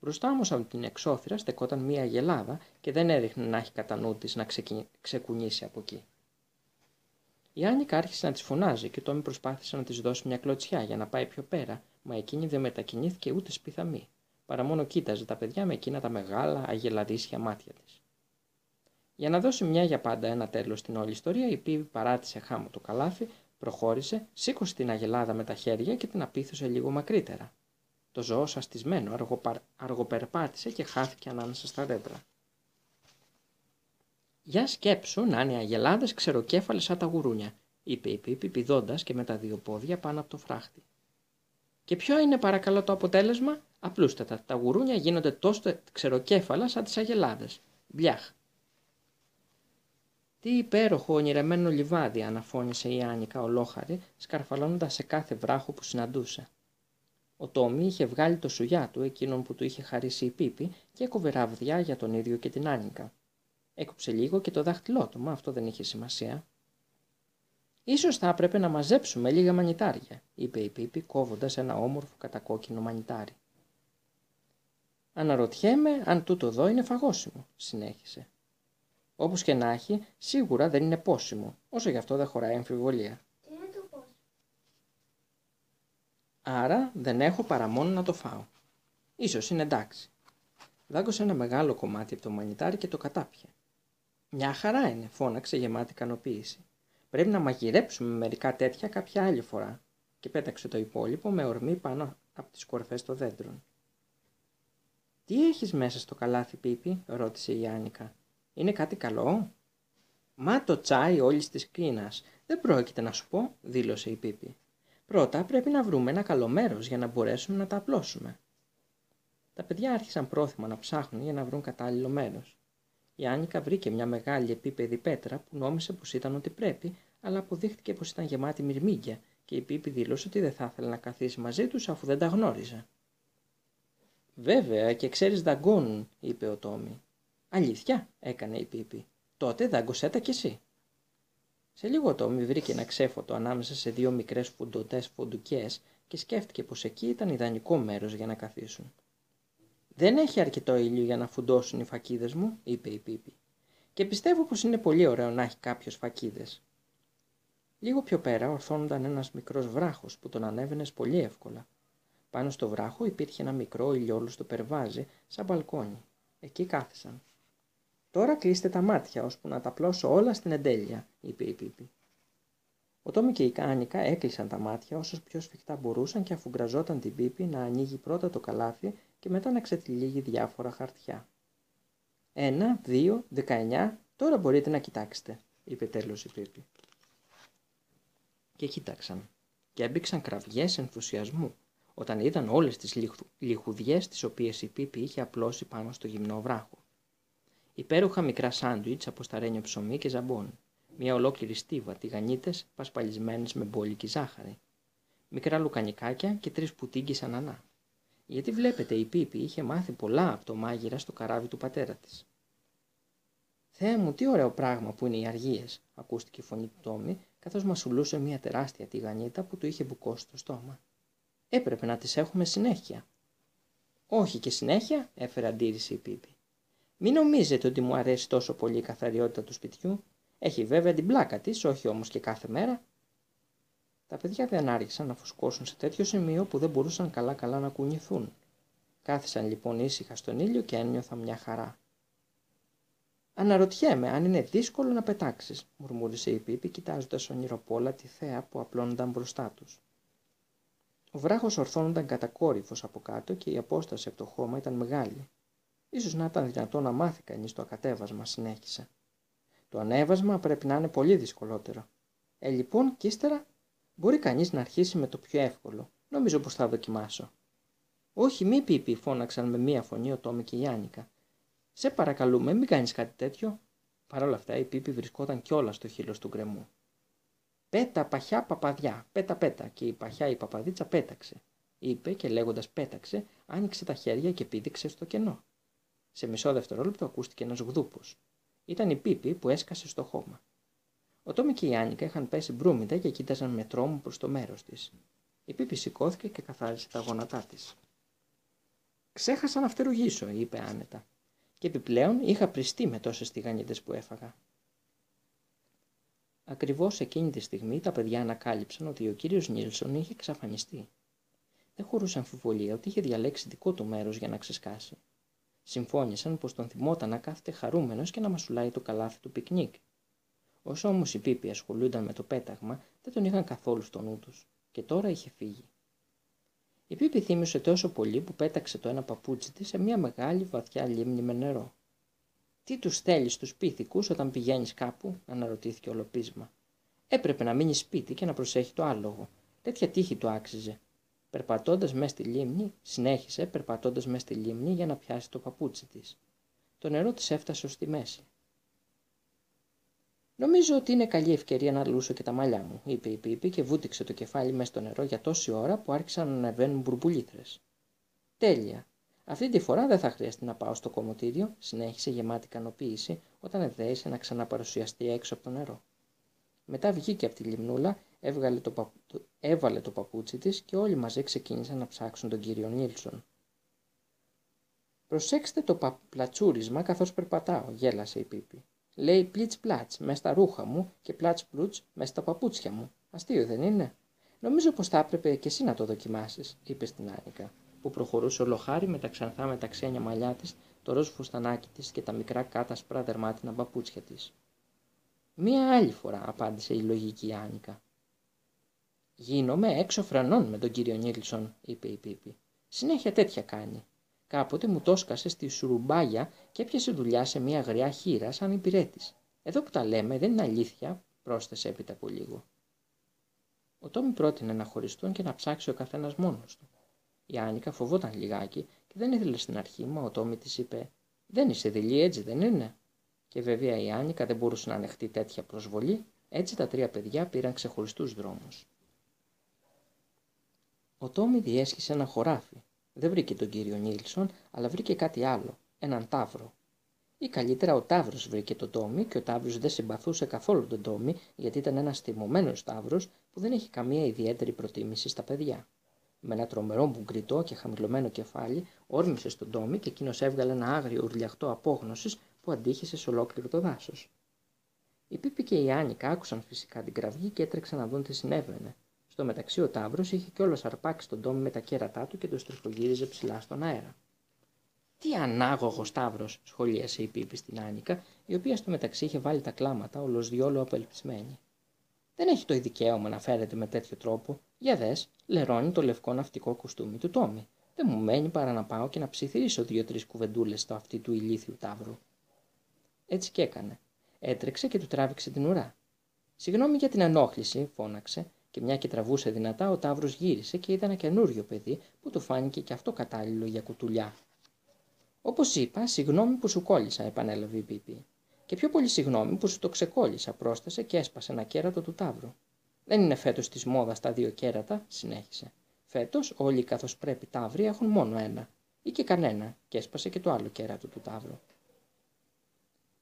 Μπροστά όμως από την εξώθυρα στεκόταν μία αγελάδα και δεν έδειχνε να έχει κατά νου της να ξεκουνήσει από εκεί. Η Άνικα άρχισε να της φωνάζει και ο Τόμι προσπάθησε να της δώσει μια κλωτσιά για να πάει πιο πέρα, μα εκείνη δεν μετακινήθηκε ούτε σπιθαμή, παρά μόνο κοίταζε τα παιδιά με εκείνα τα μεγάλα αγελαδίσια μάτια της. Για να δώσει μια για πάντα ένα τέλος στην όλη ιστορία, η Πίπη παράτησε χάμω το καλάθι, προχώρησε, σήκωσε την αγελάδα με τα χέρια και την απίθωσε λίγο μακρύτερα. Το ζώο σαστισμένο αργοπερπάτησε και χάθηκε ανάμεσα στα δέντρα. «Για σκέψου να είναι αγελάδες ξεροκέφαλες σαν τα γουρούνια», είπε η Πίπη πηδώντας και με τα δύο πόδια πάνω από το φράχτη. «Και ποιο είναι παρακαλώ το αποτέλεσμα?» «Απλούστατα, τα γουρούνια γίνονται τόσο ξεροκέφαλα σαν τις αγελάδες. Μπλιάχ!» «Τι υπέροχο ονειρεμένο λιβάδι», αναφώνησε η Άνικα ολόχαρη, σκαρφαλώνοντας σε κάθε βράχο που συναντούσε. Ο Τόμι είχε βγάλει το σουγιά του, εκείνον που του είχε χαρίσει η Πίπη, και έκοβε ραβδιά για τον ίδιο και την Άνικα. Έκοψε λίγο και το δάχτυλό του, μα αυτό δεν είχε σημασία. «Ίσως θα έπρεπε να μαζέψουμε λίγα μανιτάρια», είπε η Πίπη, κόβοντας ένα όμορφο κατακόκκινο μανιτάρι. «Αναρωτιέμαι αν τούτο εδώ είναι φαγώσιμο», συνέχισε. «Όπως και να έχει, σίγουρα δεν είναι πόσιμο, όσο γι' αυτό δεν χωράει αμφιβολία». «Τι είναι το πόσιμο?» «Άρα δεν έχω παρά μόνο να το φάω». Ίσως είναι εντάξει. Δάγκωσε ένα μεγάλο κομμάτι από το μανιτάρι και το κατάπιε. Μια χαρά είναι, φώναξε γεμάτη ικανοποίηση. Πρέπει να μαγειρέψουμε μερικά τέτοια κάποια άλλη φορά. Και πέταξε το υπόλοιπο με ορμή πάνω από τις κορφές των δέντρων. Τι έχεις μέσα στο καλάθι, Πίπη, ρώτησε η Άνικα. Είναι κάτι καλό? Μα το τσάι όλης της Κίνας. Δεν πρόκειται να σου πω, δήλωσε η Πίπη. Πρώτα πρέπει να βρούμε ένα καλό μέρος για να μπορέσουμε να τα απλώσουμε. Τα παιδιά άρχισαν πρόθυμα να ψάχνουν για να βρουν κατάλληλο μέρος. Η Άνικα βρήκε μια μεγάλη επίπεδη πέτρα που νόμισε πως ήταν ό,τι πρέπει, αλλά αποδείχτηκε πως ήταν γεμάτη μυρμήγκια και η Πίπη δήλωσε ότι δεν θα ήθελε να καθίσει μαζί τους αφού δεν τα γνώριζε. «Βέβαια και ξέρεις δαγκώνουν», είπε ο Τόμι. «Αλήθεια», έκανε η Πίπη. «Τότε δαγκωσέ τα κι εσύ». Σε λίγο ο Τόμι βρήκε ένα ξέφωτο ανάμεσα σε δύο μικρές φουντωτές φοντουκιές και σκέφτηκε πως εκεί ήταν ιδανικό μέρος για να καθίσουν. «Δεν έχει αρκετό ήλιο για να φουντώσουν οι φακίδες μου», είπε η Πίπη. «Και πιστεύω πως είναι πολύ ωραίο να έχει κάποιος φακίδες». Λίγο πιο πέρα ορθώνονταν ένας μικρός βράχος που τον ανέβαινες πολύ εύκολα. Πάνω στο βράχο υπήρχε ένα μικρό ηλιόλουστο περβάζι σαν μπαλκόνι. Εκεί κάθισαν. «Τώρα κλείστε τα μάτια, ώσπου να τα πλώσω όλα στην εντέλεια», είπε η Πίπη. Ο Τόμι και η Άνικα έκλεισαν τα μάτια όσο πιο σφιχτά μπορούσαν και αφουγκραζόταν την Πίπη να ανοίγει πρώτα το καλάθι και μετά να ξετυλίγει διάφορα χαρτιά. «Ένα, δύο, 19, τώρα μπορείτε να κοιτάξετε», είπε τέλος η Πίπη. Και κοίταξαν. Και έμπηξαν κραυγές ενθουσιασμού όταν είδαν όλες τις λιχουδιές τις οποίες η Πίπη είχε απλώσει πάνω στο γυμνό βράχο. Υπέροχα μικρά σάντουιτς από σταρένιο ψωμί και ζαμπόν. Μια ολόκληρη στίβα τηγανίτες πασπαλισμένες με μπόλικη ζάχαρη. Μικρά λουκανικάκια και 3 πουτίγκες ανανά. Γιατί βλέπετε η Πίπη είχε μάθει πολλά από το μάγειρα στο καράβι του πατέρα της. «Θεέ μου, τι ωραίο πράγμα που είναι οι αργίες», ακούστηκε η φωνή του Τόμι, καθώς μασουλούσε μια τεράστια τηγανίτα που του είχε μπουκώσει στο στόμα. «Έπρεπε να τις έχουμε συνέχεια». «Όχι και συνέχεια», έφερε αντίρρηση η Πίπη. «Μην νομίζετε ότι μου αρέσει τόσο πολύ η καθαριότητα του σπιτιού. Έχει βέβαια την πλάκα της, όχι όμως και κάθε μέρα». Τα παιδιά δεν άρχισαν να φουσκώσουν σε τέτοιο σημείο που δεν μπορούσαν καλά-καλά να κουνηθούν. Κάθισαν λοιπόν ήσυχα στον ήλιο και ένιωθαν μια χαρά. «Αναρωτιέμαι αν είναι δύσκολο να πετάξεις», μουρμούρισε η Πίπη κοιτάζοντας ονειροπόλα τη θέα που απλώνονταν μπροστά τους. Ο βράχος ορθώνονταν κατακόρυφος από κάτω και η απόσταση από το χώμα ήταν μεγάλη. Ίσως να ήταν δυνατό να μάθει κανείς το ακατέβασμα, συνέχισε. «Το ανέβασμα πρέπει να είναι πολύ δυσκολότερο. Λοιπόν, κι ύστερα μπορεί κανείς να αρχίσει με το πιο εύκολο. Νομίζω πως θα δοκιμάσω». «Όχι, μη, Πίπη», φώναξαν με μία φωνή ο Τόμι και η Άνικα. «Σε παρακαλούμε, μην κάνεις κάτι τέτοιο». Παρ' όλα αυτά η Πίπη βρισκόταν κιόλας στο χείλος του γκρεμού. «Πέτα, παχιά, παπαδιά, πέτα, πέτα», και η παχιά η παπαδίτσα πέταξε. Είπε και λέγοντας πέταξε, άνοιξε τα χέρια και πήδηξε στο κενό. Σε μισό δευτερόλεπτο ακούστηκε ένας γδούπος. Ήταν η Πίπη που έσκασε στο χώμα. Ο Τόμι και η Άνικα είχαν πέσει μπρούμητα και κοίταζαν με τρόμο προς το μέρος της. Η Πίπη σηκώθηκε και καθάρισε τα γόνατά της. «Ξέχασα να φτερουγήσω», είπε άνετα. «Και επιπλέον είχα πριστεί με τόσες τηγανίτες που έφαγα». Ακριβώς εκείνη τη στιγμή τα παιδιά ανακάλυψαν ότι ο κύριος Νίλσον είχε εξαφανιστεί. Δεν χωρούσε αμφιβολία ότι είχε διαλέξει δικό του μέρος για να ξεσκάσει. Συμφώνησαν πως τον θυμόταν να κάθεται χαρούμενος και να μασουλάει το καλάθι του πικνίκ. Όσο όμως οι Πίποι ασχολούνταν με το πέταγμα, δεν τον είχαν καθόλου στο νου τους, και τώρα είχε φύγει. Η Πίπη θύμισε τόσο πολύ που πέταξε το ένα παπούτσι της σε μια μεγάλη βαθιά λίμνη με νερό. «Τι τους θέλεις τους πίθηκους όταν πηγαίνεις κάπου?» αναρωτήθηκε ολοπίσμα. «Έπρεπε να μείνει σπίτι και να προσέχει το άλογο. Τέτοια τύχη του άξιζε». Συνέχισε περπατώντας μέσα στη λίμνη για να πιάσει το παπούτσι της. Το νερό της έφτασε ως τη μέση. «Νομίζω ότι είναι καλή ευκαιρία να λούσω και τα μαλλιά μου», είπε η Πίπη και βούτυξε το κεφάλι μέσα στο νερό για τόση ώρα που άρχισαν να ανεβαίνουν μπουρμπουλήθρες. «Τέλεια! Αυτή τη φορά δεν θα χρειαστεί να πάω στο κομμωτήριο», συνέχισε γεμάτη ικανοποίηση όταν εδέησε να ξαναπαρουσιαστεί έξω από το νερό. Μετά βγήκε από τη λιμνούλα, έβαλε το παπούτσι της και όλοι μαζί ξεκίνησαν να ψάξουν τον κύριο Νίλσον. «Προσέξτε το πλατσούρισμα καθώς περπατάω», γέλασε η Πίπη. «Λέει πλίτς πλάτς μες στα ρούχα μου και πλάτς πλούτς μες στα παπούτσια μου. Αστείο δεν είναι? Νομίζω πως θα έπρεπε και εσύ να το δοκιμάσεις», είπε στην Άνικα. που προχωρούσε ολοχάρη με τα ξανθά με τα ξένια μαλλιά της, το ροζ φουστανάκι της και τα μικρά κάτασπρα δερμάτινα παπούτσια της. «Μία άλλη φορά», απάντησε η λογική Άνικα. «Γίνομαι έξω φρανών με τον κύριο Νίλσον», είπε η Πίπη. «Συνέχεια τέτοια κάνει. Κάποτε μου τόσκασε στη Σουρουμπάγια και έπιασε δουλειά σε μία γριά χείρα σαν υπηρέτης. Εδώ που τα λέμε δεν είναι αλήθεια», πρόσθεσε έπειτα από λίγο. Ο Τόμι πρότεινε να χωριστούν και να ψάξει ο καθένας μόνος του. Η Άνικα φοβόταν λιγάκι και δεν ήθελε στην αρχή, μα ο Τόμι της είπε: «Δεν είσαι δειλή, έτσι δεν είναι?» Και βέβαια η Άνικα δεν μπορούσε να ανεχτεί τέτοια προσβολή, έτσι τα τρία παιδιά πήραν ξεχωριστούς δρόμους. Ο Τόμι διέσχισε ένα χωράφι. Δεν βρήκε τον κύριο Νίλσον, αλλά βρήκε κάτι άλλο, έναν ταύρο. Ή καλύτερα ο ταύρος βρήκε τον Τόμι, και ο ταύρος δεν συμπαθούσε καθόλου τον Τόμι, γιατί ήταν ένας θυμωμένος ταύρος που δεν είχε καμία ιδιαίτερη προτίμηση στα παιδιά. Με ένα τρομερό μπουγκριτό και χαμηλωμένο κεφάλι, όρμησε στον Τόμι και εκείνος έβγαλε ένα άγριο ουρλιαχτό απόγνωσης που αντίχησε σε ολόκληρο το δάσος. Η Πίπη και η Άνικα άκουσαν φυσικά την κραυγή και έτρεξαν να δουν τι συνέβαινε. Στο μεταξύ ο ταύρος είχε κιόλας αρπάξει τον Τόμι με τα κέρατά του και τον στριφογύριζε ψηλά στον αέρα. «Τι ανάγωγος ταύρος», σχολίασε η Πίπη στην Άνικα, η οποία στο μεταξύ είχε βάλει τα κλάματα ολοσδιόλου απελπισμένη. «Δεν έχει το δικαίωμα να φέρεται με τέτοιο τρόπο. Για δες, λερώνει το λευκό ναυτικό κουστούμι του Τόμι. Δεν μου μένει παρά να πάω και να ψιθυρίσω 2-3 κουβεντούλες στο αυτί του ηλίθιου ταύρου». Έτσι κι έκανε. Έτρεξε και του τράβηξε την ουρά. «Συγγνώμη για την ενόχληση», φώναξε, και μια και τραβούσε δυνατά, ο ταύρος γύρισε και είδε ένα καινούριο παιδί που του φάνηκε και αυτό κατάλληλο για κουτουλιά. «Όπως είπα, συγγνώμη που σου κόλλησα», επανέλαβε η Πίπη. «Και πιο πολύ συγγνώμη που σου το ξεκόλλησα», πρόσθεσε και έσπασε ένα κέρατο του ταύρου. «Δεν είναι φέτος της μόδας τα 2 κέρατα», συνέχισε. «Φέτος όλοι οι καθώς πρέπει ταύροι έχουν μόνο ένα. Ή και κανένα», και έσπασε και το άλλο κέρατο του ταύρου.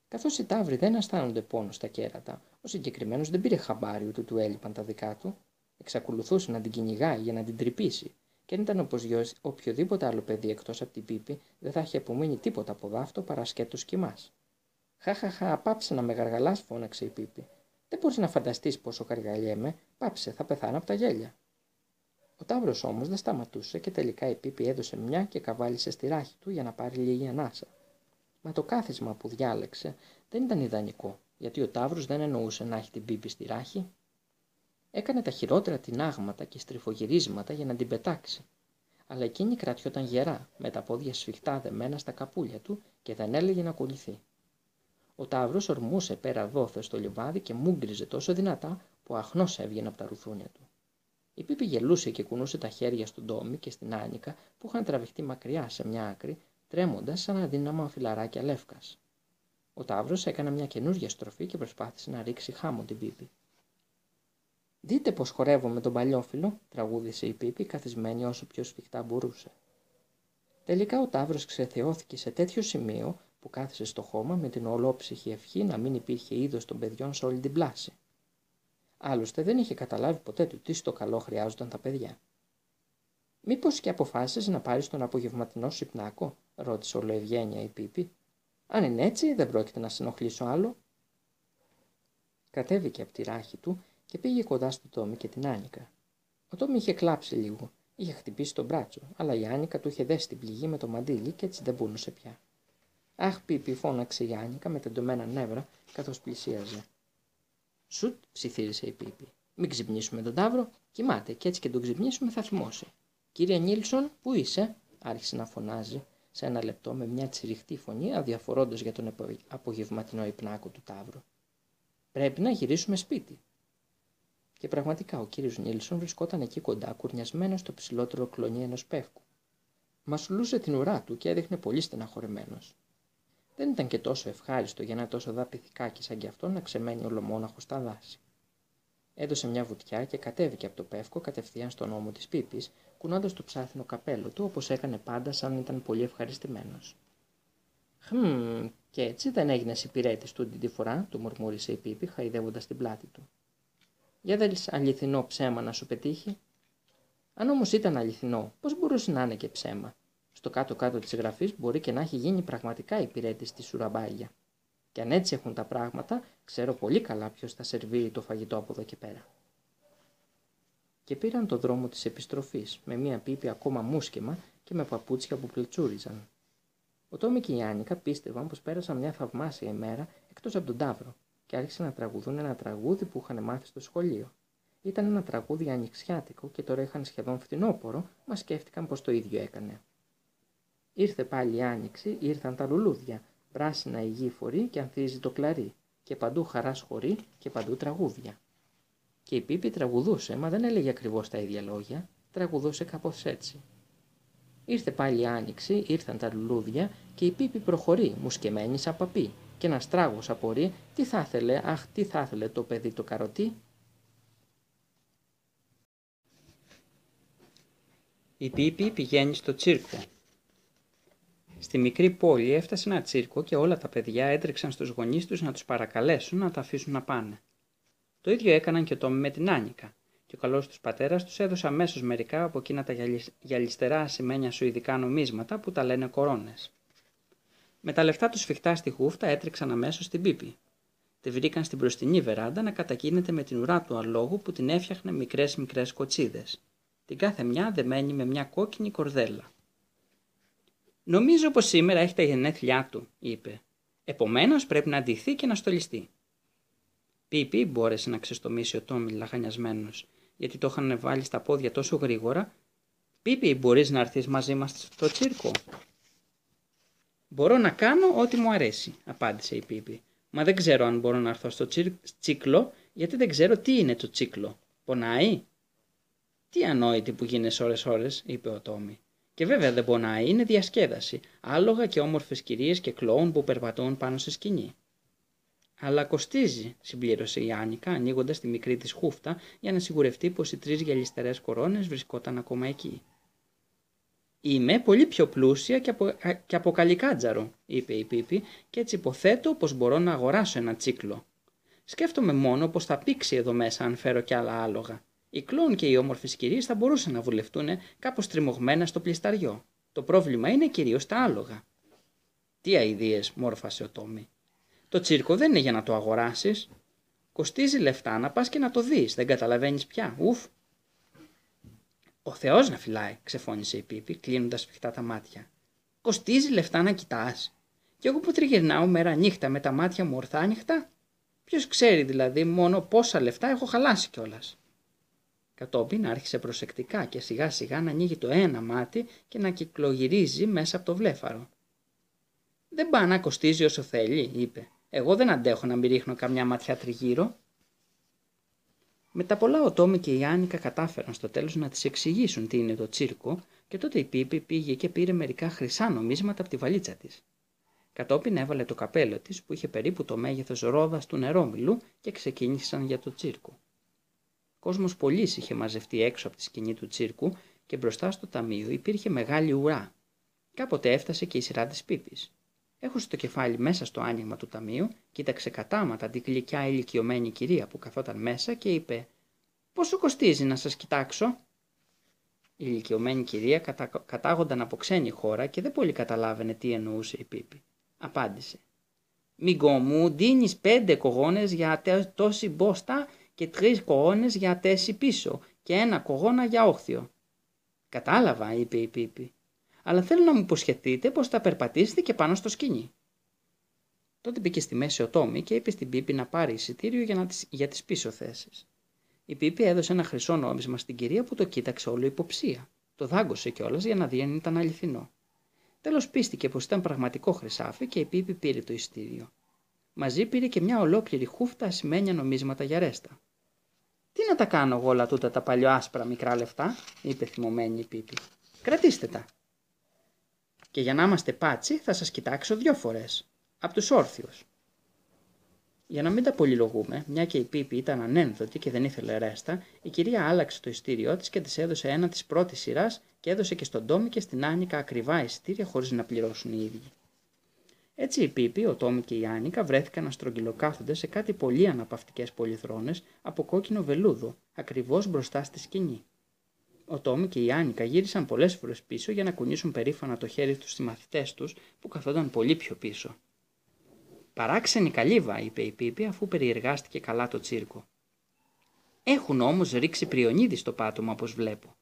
Καθώς οι ταύροι δεν αισθάνονται πόνο στα κέρατα, ο συγκεκριμένος δεν πήρε χαμπάρι ούτε του έλειπαν τα δικά του. Εξακολουθούσε να την κυνηγάει για να την τρυπήσει, και αν ήταν οποιοδήποτε άλλο παιδί εκτός από την Πίπη, δεν θα είχε απομείνει τίποτα από δάφτο παρά σκέτος κοιμάς. «Χαχαχα, πάψε να με γαργαλάς», φώναξε η Πίπη. «Δεν μπορείς να φανταστείς πόσο καργαλιέμαι, πάψε, θα πεθάνω από τα γέλια». Ο ταύρος όμως δεν σταματούσε και τελικά η Πίπη έδωσε μια και καβάλισε στη ράχη του για να πάρει λίγη ανάσα. Μα το κάθισμα που διάλεξε δεν ήταν ιδανικό, γιατί ο ταύρος δεν εννοούσε να έχει την Πίπη στη ράχη. Έκανε τα χειρότερα τινάγματα και στριφογυρίσματα για να την πετάξει. Αλλά εκείνη κρατιόταν γερά, με τα πόδια σφιχτά δεμένα στα καπούλια του και δεν έλεγε να ακολουθεί. Ο ταύρος ορμούσε πέρα δόθε στο λιβάδι και μούγκριζε τόσο δυνατά που αχνός έβγαινε από τα ρουθούνια του. Η Πίπη γελούσε και κουνούσε τα χέρια στον Τόμι και στην Άνικα που είχαν τραβηχτεί μακριά σε μια άκρη, τρέμοντας σαν αδύναμα φυλαράκια λεύκας. Ο ταύρος έκανε μια καινούργια στροφή και προσπάθησε να ρίξει χάμω την Πίπη. «Δείτε πως χορεύω με τον παλιόφιλο», τραγούδισε η Πίπη, καθισμένη όσο πιο σφιχτά μπορούσε. Τελικά ο ταύρος ξεθεώθηκε σε τέτοιο σημείο που κάθισε στο χώμα με την ολόψυχη ευχή να μην υπήρχε είδος των παιδιών σε όλη την πλάση. Άλλωστε δεν είχε καταλάβει ποτέ του τι στο καλό χρειάζονταν τα παιδιά. «Μήπως και αποφάσισες να πάρεις τον απογευματινό σου υπνάκο?» ρώτησε ολοευγένεια η Πίπη. «Αν είναι έτσι, δεν πρόκειται να συνοχλήσω άλλο». Κατέβηκε από τη ράχη του και πήγε κοντά στον Τόμι και την Άνικα. Ο Τόμι είχε κλάψει λίγο, είχε χτυπήσει τον μπράτσο, αλλά η Άνικα του είχε δέσει την πληγή με το μαντίλι και έτσι δεν μπούνωσε πια. «Αχ, Πίπη», φώναξε η Άνικα με τεντωμένα νεύρα καθώς πλησίαζε. «Σουτ», ψιθύρισε η Πίπη. «Μην ξυπνήσουμε τον ταύρο, κοιμάται, και έτσι και τον ξυπνήσουμε θα θυμώσει. Κύριε Νίλσον, πού είσαι?» άρχισε να φωνάζει σε ένα λεπτό με μια τσιριχτή φωνή, αδιαφορώντας για τον απογευματινό υπνάκο του ταύρου. «Πρέπει να γυρίσουμε σπίτι». Και πραγματικά ο κύριος Νίλσον βρισκόταν εκεί κοντά, κουρνιασμένος στο ψηλότερο κλονί ενός πεύκου. Μασουλούσε την ουρά του και έδειχνε πολύ στεναχωρημένος. Δεν ήταν και τόσο ευχάριστο για ένα τόσο δαπιθικάκι σαν κι αυτό να ξεμένει ολομόναχο στα δάση. Έδωσε μια βουτιά και κατέβηκε από το πεύκο κατευθείαν στον ώμο της Πίπης, κουνώντας το ψάθινο καπέλο του όπως έκανε πάντα σαν ήταν πολύ ευχαριστημένος. «Και έτσι δεν έγινες υπηρέτης του την τη φορά», του μουρμούρισε η Πίπη, χαϊδεύοντας την πλάτη του. «Για δε αληθινό ψέμα να σου πετύχει». Αν όμως ήταν αληθινό, πώς μπορούσε να είναι και ψέμα? Στο κάτω-κάτω της γραφής μπορεί και να έχει γίνει πραγματικά υπηρέτης της Σουραμπάγια. Και αν έτσι έχουν τα πράγματα, ξέρω πολύ καλά ποιος θα σερβίρει το φαγητό από εδώ και πέρα. Και πήραν το δρόμο της επιστροφής, με μια Πίπη ακόμα μουσκεμα και με παπούτσια που πλετσούριζαν. Ο Τόμι και η Άνικα πίστευαν πως πέρασαν μια θαυμάσια ημέρα εκτός από τον τάβρο και άρχισαν να τραγουδούν ένα τραγούδι που είχαν μάθει στο σχολείο. Ήταν ένα τραγούδι ανοιξιάτικο και τώρα είχαν σχεδόν φθινόπορο, μα σκέφτηκαν πως το ίδιο έκανε. Ήρθε πάλι η άνοιξη, ήρθαν τα λουλούδια, πράσινα η γη φορεί και ανθίζει το κλαρί, και παντού χαρά σχωρεί και παντού τραγούδια. Και η Πίπη τραγουδούσε, μα δεν έλεγε ακριβώς τα ίδια λόγια, τραγουδούσε κάπως έτσι. Ήρθε πάλι η άνοιξη, ήρθαν τα λουλούδια και η Πίπη προχωρεί, μουσκεμένη σαν παπί, και ένας τράγος απορεί, τι θα ήθελε, αχ, τι θα ήθελε το παιδί το καροτί. Η Πίπη πηγαίνει στο τσίρκο. Στη μικρή πόλη έφτασε ένα τσίρκο και όλα τα παιδιά έτρεξαν στους γονείς τους να τους παρακαλέσουν να τα αφήσουν να πάνε. Το ίδιο έκαναν και ο Τόμι με την Άνικα, και ο καλός τους πατέρας τους έδωσε αμέσως μερικά από εκείνα τα γυαλιστερά ασημένια σουηδικά νομίσματα που τα λένε κορώνες. Με τα λεφτά τους σφιχτά στη χούφτα έτρεξαν αμέσως στην Πίπη. Τη βρήκαν στην μπροστινή βεράντα να κατακίνεται με την ουρά του αλόγου που την έφτιαχνε μικρές κοτσίδες, την κάθε μια δεμένη με μια κόκκινη κορδέλα. «Νομίζω πως σήμερα έχει τα γενέθλιά του», είπε. «Επομένως πρέπει να ντυθεί και να στολιστεί». Πίπη μπόρεσε να ξεστομίσει ο Τόμι λαχανιασμένος, γιατί το είχαν βάλει στα πόδια τόσο γρήγορα. «Πίπη, μπορείς να έρθεις μαζί μας στο τσίρκο?» «Μπορώ να κάνω ό,τι μου αρέσει», απάντησε η Πίπη. «Μα δεν ξέρω αν μπορώ να έρθω στο τσίκλο, γιατί δεν ξέρω τι είναι το τσίκλο. Πονάει?» «Τι ανόητη που γίνεσαι ώρες-ώρες», είπε ο Τόμι. «Και βέβαια δεν πονάει, είναι διασκέδαση, άλογα και όμορφες κυρίες και κλόουν που περπατούν πάνω σε σκηνή». «Αλλά κοστίζει», συμπλήρωσε η Άνικα, ανοίγοντας τη μικρή της χούφτα για να σιγουρευτεί πως οι τρεις γυαλιστερές κορώνες βρισκόταν ακόμα εκεί. «Είμαι πολύ πιο πλούσια και από καλικάτζαρο», είπε η Πίπη, «και έτσι υποθέτω πως μπορώ να αγοράσω ένα τσίκλο. Σκέφτομαι μόνο πως θα πήξει εδώ μέσα αν φέρω κι άλλα άλογα. Οι κλόουν και οι όμορφες κυρίες θα μπορούσαν να βουλευτούν κάπως τριμωγμένα στο πλησταριό. Το πρόβλημα είναι κυρίως τα άλογα». «Τι αηδίες», μόρφασε ο Τόμι. «Το τσίρκο δεν είναι για να το αγοράσεις. Κοστίζει λεφτά να πας και να το δεις, δεν καταλαβαίνεις πια, ουφ». «Ο Θεός να φυλάει», ξεφώνησε η Πίπη, κλείνοντας σφιχτά τα μάτια. «Κοστίζει λεφτά να κοιτάς. Κι εγώ που τριγυρνάω μέρα νύχτα με τα μάτια μου ορθάνυχτα. Ποιος ξέρει δηλαδή μόνο πόσα λεφτά έχω χαλάσει κιόλας». Κατόπιν άρχισε προσεκτικά και σιγά σιγά να ανοίγει το ένα μάτι και να κυκλογυρίζει μέσα από το βλέφαρο. «Δεν πάει να κοστίζει όσο θέλει», είπε. «Εγώ δεν αντέχω να μην ρίχνω καμιά ματιά τριγύρω». Με τα πολλά ο Τόμι και η Άνικα κατάφεραν στο τέλος να της εξηγήσουν τι είναι το τσίρκο και τότε η Πίπη πήγε και πήρε μερικά χρυσά νομίσματα από τη βαλίτσα της. Κατόπιν έβαλε το καπέλο της που είχε περίπου το μέγεθος ρόδας του νερόμυλου και ξεκίνησαν για το τσίρκο. Κόσμος πολύς είχε μαζευτεί έξω από τη σκηνή του τσίρκου και μπροστά στο ταμείο υπήρχε μεγάλη ουρά. Κάποτε έφτασε και η σειρά της Πίπης. Έχωσε το κεφάλι μέσα στο άνοιγμα του ταμείου, κοίταξε κατάματα την γλυκιά ηλικιωμένη κυρία που καθόταν μέσα και είπε «Πόσο κοστίζει να σας κοιτάξω?» Η ηλικιωμένη κυρία κατάγονταν από ξένη χώρα και δεν πολύ καταλάβαινε τι εννοούσε η Πίπη. Απάντησε «Μιγκό μου, δίνεις 5 κογόνες για τόση μπόστα και 3 κορώνες για 4 πίσω και 1 κορώνα για όχθιο». «Κατάλαβα», είπε η Πίπη, «αλλά θέλω να μου υποσχεθείτε πως θα περπατήσετε και πάνω στο σκηνή». Τότε μπήκε στη μέση ο Τόμι και είπε στην Πίπη να πάρει εισιτήριο για τις πίσω θέσεις. Η Πίπη έδωσε ένα χρυσό νόμισμα στην κυρία που το κοίταξε όλο υποψία. Το δάγκωσε κιόλας για να δει αν ήταν αληθινό. Τέλος πίστηκε πως ήταν πραγματικό χρυσάφι και η Πίπη πήρε το εισιτήριο. Μαζί πήρε και μια ολόκληρη χούφτα ασημένια νομίσματα για ρέστα. «Τι να τα κάνω εγώ όλα τούτα τα παλιοάσπρα μικρά λεφτά», είπε θυμωμένη η Πίπη. «Κρατήστε τα. Και για να είμαστε πάτσι θα σας κοιτάξω 2 φορές. Απ' τους όρθιους». Για να μην τα πολυλογούμε, μια και η Πίπη ήταν ανένδοτη και δεν ήθελε ρέστα, η κυρία άλλαξε το ειστήριό της και της έδωσε ένα της πρώτης σειράς και έδωσε και στον Τόμι και στην Άνικα ακριβά ειστήρια χωρίς να πληρώσουν οι ίδιοι. Έτσι η Πίπη, ο Τόμι και η Άνικα βρέθηκαν να στρογγυλοκάθονται σε κάτι πολύ αναπαυτικές πολυθρόνες από κόκκινο βελούδο, ακριβώς μπροστά στη σκηνή. Ο Τόμι και η Άνικα γύρισαν πολλές φορές πίσω για να κουνήσουν περήφανα το χέρι τους στις μαθητές τους που καθόταν πολύ πιο πίσω. «Παράξενη καλύβα», είπε η Πίπη αφού περιεργάστηκε καλά το τσίρκο. «Έχουν όμως ρίξει πριονίδι στο πάτωμα όπως βλέπω.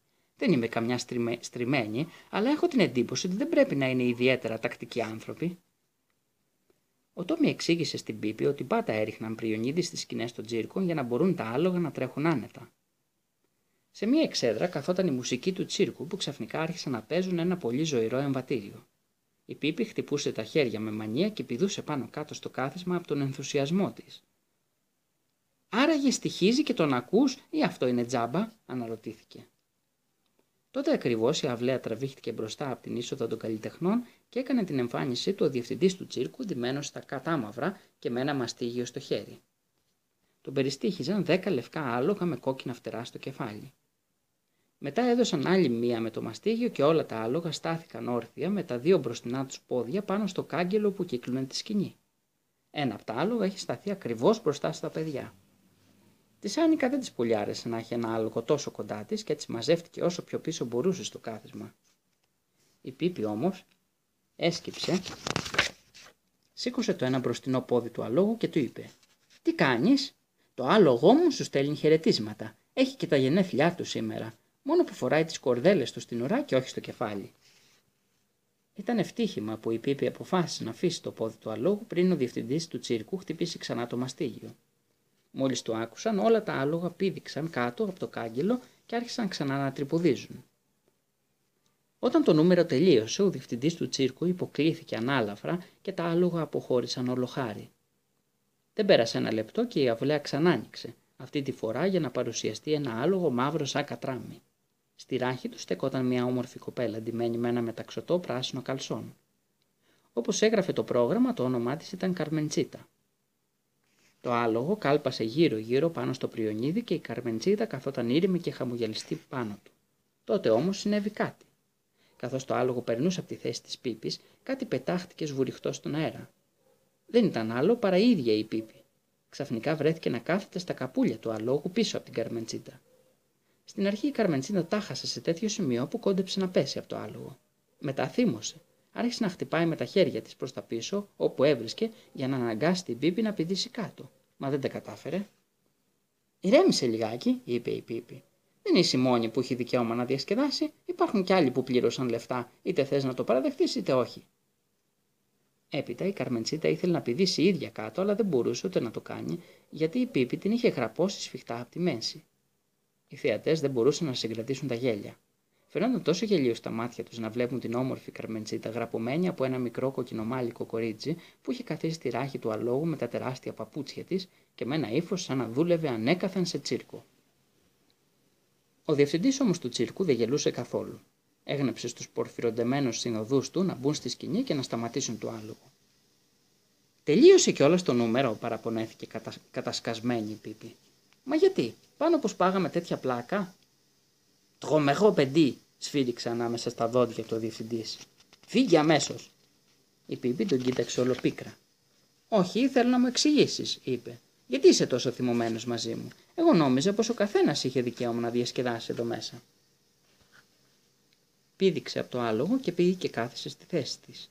Δεν είμαι καμιά στριμμένη, αλλά έχω την εντύπωση ότι δεν πρέπει να είναι ιδιαίτερα τακτικοί άνθρωποι. Ο Τόμι εξήγησε στην Πίπη ότι πάντα έριχναν πριονίδι στις σκηνές των τσίρκων για να μπορούν τα άλογα να τρέχουν άνετα. Σε μία εξέδρα καθόταν η μουσική του τσίρκου που ξαφνικά άρχισαν να παίζουν ένα πολύ ζωηρό εμβατήριο. Η Πίπη χτυπούσε τα χέρια με μανία και πηδούσε πάνω κάτω στο κάθισμα από τον ενθουσιασμό της. «Άραγε στοιχίζει και τον ακούς ή αυτό είναι τζάμπα?» αναρωτήθηκε. Τότε ακριβώς η αυλαία τραβήχτηκε μπροστά από την είσοδο των καλλιτεχνών και έκανε την εμφάνισή του ο διευθυντής του τσίρκου, ντυμένος στα κατάμαυρα και με ένα μαστίγιο στο χέρι. Τον περιστήχιζαν 10 λευκά άλογα με κόκκινα φτερά στο κεφάλι. Μετά έδωσαν άλλη μία με το μαστίγιο και όλα τα άλογα στάθηκαν όρθια με τα δύο μπροστινά τους πόδια πάνω στο κάγκελο που κύκλωνε τη σκηνή. Ένα από τα άλογα είχε σταθεί ακριβώς μπροστά στα παιδιά. Της Άνικα δεν της πολύ άρεσε να έχει ένα άλογο τόσο κοντά της και έτσι μαζεύτηκε όσο πιο πίσω μπορούσε στο κάθισμα. Η Πίπη όμως έσκυψε, σήκωσε το ένα μπροστινό πόδι του αλόγου και του είπε «Τι κάνεις? Το άλογό μου σου στέλνει χαιρετίσματα. Έχει και τα γενέθλιά του σήμερα. Μόνο που φοράει τις κορδέλες του στην ουρά και όχι στο κεφάλι». Ήταν ευτύχημα που η Πίπη αποφάσισε να αφήσει το πόδι του αλόγου πριν ο διευθυντής του τσίρκου χτυπήσει ξανά το μαστίγιο. Μόλις το άκουσαν, όλα τα άλογα πήδηξαν κάτω από το κάγκελο και άρχισαν ξανά να τρυπουδίζουν. Όταν το νούμερο τελείωσε, ο διευθυντής του τσίρκου υποκλήθηκε ανάλαφρα και τα άλογα αποχώρησαν ολοχάρι. Δεν πέρασε ένα λεπτό και η αυλαία ξανά άνοιξε, αυτή τη φορά για να παρουσιαστεί ένα άλογο μαύρο σαν κατράμι. Στη ράχη του στεκόταν μια όμορφη κοπέλα, ντυμένη με ένα μεταξωτό πράσινο καλσόν. Όπως έγραφε το πρόγραμμα, το όνομά της ήταν Καρμεντσίτα. Το άλογο κάλπασε γύρω-γύρω πάνω στο πριονίδι και η Καρμεντσίτα καθόταν ήρεμη και χαμογελιστή πάνω του. Τότε όμως συνέβη κάτι. Καθώς το άλογο περνούσε από τη θέση της Πίπης, κάτι πετάχτηκε σβουριχτό στον αέρα. Δεν ήταν άλλο παρά η ίδια η Πίπη. Ξαφνικά βρέθηκε να κάθεται στα καπούλια του αλόγου πίσω από την Καρμεντσίτα. Στην αρχή η Καρμεντσίτα τάχασε σε τέτοιο σημείο που κόντεψε να πέσει από το άλογο. Μετά θύμωσε. Άρχισε να χτυπάει με τα χέρια της προς τα πίσω, όπου έβρισκε, για να αναγκάσει την Πίπη να πηδήσει κάτω. Μα δεν τα κατάφερε. «Ηρέμησε λιγάκι», είπε η Πίπη. «Δεν είσαι η μόνη που έχει δικαίωμα να διασκεδάσει. Υπάρχουν κι άλλοι που πλήρωσαν λεφτά, είτε θες να το παραδεχτείς είτε όχι». Έπειτα η Καρμεντσίτα ήθελε να πηδήσει η ίδια κάτω, αλλά δεν μπορούσε ούτε να το κάνει, γιατί η Πίπη την είχε γραπώσει σφιχτά από τη μέση. Οι θεατές δεν μπορούσαν να συγκρατήσουν τα γέλια. Φαινόταν τόσο γελίο στα μάτια τους να βλέπουν την όμορφη Καρμεντσίτα γραπωμένη από ένα μικρό κοκκινομάλικο κορίτσι που είχε καθίσει στη ράχη του αλόγου με τα τεράστια παπούτσια της και με ένα ύφος σαν να δούλευε ανέκαθεν σε τσίρκο. Ο διευθυντής όμως του τσίρκου δεν γελούσε καθόλου. Έγνεψε στους πορφυροντεμένους συνοδούς του να μπουν στη σκηνή και να σταματήσουν το άλογο. «Τελείωσε κιόλας το νούμερο», παραπονέθηκε κατασκασμένη η Πίπη. «Μα γιατί, πάνω που σπάγαμε τέτοια πλάκα?» «Τρομερό παιδί», σφύριξε ανάμεσα στα δόντια του ο διευθυντής. «Φύγε αμέσως». Η Πίπη τον κοίταξε ολοπίκρα. «Όχι, θέλω να μου εξηγήσεις», είπε. «Γιατί είσαι τόσο θυμωμένος μαζί μου? Εγώ νόμιζα πως ο καθένας είχε δικαίωμα να διασκεδάσει εδώ μέσα». Πήδηξε από το άλογο και πήγε και κάθισε στη θέση της.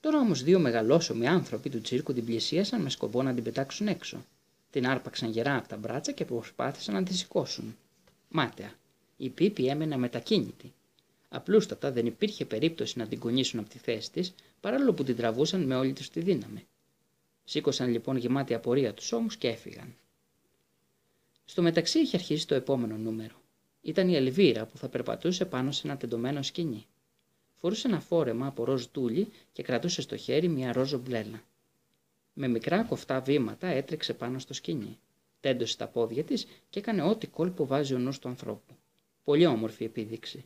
Τώρα όμως δύο μεγαλόσωμοι άνθρωποι του τσίρκου την πλησίασαν με σκοπό να την πετάξουν έξω. Την άρπαξαν γερά από τα μπράτσα και προσπάθησαν να τη σηκώσουν. Μάταια. Η Πίπη έμενε αμετακίνητη. Απλούστατα δεν υπήρχε περίπτωση να την κουνήσουν από τη θέση της, παράλληλο που την τραβούσαν με όλη τους τη δύναμη. Σήκωσαν λοιπόν γεμάτη απορία τους ώμους και έφυγαν. Στο μεταξύ είχε αρχίσει το επόμενο νούμερο. Ήταν η Ελβίρα που θα περπατούσε πάνω σε ένα τεντωμένο σκοινί. Φορούσε ένα φόρεμα από ροζ τούλι και κρατούσε στο χέρι μια ροζ ομπρέλα. Με μικρά κοφτά βήματα έτρεξε πάνω στο σκοινί. Τέντωσε τα πόδια της και έκανε ό,τι κόλπο βάζει ο νους του ανθρώπου. Πολύ όμορφη επίδειξη.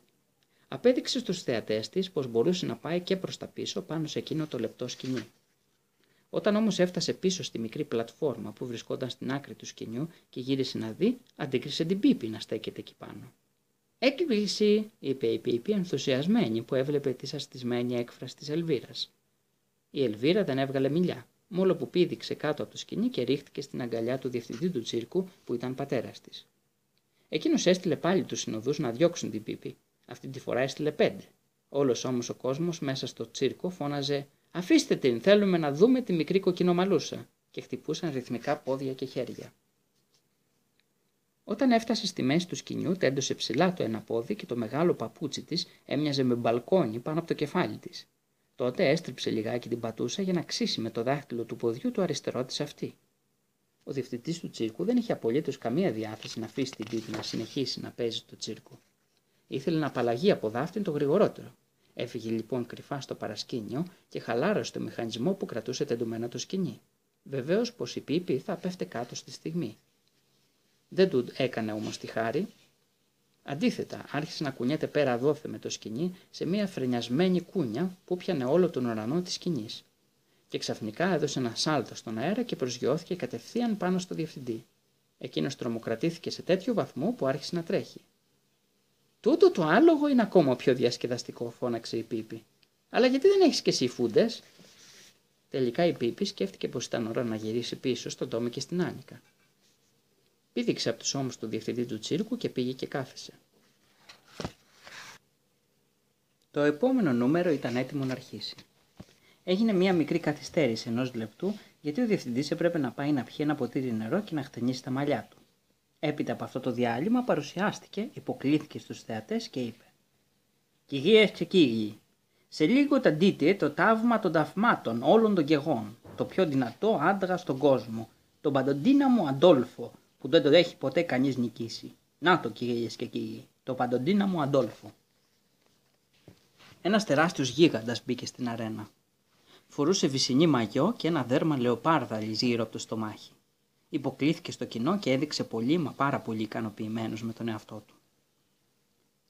Απέδειξε στους θεατές της πως μπορούσε να πάει και προς τα πίσω πάνω σε εκείνο το λεπτό σκοινί. Όταν όμως έφτασε πίσω στη μικρή πλατφόρμα που βρισκόταν στην άκρη του σκηνιού και γύρισε να δει, αντίκρισε την Πίπη να στέκεται εκεί πάνω. «Έκπληξη», είπε η Πίπη ενθουσιασμένη που έβλεπε τη σαστισμένη έκφραση της Ελβίρας. Η Ελβίρα δεν έβγαλε μιλιά, μόνο που πήδηξε κάτω από το σκηνί και ρίχτηκε στην αγκαλιά του διευθυντή του τσίρκου που ήταν πατέρας της. Εκείνος έστειλε πάλι τους συνοδούς να διώξουν την Πίπη. Αυτή τη φορά έστειλε 5. Όλος όμως ο κόσμος μέσα στο τσίρκο φώναζε «Αφήστε την, θέλουμε να δούμε τη μικρή κοκκινομαλούσα» και χτυπούσαν ρυθμικά πόδια και χέρια. Ο Όταν έφτασε στη μέση του σκηνιού, τέντωσε ψηλά το ένα πόδι και το μεγάλο παπούτσι της έμοιαζε με μπαλκόνι πάνω από το κεφάλι της. Τότε έστριψε λιγάκι την πατούσα για να ξύσει με το δάχτυλο του ποδιού το αριστερό της αυτή. Ο διευθυντής του τσίρκου δεν είχε απολύτως καμία διάθεση να αφήσει την Πίπη να συνεχίσει να παίζει το τσίρκο. Ήθελε να απαλλαγεί από δάφτιν το γρηγορότερο. Έφυγε λοιπόν κρυφά στο παρασκήνιο και χαλάρωσε το μηχανισμό που κρατούσε τεντωμένο το σκηνί. Βεβαίως πως η Πίπη θα πέφτε κάτω στη στιγμή. Δεν του έκανε όμως τη χάρη. Αντίθετα, άρχισε να κουνιέται πέρα δόθε με το σκηνί σε μια φρενιασμένη κούνια που πιανε όλο τον ουρανό της σκηνής. Και ξαφνικά έδωσε ένα σάλτο στον αέρα και προσγειώθηκε κατευθείαν πάνω στο διευθυντή. Εκείνος τρομοκρατήθηκε σε τέτοιο βαθμό που άρχισε να τρέχει. «Τούτο το άλογο είναι ακόμα πιο διασκεδαστικό», φώναξε η Πίπη. «Αλλά γιατί δεν έχεις και εσύ φούντες?» Τελικά η Πίπη σκέφτηκε πως ήταν ώρα να γυρίσει πίσω στον Τόμι και στην Άνικα. Πήδηξε από τους ώμους του διευθυντή του τσίρκου και πήγε και κάθισε. Το επόμενο νούμερο ήταν έτοιμο να αρχίσει. Έγινε μια μικρή καθυστέρηση 1 λεπτού, γιατί ο διευθυντής έπρεπε να πάει να πιει ένα ποτήρι νερό και να χτενίσει τα μαλλιά του. Έπειτα από αυτό το διάλειμμα παρουσιάστηκε, υποκλήθηκε στους θεατές και είπε «Κυρίες και κύριοι, σε λίγο τα δείτε το ταύμα των ταυμάτων όλων των καιρών, το πιο δυνατό άντρα στον κόσμο, τον παντοδύναμο Αντόλφο, που δεν το έχει ποτέ κανείς νικήσει. Να το, κυρίες και κύριοι, το παντοδύναμο Αντόλφο». Ένας τεράστιος γίγαντας μπήκε στην αρένα. Φορούσε βυσσινή μαγιό και ένα δέρμα λεοπάρδα γύρω από το στομάχι. Υποκλήθηκε στο κοινό και έδειξε πολύ μα πάρα πολύ ικανοποιημένος με τον εαυτό του.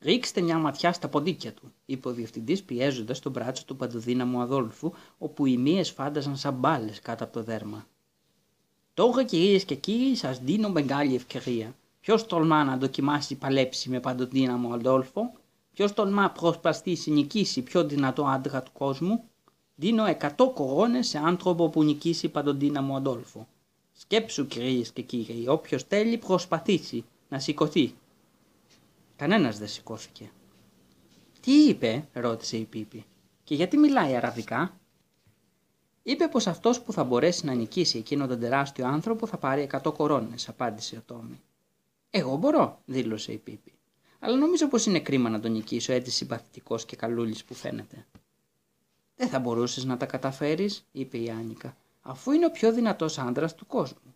«Ρίξτε μια ματιά στα ποντίκια του», είπε ο διευθυντής πιέζοντας τον μπράτσο του παντοδύναμου Αδόλφου, όπου οι μύες φάνταζαν σαν μπάλες κάτω από το δέρμα. «Τώρα, κυρίες και κύριοι, σας δίνω μεγάλη ευκαιρία. Ποιος τολμά να δοκιμάσει παλέψει με παντοδύναμο Αδόλφο? Ποιος τολμά προσπαστήσει νικήσει πιο δυνατό άντρα του κόσμου? Δίνω 100 κορώνες σε άνθρωπο που νικήσει παντοδύναμο Αδόλφο. Σκέψου, κυρίες και κύριοι, όποιος θέλει προσπαθήσει να σηκωθεί». Κανένας δεν σηκώθηκε. «Τι είπε?» ρώτησε η Πίπη. «Και γιατί μιλάει αραβικά?» «Είπε πως αυτός που θα μπορέσει να νικήσει εκείνο τον τεράστιο άνθρωπο θα πάρει 100 κορώνες, απάντησε ο Τόμι. «Εγώ μπορώ», δήλωσε η Πίπη. «Αλλά νομίζω πως είναι κρίμα να τον νικήσω, έτσι συμπαθητικός και καλούλης που φαίνεται». «Δεν θα μπορούσες να τα καταφέρεις», είπε η Άνικα, «αφού είναι ο πιο δυνατός άντρας του κόσμου».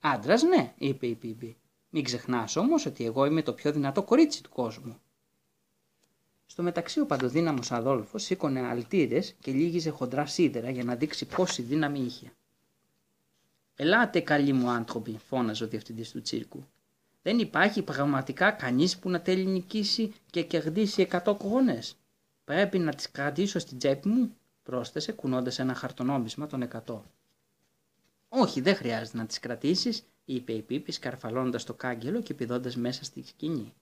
«Άντρας, ναι», είπε η Πίπη. «Μην ξεχνάς όμως ότι εγώ είμαι το πιο δυνατό κορίτσι του κόσμου». Στο μεταξύ ο παντοδύναμος Αδόλφος σήκωνε αλτήρες και λύγιζε χοντρά σίδερα για να δείξει πόση δύναμη είχε. «Ελάτε, καλοί μου άνθρωποι», φώναζε ο διευθυντής του τσίρκου. «Δεν υπάρχει πραγματικά κανείς που να θέλει νικήσει και κερδίσει 100 κορώνες. Πρέπει να τις κρατήσω στην τσέπη μου», πρόσθεσε κουνώντας ένα χαρτονόμισμα των 100. «Όχι, δεν χρειάζεται να τις κρατήσεις», είπε η Πίπη σκαρφαλώντας το κάγκελο και πηδώντας μέσα στη σκηνή.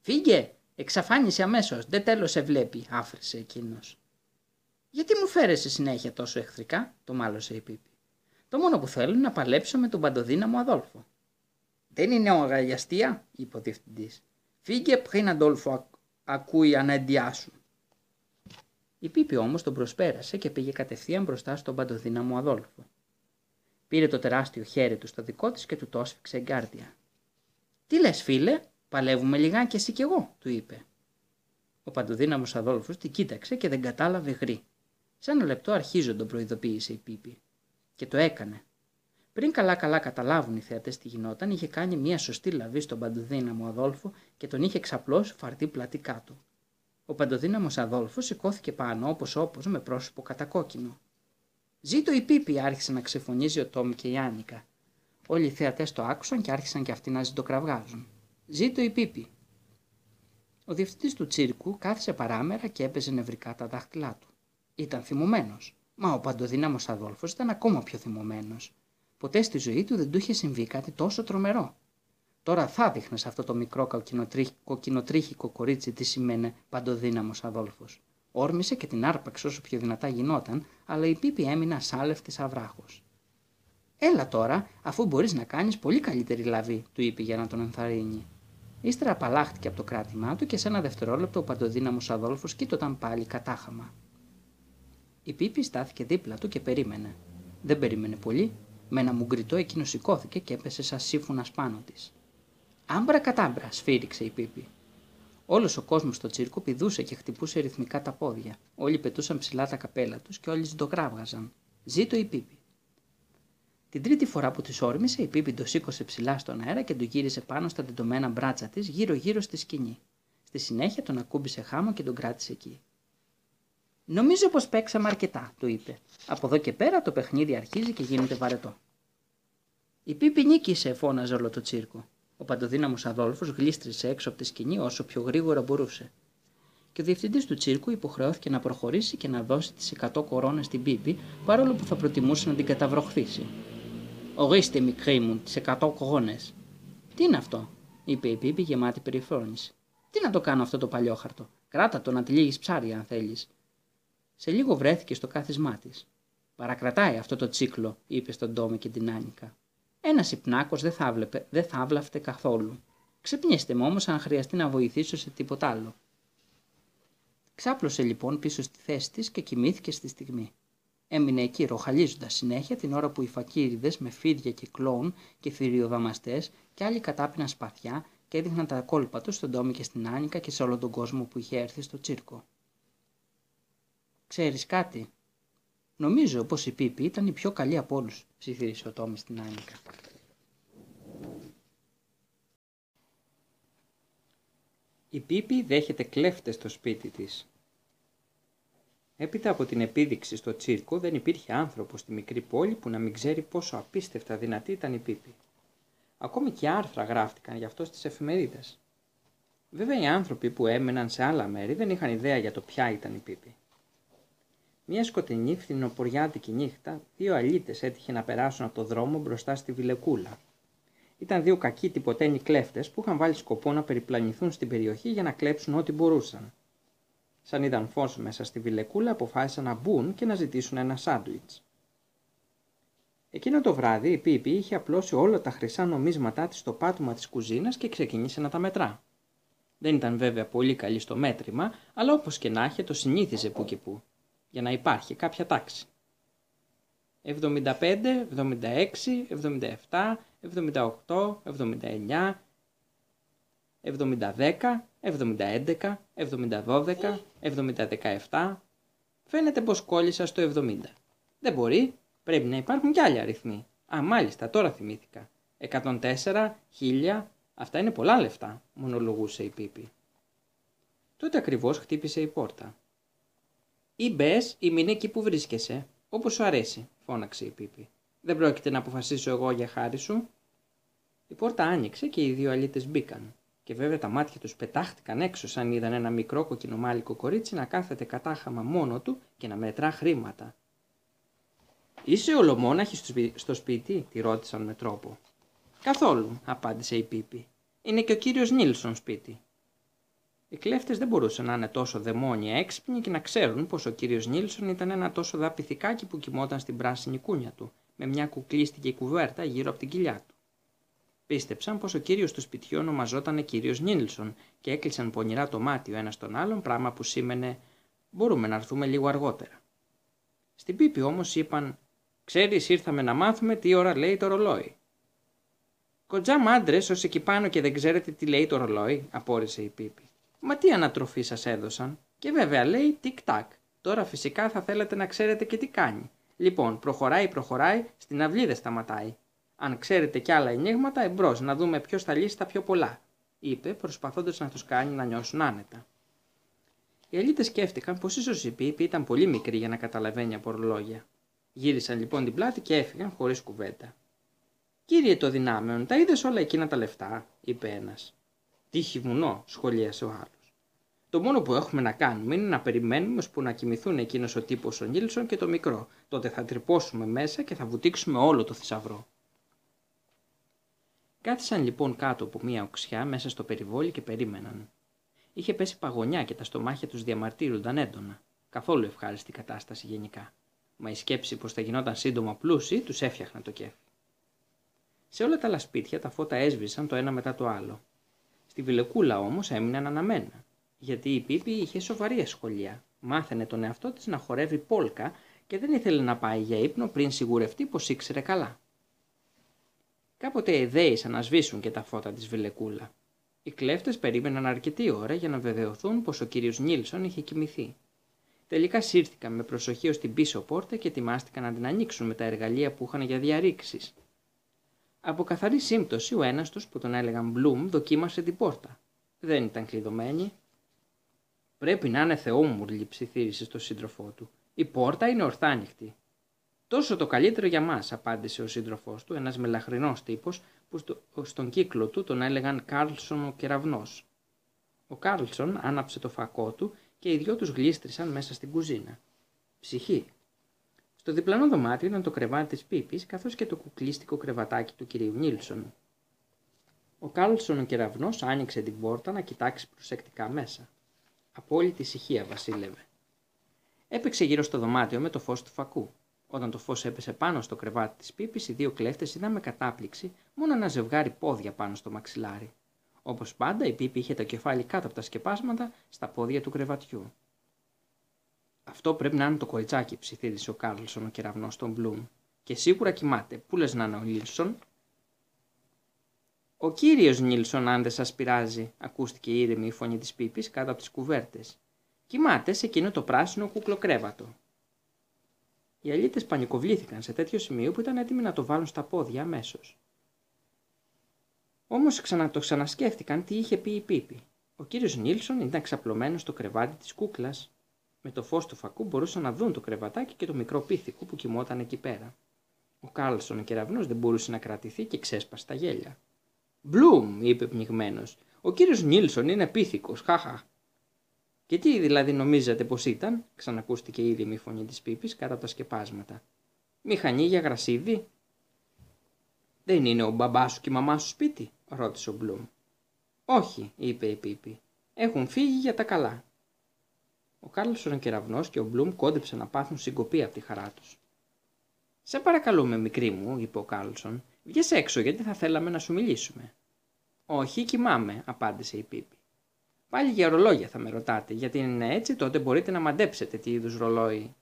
«Φύγε! Εξαφάνισε αμέσως! Δεν τέλος σε βλέπει», άφρισε εκείνος. «Γιατί μου φέρεσαι συνέχεια τόσο εχθρικά?» το μάλωσε η Πίπη. «Το μόνο που θέλω είναι να παλέψω με τον παντοδύναμο Αδόλφο». «Δεν είναι ώρα για αστεία», είπε ο διευθυντής. «Φύγε πριν Αντόλφο ακούει ανέντειά σου». Η Πίπη όμως τον προσπέρασε και πήγε κατευθείαν μπροστά στον παντοδύναμο Αδόλφο. Πήρε το τεράστιο χέρι του στο δικό της και του το έσφιξε εγκάρδια. «Τι λες, φίλε, παλεύουμε λιγάκι και εσύ κι εγώ», του είπε. Ο παντοδύναμος Αδόλφος την κοίταξε και δεν κατάλαβε γρή. Σε 1 λεπτό αρχίζω, τον προειδοποίησε η Πίπη. Και το έκανε. Πριν καλά-καλά καταλάβουν οι θεατές τι γινόταν, είχε κάνει μια σωστή λαβή στον παντοδύναμο Αδόλφο και τον είχε ξαπλώσει φαρτί πλατή κάτω. Ο παντοδύναμος Αδόλφος σηκώθηκε πάνω όπως με πρόσωπο κατακόκκινο. «Ζήτω η Πίπη», άρχισε να ξεφωνίζει ο Τόμι και η Άνικα. Όλοι οι θεατές το άκουσαν και άρχισαν και αυτοί να ζητοκραυγάζουν. «Ζήτω η Πίπη». Ο διευθυντής του τσίρκου κάθισε παράμερα και έπαιζε νευρικά τα δάχτυλά του. Ήταν θυμωμένος, μα ο παντοδύναμος Αδόλφος ήταν ακόμα πιο θυμωμένος. Ποτέ στη ζωή του δεν του είχε συμβεί κάτι τόσο τρομερό. Τώρα θα δείχνε σε αυτό το μικρό κοκκινοτρίχικο κορίτσι τι σημαίνει παντοδύναμος Αδόλφος. Όρμησε και την άρπαξε όσο πιο δυνατά γινόταν, αλλά η Πίπη έμεινε ασάλευτη σαν βράχος. «Έλα τώρα, αφού μπορείς να κάνεις πολύ καλύτερη λαβή», του είπε για να τον ενθαρρύνει. Ύστερα απαλλάχτηκε από το κράτημά του και σε 1 δευτερόλεπτο ο παντοδύναμος Αδόλφος κοίτοταν πάλι κατάχαμα. Η Πίπη στάθηκε δίπλα του και περίμενε. Δεν περίμενε πολύ, με ένα μουγκριτό εκείνο σηκώθηκε και έπεσε σαν σύμφωνας πάνω της. «Άμπρα κατάμπρα», σφύριξε η Πίπη. Όλος ο κόσμος στο τσίρκο πηδούσε και χτυπούσε ρυθμικά τα πόδια. Όλοι πετούσαν ψηλά τα καπέλα τους και όλοι ζητογράβγαζαν. «Ζήτω η Πίπη». Την τρίτη φορά που τη όρμησε, η Πίπη το σήκωσε ψηλά στον αέρα και του γύρισε πάνω στα τεντωμένα μπράτσα της γύρω-γύρω στη σκηνή. Στη συνέχεια τον ακούμπησε χάμω και τον κράτησε εκεί. «Νομίζω πως παίξαμε αρκετά», του είπε. «Από εδώ και πέρα το παιχνίδι αρχίζει και γίνεται βαρετό». «Η Πίπη νίκησε», φώναζε όλο το τσίρκο. Ο παντοδύναμος Αντόλφο γλίστρισε έξω από τη σκηνή όσο πιο γρήγορα μπορούσε. Και ο διευθυντής του τσίρκου υποχρεώθηκε να προχωρήσει και να δώσει τις 100 κορώνες στην Πίπη, παρόλο που θα προτιμούσε να την καταβροχθήσει. «Ορίστε, μικρή μου, τις 100 κορώνες». «Τι είναι αυτό», είπε η Πίπη γεμάτη περιφρόνηση. «Τι να το κάνω αυτό το παλιόχαρτο. Κράτα το να τυλίγεις ψάρι, αν θέλεις». Σε λίγο βρέθηκε στο κάθισμά της. «Παρακρατάει αυτό το τσίκλο», είπε στον Τόμι και την Άνικα. «Ένας υπνάκος δεν θα άβλαφτε καθόλου. Ξυπνήστε με όμως αν χρειαστεί να βοηθήσω σε τίποτα άλλο». Ξάπλωσε λοιπόν πίσω στη θέση της και κοιμήθηκε στη στιγμή. Έμεινε εκεί ροχαλίζοντας συνέχεια την ώρα που οι φακίριδες με φίδια και κλόουν και θηριοδαμαστές και άλλοι κατάπιναν σπαθιά και έδειχναν τα κόλπα τους στον Τόμι και στην Άνικα και σε όλο τον κόσμο που είχε έρθει στο τσίρκο. «Ξέρεις κάτι. Νομίζω πως η Πίπη ήταν η πιο καλή από όλους», ψιθύρισε ο Τόμι στην Άνικα. Η Πίπη δέχεται κλέφτες στο σπίτι της. Έπειτα από την επίδειξη στο τσίρκο δεν υπήρχε άνθρωπος στη μικρή πόλη που να μην ξέρει πόσο απίστευτα δυνατή ήταν η Πίπη. Ακόμη και άρθρα γράφτηκαν γι' αυτό στις εφημερίδες. Βέβαια οι άνθρωποι που έμεναν σε άλλα μέρη δεν είχαν ιδέα για το ποια ήταν η Πίπη. Μια σκοτεινή φθινοποριάτικη νύχτα, δύο αλήτες έτυχε να περάσουν από το δρόμο μπροστά στη Βιλεκούλα. Ήταν δύο κακοί τυποτένοι κλέφτες που είχαν βάλει σκοπό να περιπλανηθούν στην περιοχή για να κλέψουν ό,τι μπορούσαν. Σαν είδαν φως μέσα στη Βιλεκούλα, αποφάσισαν να μπουν και να ζητήσουν ένα σάντουιτς. Εκείνο το βράδυ η Πίπη είχε απλώσει όλα τα χρυσά νομίσματά της στο πάτωμα της κουζίνας και ξεκίνησε να τα μετρά. Δεν ήταν βέβαια πολύ καλή στο μέτρημα, αλλά όπως και να είχε το συνήθιζε που και που, για να υπάρχει κάποια τάξη. 75, 76, 77, 78, 79, 70, 70-11, 70-12, 70-17. Φαίνεται πως κόλλησα στο 70. Δεν μπορεί, πρέπει να υπάρχουν κι άλλοι αριθμοί. Α, μάλιστα, τώρα θυμήθηκα. 104, 1000, αυτά είναι πολλά λεφτά, μονολογούσε η Πίπη. Τότε ακριβώς χτύπησε η πόρτα. «Ή μπες ή μείνε εκεί που βρίσκεσαι, όπως σου αρέσει», φώναξε η Πίπη. «Δεν πρόκειται να αποφασίσω εγώ για χάρη σου». Η πόρτα άνοιξε και οι δύο αλήτες μπήκαν. Και βέβαια τα μάτια τους πετάχτηκαν έξω σαν είδαν ένα μικρό κοκκινομάλικο κορίτσι να κάθεται κατάχαμα μόνο του και να μετρά χρήματα. «Είσαι ολομόναχη στο σπίτι?» τη ρώτησαν με τρόπο. «Καθόλου», απάντησε η Πίπη. «Είναι και ο κύριος Νίλσον σπίτι». Οι κλέφτες δεν μπορούσαν να είναι τόσο δαιμόνια έξυπνοι και να ξέρουν πως ο κύριος Νίλσον ήταν ένα τόσο δαπηθικάκι που κοιμόταν στην πράσινη κούνια του, με μια κουκλίστικη κουβέρτα γύρω από την κοιλιά του. Πίστεψαν πως ο κύριος του σπιτιού ονομαζόταν κύριος Νίλσον και έκλεισαν πονηρά το μάτι ο ένας τον άλλον, πράγμα που σήμαινε «μπορούμε να έρθουμε λίγο αργότερα». Στην Πίπη όμως είπαν «ξέρεις, ήρθαμε να μάθουμε τι ώρα λέει το ρολόι». «Κοντζάμ άντρες ως εκεί πάνω και δεν ξέρετε τι λέει το ρολόι», απόρρισε η Πίπη. «Μα τι ανατροφή σας έδωσαν. Και βέβαια λέει τικ-τακ. Τώρα φυσικά θα θέλατε να ξέρετε και τι κάνει. Λοιπόν, προχωράει, στην αυλή δεν σταματάει. Αν ξέρετε κι άλλα ενίγματα, εμπρός, να δούμε ποιος θα λύσει τα πιο πολλά», είπε, προσπαθώντας να τους κάνει να νιώσουν άνετα. Οι αλήτες σκέφτηκαν πως ίσως η Πίπη ήταν πολύ μικρή για να καταλαβαίνει από ρολόγια. Γύρισαν λοιπόν την πλάτη και έφυγαν χωρίς κουβέντα. «Κύριε το δυνάμεον, τα είδες όλα εκείνα τα λεφτά», είπε ένας. «Τι χειμουνό», σχολίασε ο άλλος. «Το μόνο που έχουμε να κάνουμε είναι να περιμένουμε ώσπου να κοιμηθούν εκείνος ο τύπος ο Νίλσον και το μικρό. Τότε θα τρυπώσουμε μέσα και θα βουτήξουμε όλο το θησαυρό». Κάθισαν λοιπόν κάτω από μία οξιά μέσα στο περιβόλι και περίμεναν. Είχε πέσει παγωνιά και τα στομάχια τους διαμαρτύρονταν έντονα. Καθόλου ευχάριστη κατάσταση γενικά. Μα η σκέψη πως θα γινόταν σύντομα πλούσιοι τους έφτιαχνε το κέφι. Σε όλα τα άλλα σπίτια τα φώτα έσβησαν το ένα μετά το άλλο. Στη Βιλεκούλα όμως έμειναν αναμένα, γιατί η Πίπη είχε σοβαρή ασχολία. Μάθαινε τον εαυτό της να χορεύει πόλκα και δεν ήθελε να πάει για ύπνο πριν σιγουρευτεί πως ήξερε καλά. Κάποτε οι Δέοι ανασβήσουν και τα φώτα της Βιλεκούλα. Οι κλέφτες περίμεναν αρκετή ώρα για να βεβαιωθούν πως ο κύριος Νίλσον είχε κοιμηθεί. Τελικά σύρθηκαν με προσοχή ως την πίσω πόρτα και ετοιμάστηκαν να την ανοίξουν με τα εργαλεία που είχαν για διαρρήξεις. Από καθαρή σύμπτωση, ο ένας τους, που τον έλεγαν Μπλουμ, δοκίμασε την πόρτα. Δεν ήταν κλειδωμένη. «Πρέπει να είναι θεόμουρλη», ψιθύρισε στον σύντροφό του. «Η πόρτα είναι ορθάνυχτη». «Τόσο το καλύτερο για μας», απάντησε ο σύντροφός του, ένας μελαχρινός τύπος που στον κύκλο του τον έλεγαν Κάρλσον ο Κεραυνός. Ο Κάρλσον άναψε το φακό του και οι δυο τους γλίστρησαν μέσα στην κουζίνα. Ψυχή. Στο διπλανό δωμάτιο ήταν το κρεβάτι της Πίπης, καθώς και το κουκλίστικο κρεβατάκι του κυρίου Νίλσον. Ο Κάρλσον ο Κεραυνός άνοιξε την πόρτα να κοιτάξει προσεκτικά μέσα. Απόλυτη ησυχία βασίλευε. Έπαιξε γύρω στο δωμάτιο με το φως του φακού. Όταν το φως έπεσε πάνω στο κρεβάτι της Πίπης, οι δύο κλέφτες είδαν με κατάπληξη μόνο ένα ζευγάρι πόδια πάνω στο μαξιλάρι. Όπως πάντα, η Πίπη είχε το κεφάλι κάτω από τα σκεπάσματα στα πόδια του κρεβατιού. «Αυτό πρέπει να είναι το κοριτσάκι», ψιθύρισε ο Κάρλσον ο Κεραυνός στον Μπλουμ. «Και σίγουρα κοιμάται. Πού λες να είναι ο Νίλσον?» «Ο κύριος Νίλσον, αν δεν σας πειράζει», ακούστηκε η ήρεμη φωνή της Πίπης κάτω από τις κουβέρτες. «Κοιμάται σε εκείνο το πράσινο κουκλοκρέβατο». Οι αλήτες πανικοβλήθηκαν σε τέτοιο σημείο που ήταν έτοιμοι να το βάλουν στα πόδια αμέσως. Όμως ξανασκέφτηκαν τι είχε πει η Πίπη. Ο κύριος Νίλσον ήταν ξαπλωμένος στο κρεβάτι της κούκλας. Με το φως του φακού μπορούσαν να δουν το κρεβατάκι και το μικρό πίθηκο που κοιμόταν εκεί πέρα. Ο Κάρλσον ο Κεραυνός δεν μπορούσε να κρατηθεί και ξέσπασε τα γέλια. «Μπλουμ», είπε πνιγμένος, «ο κύριος Νίλσον είναι πίθηκος, χάχα». «Και τι δηλαδή νομίζατε πως ήταν?» ξανακούστηκε η ήρεμη φωνή της Πίπης κάτω από τα σκεπάσματα. «Μηχανή για γρασίδι?» «Δεν είναι ο μπαμπάς σου και η μαμά σου σπίτι?» ρώτησε ο Μπλουμ. «Όχι», είπε η Πίπη. «Έχουν φύγει για τα καλά». Ο Κάρλος ο Κεραυνός και ο Μπλουμ κόντεψαν να πάθουν συγκοπή από τη χαρά τους. «Σε παρακαλούμε, μικρή μου», είπε ο Κάρλσον, «βγες έξω γιατί θα θέλαμε να σου μιλήσουμε». «Όχι, κοιμάμαι», απάντησε η Πίπη. «Πάλι για ρολόγια θα με ρωτάτε, γιατί είναι έτσι τότε μπορείτε να μαντέψετε τι είδους ρολόι».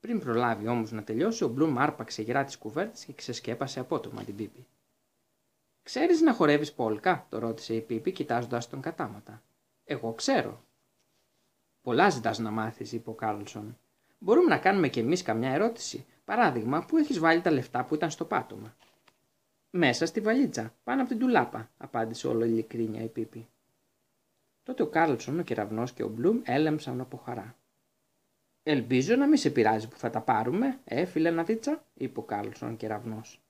Πριν προλάβει όμως να τελειώσει, ο Μπλουμ άρπαξε γερά τις κουβέρτες και ξεσκέπασε απότομα την Πίπη. «Ξέρεις να χορεύεις πολκά?» το ρώτησε η Πίπη, κοιτάζοντας τον κατάματα. «Εγώ ξέρω». «Πολλά ζητάς να μάθεις», είπε ο Κάρλσον. «Μπορούμε να κάνουμε κι εμείς καμιά ερώτηση. Παράδειγμα, πού έχεις βάλει τα λεφτά που ήταν στο πάτωμα?» «Μέσα στη βαλίτσα, πάνω από την τουλάπα», απάντησε όλο ειλικρίνεια η Πίπη. Τότε ο Κάρλσον, ο Κεραυνός και ο Μπλουμ έλαμψαν από χαρά. «Ελπίζω να μην σε πειράζει που θα τα πάρουμε, φιλεναδίτσα», είπε ο Κάρλσον ο Κεραυνός.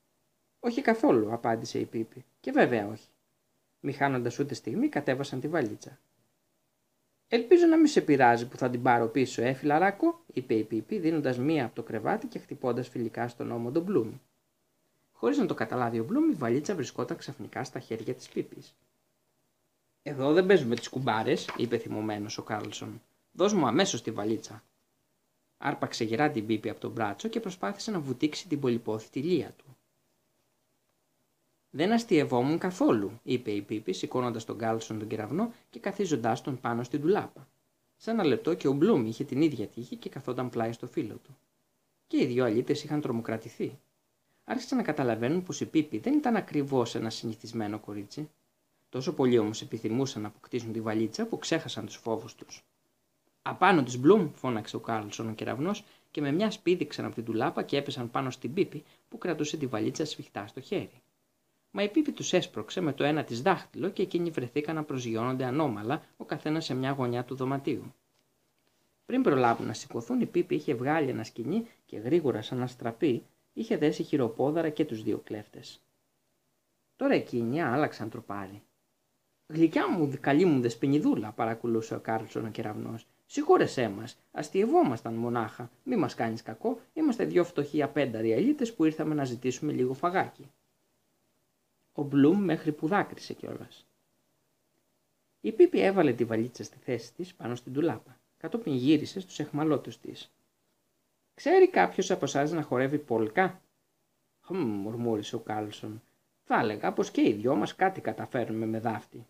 «Όχι καθόλου», απάντησε η Πίπη. «Και βέβαια όχι». Μη χάνοντας ούτε στιγμή, κατέβασαν τη βαλίτσα. «Ελπίζω να μην σε πειράζει που θα την πάρω πίσω, φιλαράκο», είπε η Πίπη, δίνοντας μία από το κρεβάτι και χτυπώντας φιλικά στον ώμο τον Μπλουμ. Χωρίς να το καταλάβει ο Μπλουμ, η βαλίτσα βρισκόταν ξαφνικά στα χέρια της Πίπης. «Εδώ δεν παίζουμε τις κουμπάρες», είπε θυμωμένος ο Κάρλσον. «Δώσ' μου αμέσως τη βαλίτσα». Άρπαξε γερά την Πίπη από τον μπράτσο και προσπάθησε να βουτήξει την πολυπόθητη λία του. «Δεν αστειευόμουν καθόλου», είπε η Πίπη, σηκώνοντας τον Κάρλσον τον Κεραυνό και καθίζοντάς τον πάνω στην τουλάπα. Σε ένα λεπτό και ο Μπλουμ είχε την ίδια τύχη και καθόταν πλάι στο φίλο του. Και οι δύο αλήτες είχαν τρομοκρατηθεί. Άρχισαν να καταλαβαίνουν πως η Πίπη δεν ήταν ακριβώς ένα συνηθισμένο κορίτσι. Τόσο πολύ όμως επιθυμούσαν να αποκτήσουν τη βαλίτσα που ξέχασαν τους φόβους τους. «Απάνω της, Μπλουμ», φώναξε ο Κάρλσον ο Κεραυνός και με μια σπήδηξαν από την τουλάπα και έπεσαν πάνω στην Πίπη που κρατούσε τη βαλίτσα σφιχτά στο χέρι. Μα η Πίπη τους έσπρωξε με το ένα της δάχτυλο και εκείνοι βρεθήκαν να προσγειώνονται ανώμαλα ο καθένας σε μια γωνιά του δωματίου. Πριν προλάβουν να σηκωθούν, η Πίπη είχε βγάλει ένα σκοινί και γρήγορα σαν αστραπή είχε δέσει χειροπόδαρα και τους δύο κλέφτες. Τώρα εκείνοι άλλαξαν τροπάρι. «Γλυκιά μου, καλή μου δεσποινιδούλα», παρακολούσε ο Κάρλσον ο Κεραυνός. «Συγχώρεσέ μας, αστειευόμασταν μονάχα. Μη μας κάνεις κακό, είμαστε δυο φτωχοί απένταροι αλήτες που ήρθαμε να ζητήσουμε λίγο φαγάκι». Ο Μπλουμ μέχρι που δάκρυσε κιόλας. Η Πίπη έβαλε τη βαλίτσα στη θέση της πάνω στην τουλάπα. Κατόπιν γύρισε στους αιχμαλώτους της. «Ξέρει κάποιος από εσάς να χορεύει πολκά?» μουρμούρισε ο Κάρλσον. «Θα έλεγα πως και οι δυο μας κάτι καταφέρνουμε με δάφτη».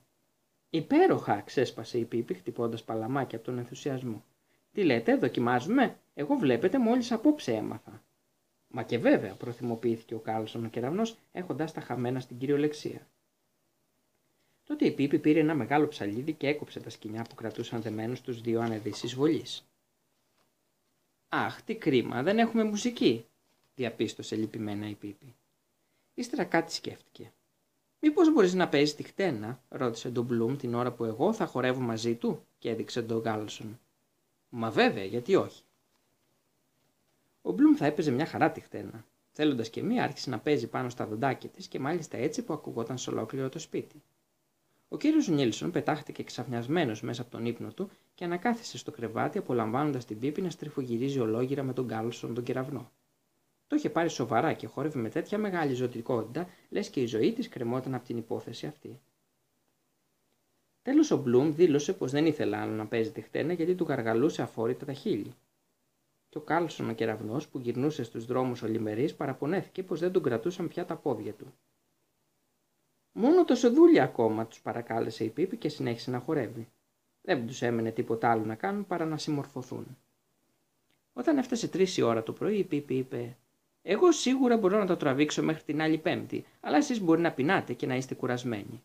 «Υπέροχα», ξέσπασε η Πίπη, χτυπώντας παλαμάκια από τον ενθουσιασμό. «Τι λέτε, δοκιμάζουμε? Εγώ βλέπετε μόλις απόψε έμαθα». Μα και βέβαια, προθυμοποιήθηκε ο Κάρλσον ο Κεραυνός, έχοντας τα χαμένα στην κυριολεξία. Τότε η Πίπη πήρε ένα μεγάλο ψαλίδι και έκοψε τα σκοινιά που κρατούσαν δεμένους τους δύο ανεδύσεις βολής. «Αχ, τι κρίμα, δεν έχουμε μουσική», διαπίστωσε λυπημένα η Πίπη. Ύστερα κάτι σκέφτηκε. «Μήπως μπορείς να παίζεις τη χτένα», ρώτησε τον Μπλουμ την ώρα που εγώ θα χορεύω μαζί του, και έδειξε τον Κάρλσον. «Μα βέβαια, γιατί όχι». Ο Μπλουμ θα έπαιζε μια χαρά τη χτένα. Θέλοντας και μία, άρχισε να παίζει πάνω στα δοντάκια της και μάλιστα έτσι που ακουγόταν σε ολόκληρο το σπίτι. Ο κύριος Νίλσον πετάχτηκε ξαφνιασμένος μέσα από τον ύπνο του και ανακάθισε στο κρεβάτι, απολαμβάνοντας την Πίπη να στριφογυρίζει ολόγυρα με τον Κάρλσον τον Κεραυνό. Το είχε πάρει σοβαρά και χόρευε με τέτοια μεγάλη ζωτικότητα, λες και η ζωή της κρεμόταν από την υπόθεση αυτή. Τέλος ο Μπλουμ δήλωσε πως δεν ήθελε άλλο να παίζει τη χτένα γιατί του γαργαλούσε αφόρητα τα χείλη. Και ο Κάρλσον ο Κεραυνός που γυρνούσε στους δρόμους ολημερής παραπονέθηκε πως δεν τον κρατούσαν πια τα πόδια του. «Μόνο το σοδούλι ακόμα», τους παρακάλεσε η Πίπη και συνέχισε να χορεύει. Δεν τους έμενε τίποτα άλλο να κάνουν παρά να συμμορφωθούν. Όταν έφτασε 3 η ώρα το πρωί, η Πίπη είπε: «Εγώ σίγουρα μπορώ να το τραβήξω μέχρι την άλλη Πέμπτη, αλλά εσείς μπορεί να πεινάτε και να είστε κουρασμένοι».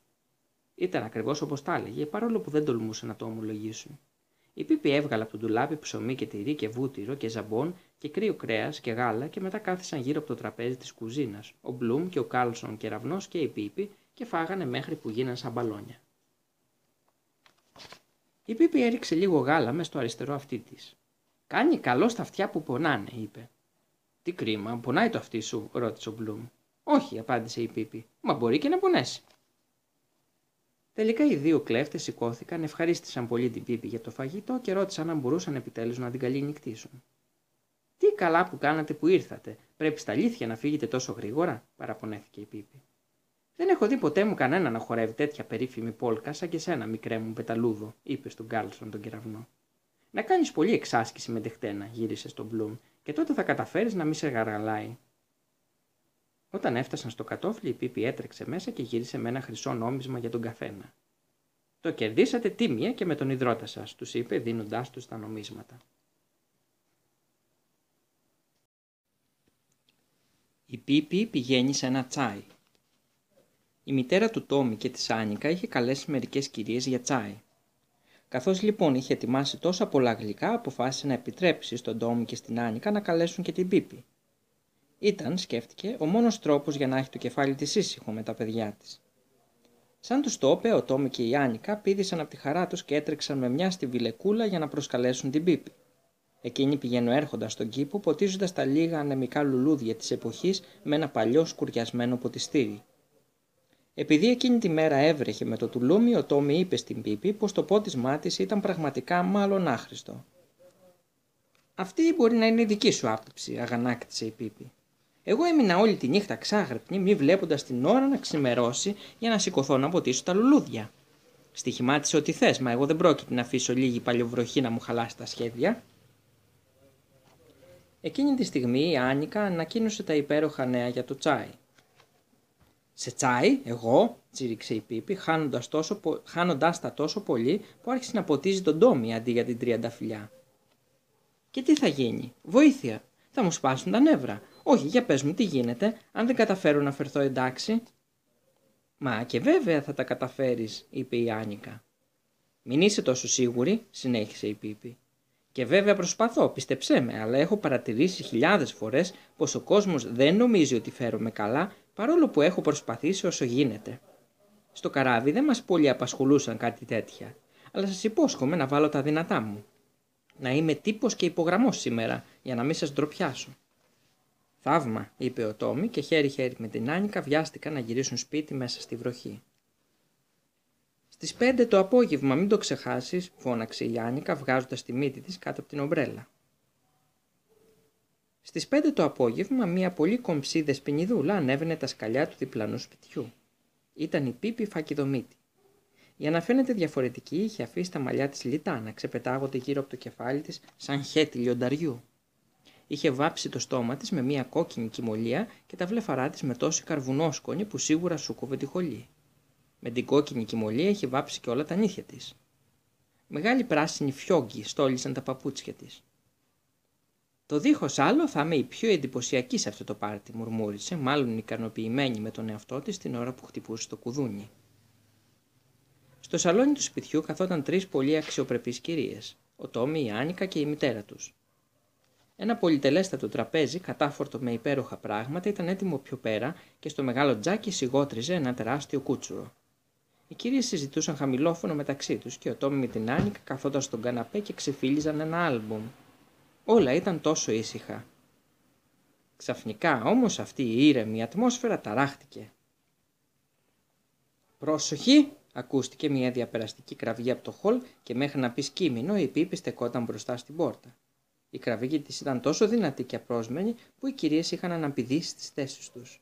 Ήταν ακριβώς όπως τα έλεγε, παρόλο που δεν τολμούσε να το ομολογήσουν. Η Πίπη έβγαλε από το ντουλάπι ψωμί και τυρί και βούτυρο και ζαμπόν και κρύο κρέας και γάλα και μετά κάθισαν γύρω από το τραπέζι της κουζίνας, ο Μπλουμ και ο Κάρλσον ο Κεραυνός και η Πίπη, και φάγανε μέχρι που γίναν σαν μπαλόνια. Η Πίπη έριξε λίγο γάλα μες στο αριστερό αυτί της. «Κάνει καλό στα αυτιά που πονάνε», είπε. «Τι κρίμα, πονάει το αυτί σου?» ρώτησε ο Μπλουμ. «Όχι», απάντησε η Πίπη, «μα μπορεί και να πονέσει». Τελικά οι δύο κλέφτες σηκώθηκαν, ευχαρίστησαν πολύ την Πίπη για το φαγητό και ρώτησαν αν μπορούσαν επιτέλους να την καληνυχτήσουν. «Τι καλά που κάνατε που ήρθατε, πρέπει στα αλήθεια να φύγετε τόσο γρήγορα», παραπονέθηκε η Πίπη. «Δεν έχω δει ποτέ μου κανένα να χορεύει τέτοια περίφημη πόλκα σαν και σένα, μικρέ μου πεταλούδο», είπε στον Κάρλσον τον Κεραυνό. «Να κάνεις πολλή εξάσκηση με τη χτένα», γύρισε στον Μπλουμ, «και τότε θα καταφέρεις να μην σε γαργαλάει». Όταν έφτασαν στο κατόφλι, η Πίπη έτρεξε μέσα και γύρισε με ένα χρυσό νόμισμα για τον καθένα. «Το κερδίσατε τίμια και με τον ιδρώτα σας», τους είπε, δίνοντάς τους τα νομίσματα. Η Πίπη πηγαίνει σε ένα τσάι. Η μητέρα του Τόμι και της Άνικα είχε καλέσει μερικές κυρίες για τσάι. Καθώς λοιπόν είχε ετοιμάσει τόσα πολλά γλυκά, αποφάσισε να επιτρέψει στον Τόμι και στην Άνικα να καλέσουν και την Πίπη. Ήταν, σκέφτηκε, ο μόνος τρόπος για να έχει το κεφάλι της ήσυχο με τα παιδιά της. Σαν τους το είπε, ο Τόμι και η Άνικα πήδησαν από τη χαρά τους και έτρεξαν με μια στη Βιλεκούλα για να προσκαλέσουν την Πίπη. Εκείνοι πηγαίνουν έρχοντας στον κήπο, ποτίζοντας τα λίγα ανεμικά λουλούδια της εποχής με ένα παλιό σκουριασμένο ποτιστήρι. Επειδή εκείνη τη μέρα έβρεχε με το τουλούμι, ο Τόμι είπε στην Πίπη πως το πότισμά της ήταν πραγματικά μάλλον άχρηστο. «Αυτή μπορεί να είναι η δική σου άποψη», αγανάκτησε η Πίπη. «Εγώ έμεινα όλη τη νύχτα ξάγρυπνη, μη βλέποντας την ώρα να ξημερώσει για να σηκωθώ να ποτίσω τα λουλούδια. Στοιχημάτισε ό,τι θες, μα εγώ δεν πρόκειται να αφήσω λίγη παλιοβροχή να μου χαλάσει τα σχέδια». Εκείνη τη στιγμή η Άνικα ανακοίνωσε τα υπέροχα νέα για το τσάι. «Σε τσάι, εγώ», τσίριξε η Πίπη, χάνοντας τα τόσο πολύ που άρχισε να ποτίζει τον Τόμι αντί για την τριανταφυλιά. «Και τι θα γίνει? Βοήθεια! Θα μου σπάσουν τα νεύρα! Όχι, για πες μου τι γίνεται, αν δεν καταφέρω να φερθώ εντάξει?» «Μα και βέβαια θα τα καταφέρεις», είπε η Άνικα. «Μην είσαι τόσο σίγουρη», συνέχισε η Πίπη. «Και βέβαια προσπαθώ, πιστεψέ με, αλλά έχω παρατηρήσει χιλιάδες φορές πως ο κόσμος δεν νομίζει ότι φέρομαι καλά, παρόλο που έχω προσπαθήσει όσο γίνεται. Στο καράβι δεν μας πολύ απασχολούσαν κάτι τέτοια, αλλά σας υπόσχομαι να βάλω τα δυνατά μου. Να είμαι τύπος και υπογραμμός σήμερα, για να μην σας ντροπιάσω». «Θαύμα», είπε ο Τόμι και χέρι-χέρι με την Άνικα βιάστηκαν να γυρίσουν σπίτι μέσα στη βροχή. «Στις 5 το απόγευμα, μην το ξεχάσεις», φώναξε η Άνικα βγάζοντας τη μύτη της κάτω από την ομπρέλα. Στις 5 το απόγευμα μια πολύ κομψή δεσποινιδούλα ανέβαινε τα σκαλιά του διπλανού σπιτιού. Ήταν η Πίπη Φακιδομίτη. Για να φαίνεται διαφορετική είχε αφήσει τα μαλλιά της λιτά να ξεπετάγονται γύρω από το κεφάλι της σαν χέτι λιονταριού. Είχε βάψει το στόμα της με μια κόκκινη κυμολία και τα βλεφαρά της με τόση καρβουνόσκονη που σίγουρα σούκοβε τη χολή. Με την κόκκινη κυμολία είχε βάψει και όλα τα νύχια της. Μεγάλοι πράσινοι φιόγκοι στόλισαν τα παπούτσια της. «Το δίχως άλλο θα είμαι η πιο εντυπωσιακή σε αυτό το πάρτι», μουρμούρισε, μάλλον ικανοποιημένη με τον εαυτό της την ώρα που χτυπούσε το κουδούνι. Στο σαλόνι του σπιτιού καθόταν τρεις πολύ αξιοπρεπείς κυρίες, ο Τόμι, η Άνικα και η μητέρα τους. Ένα πολυτελέστατο τραπέζι, κατάφορτο με υπέροχα πράγματα, ήταν έτοιμο πιο πέρα και στο μεγάλο τζάκι σιγότριζε ένα τεράστιο κούτσουρο. Οι κυρίες συζητούσαν χαμηλόφωνο μεταξύ τους και ο Τόμι με την Άνικα καθόταν στον καναπέ και ξεφύλιζαν ένα άλμπουμ. Όλα ήταν τόσο ήσυχα. Ξαφνικά όμως αυτή η ήρεμη ατμόσφαιρα ταράχτηκε. «Πρόσοχη!» ακούστηκε μια διαπεραστική κραυγή από το χολ και μέχρι να πεις κείμενο η Πίπη στεκόταν μπροστά στην πόρτα. Η κραυγή της ήταν τόσο δυνατή και απρόσμενη που οι κυρίες είχαν αναπηδήσει στις θέσεις τους.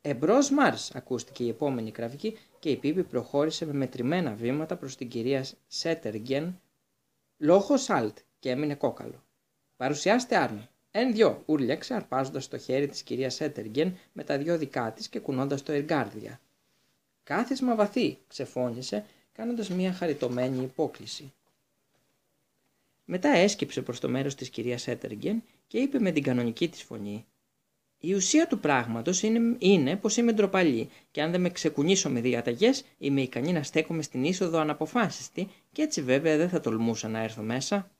«Εμπρός Μάρς!» ακούστηκε η επόμενη κραυγή και η Πίπη προχώρησε με μετρημένα βήματα προς την κυρία Σέτεγκρεν, λόγο σάλτ, και έμεινε κόκαλο. «Παρουσιάστε άρμα!» «Εν-δυο!» ούρλιαξε, αρπάζοντας το χέρι της κυρία Έτεργεν με τα δυο δικά της και κουνώντας το εργάρδια. «Κάθισμα βαθύ!» ξεφώνησε, κάνοντας μια χαριτωμένη υπόκληση. Μετά έσκυψε προς το μέρος της κυρίας Έτεργεν και είπε με την κανονική της φωνή: «Η ουσία του πράγματος είναι πως είμαι ντροπαλή και αν δεν με ξεκουνήσω με διαταγές είμαι ικανή να στέκομαι στην είσοδο αναποφάσιστη και έτσι βέβαια δεν θα τολμούσα να έρθω μέσα».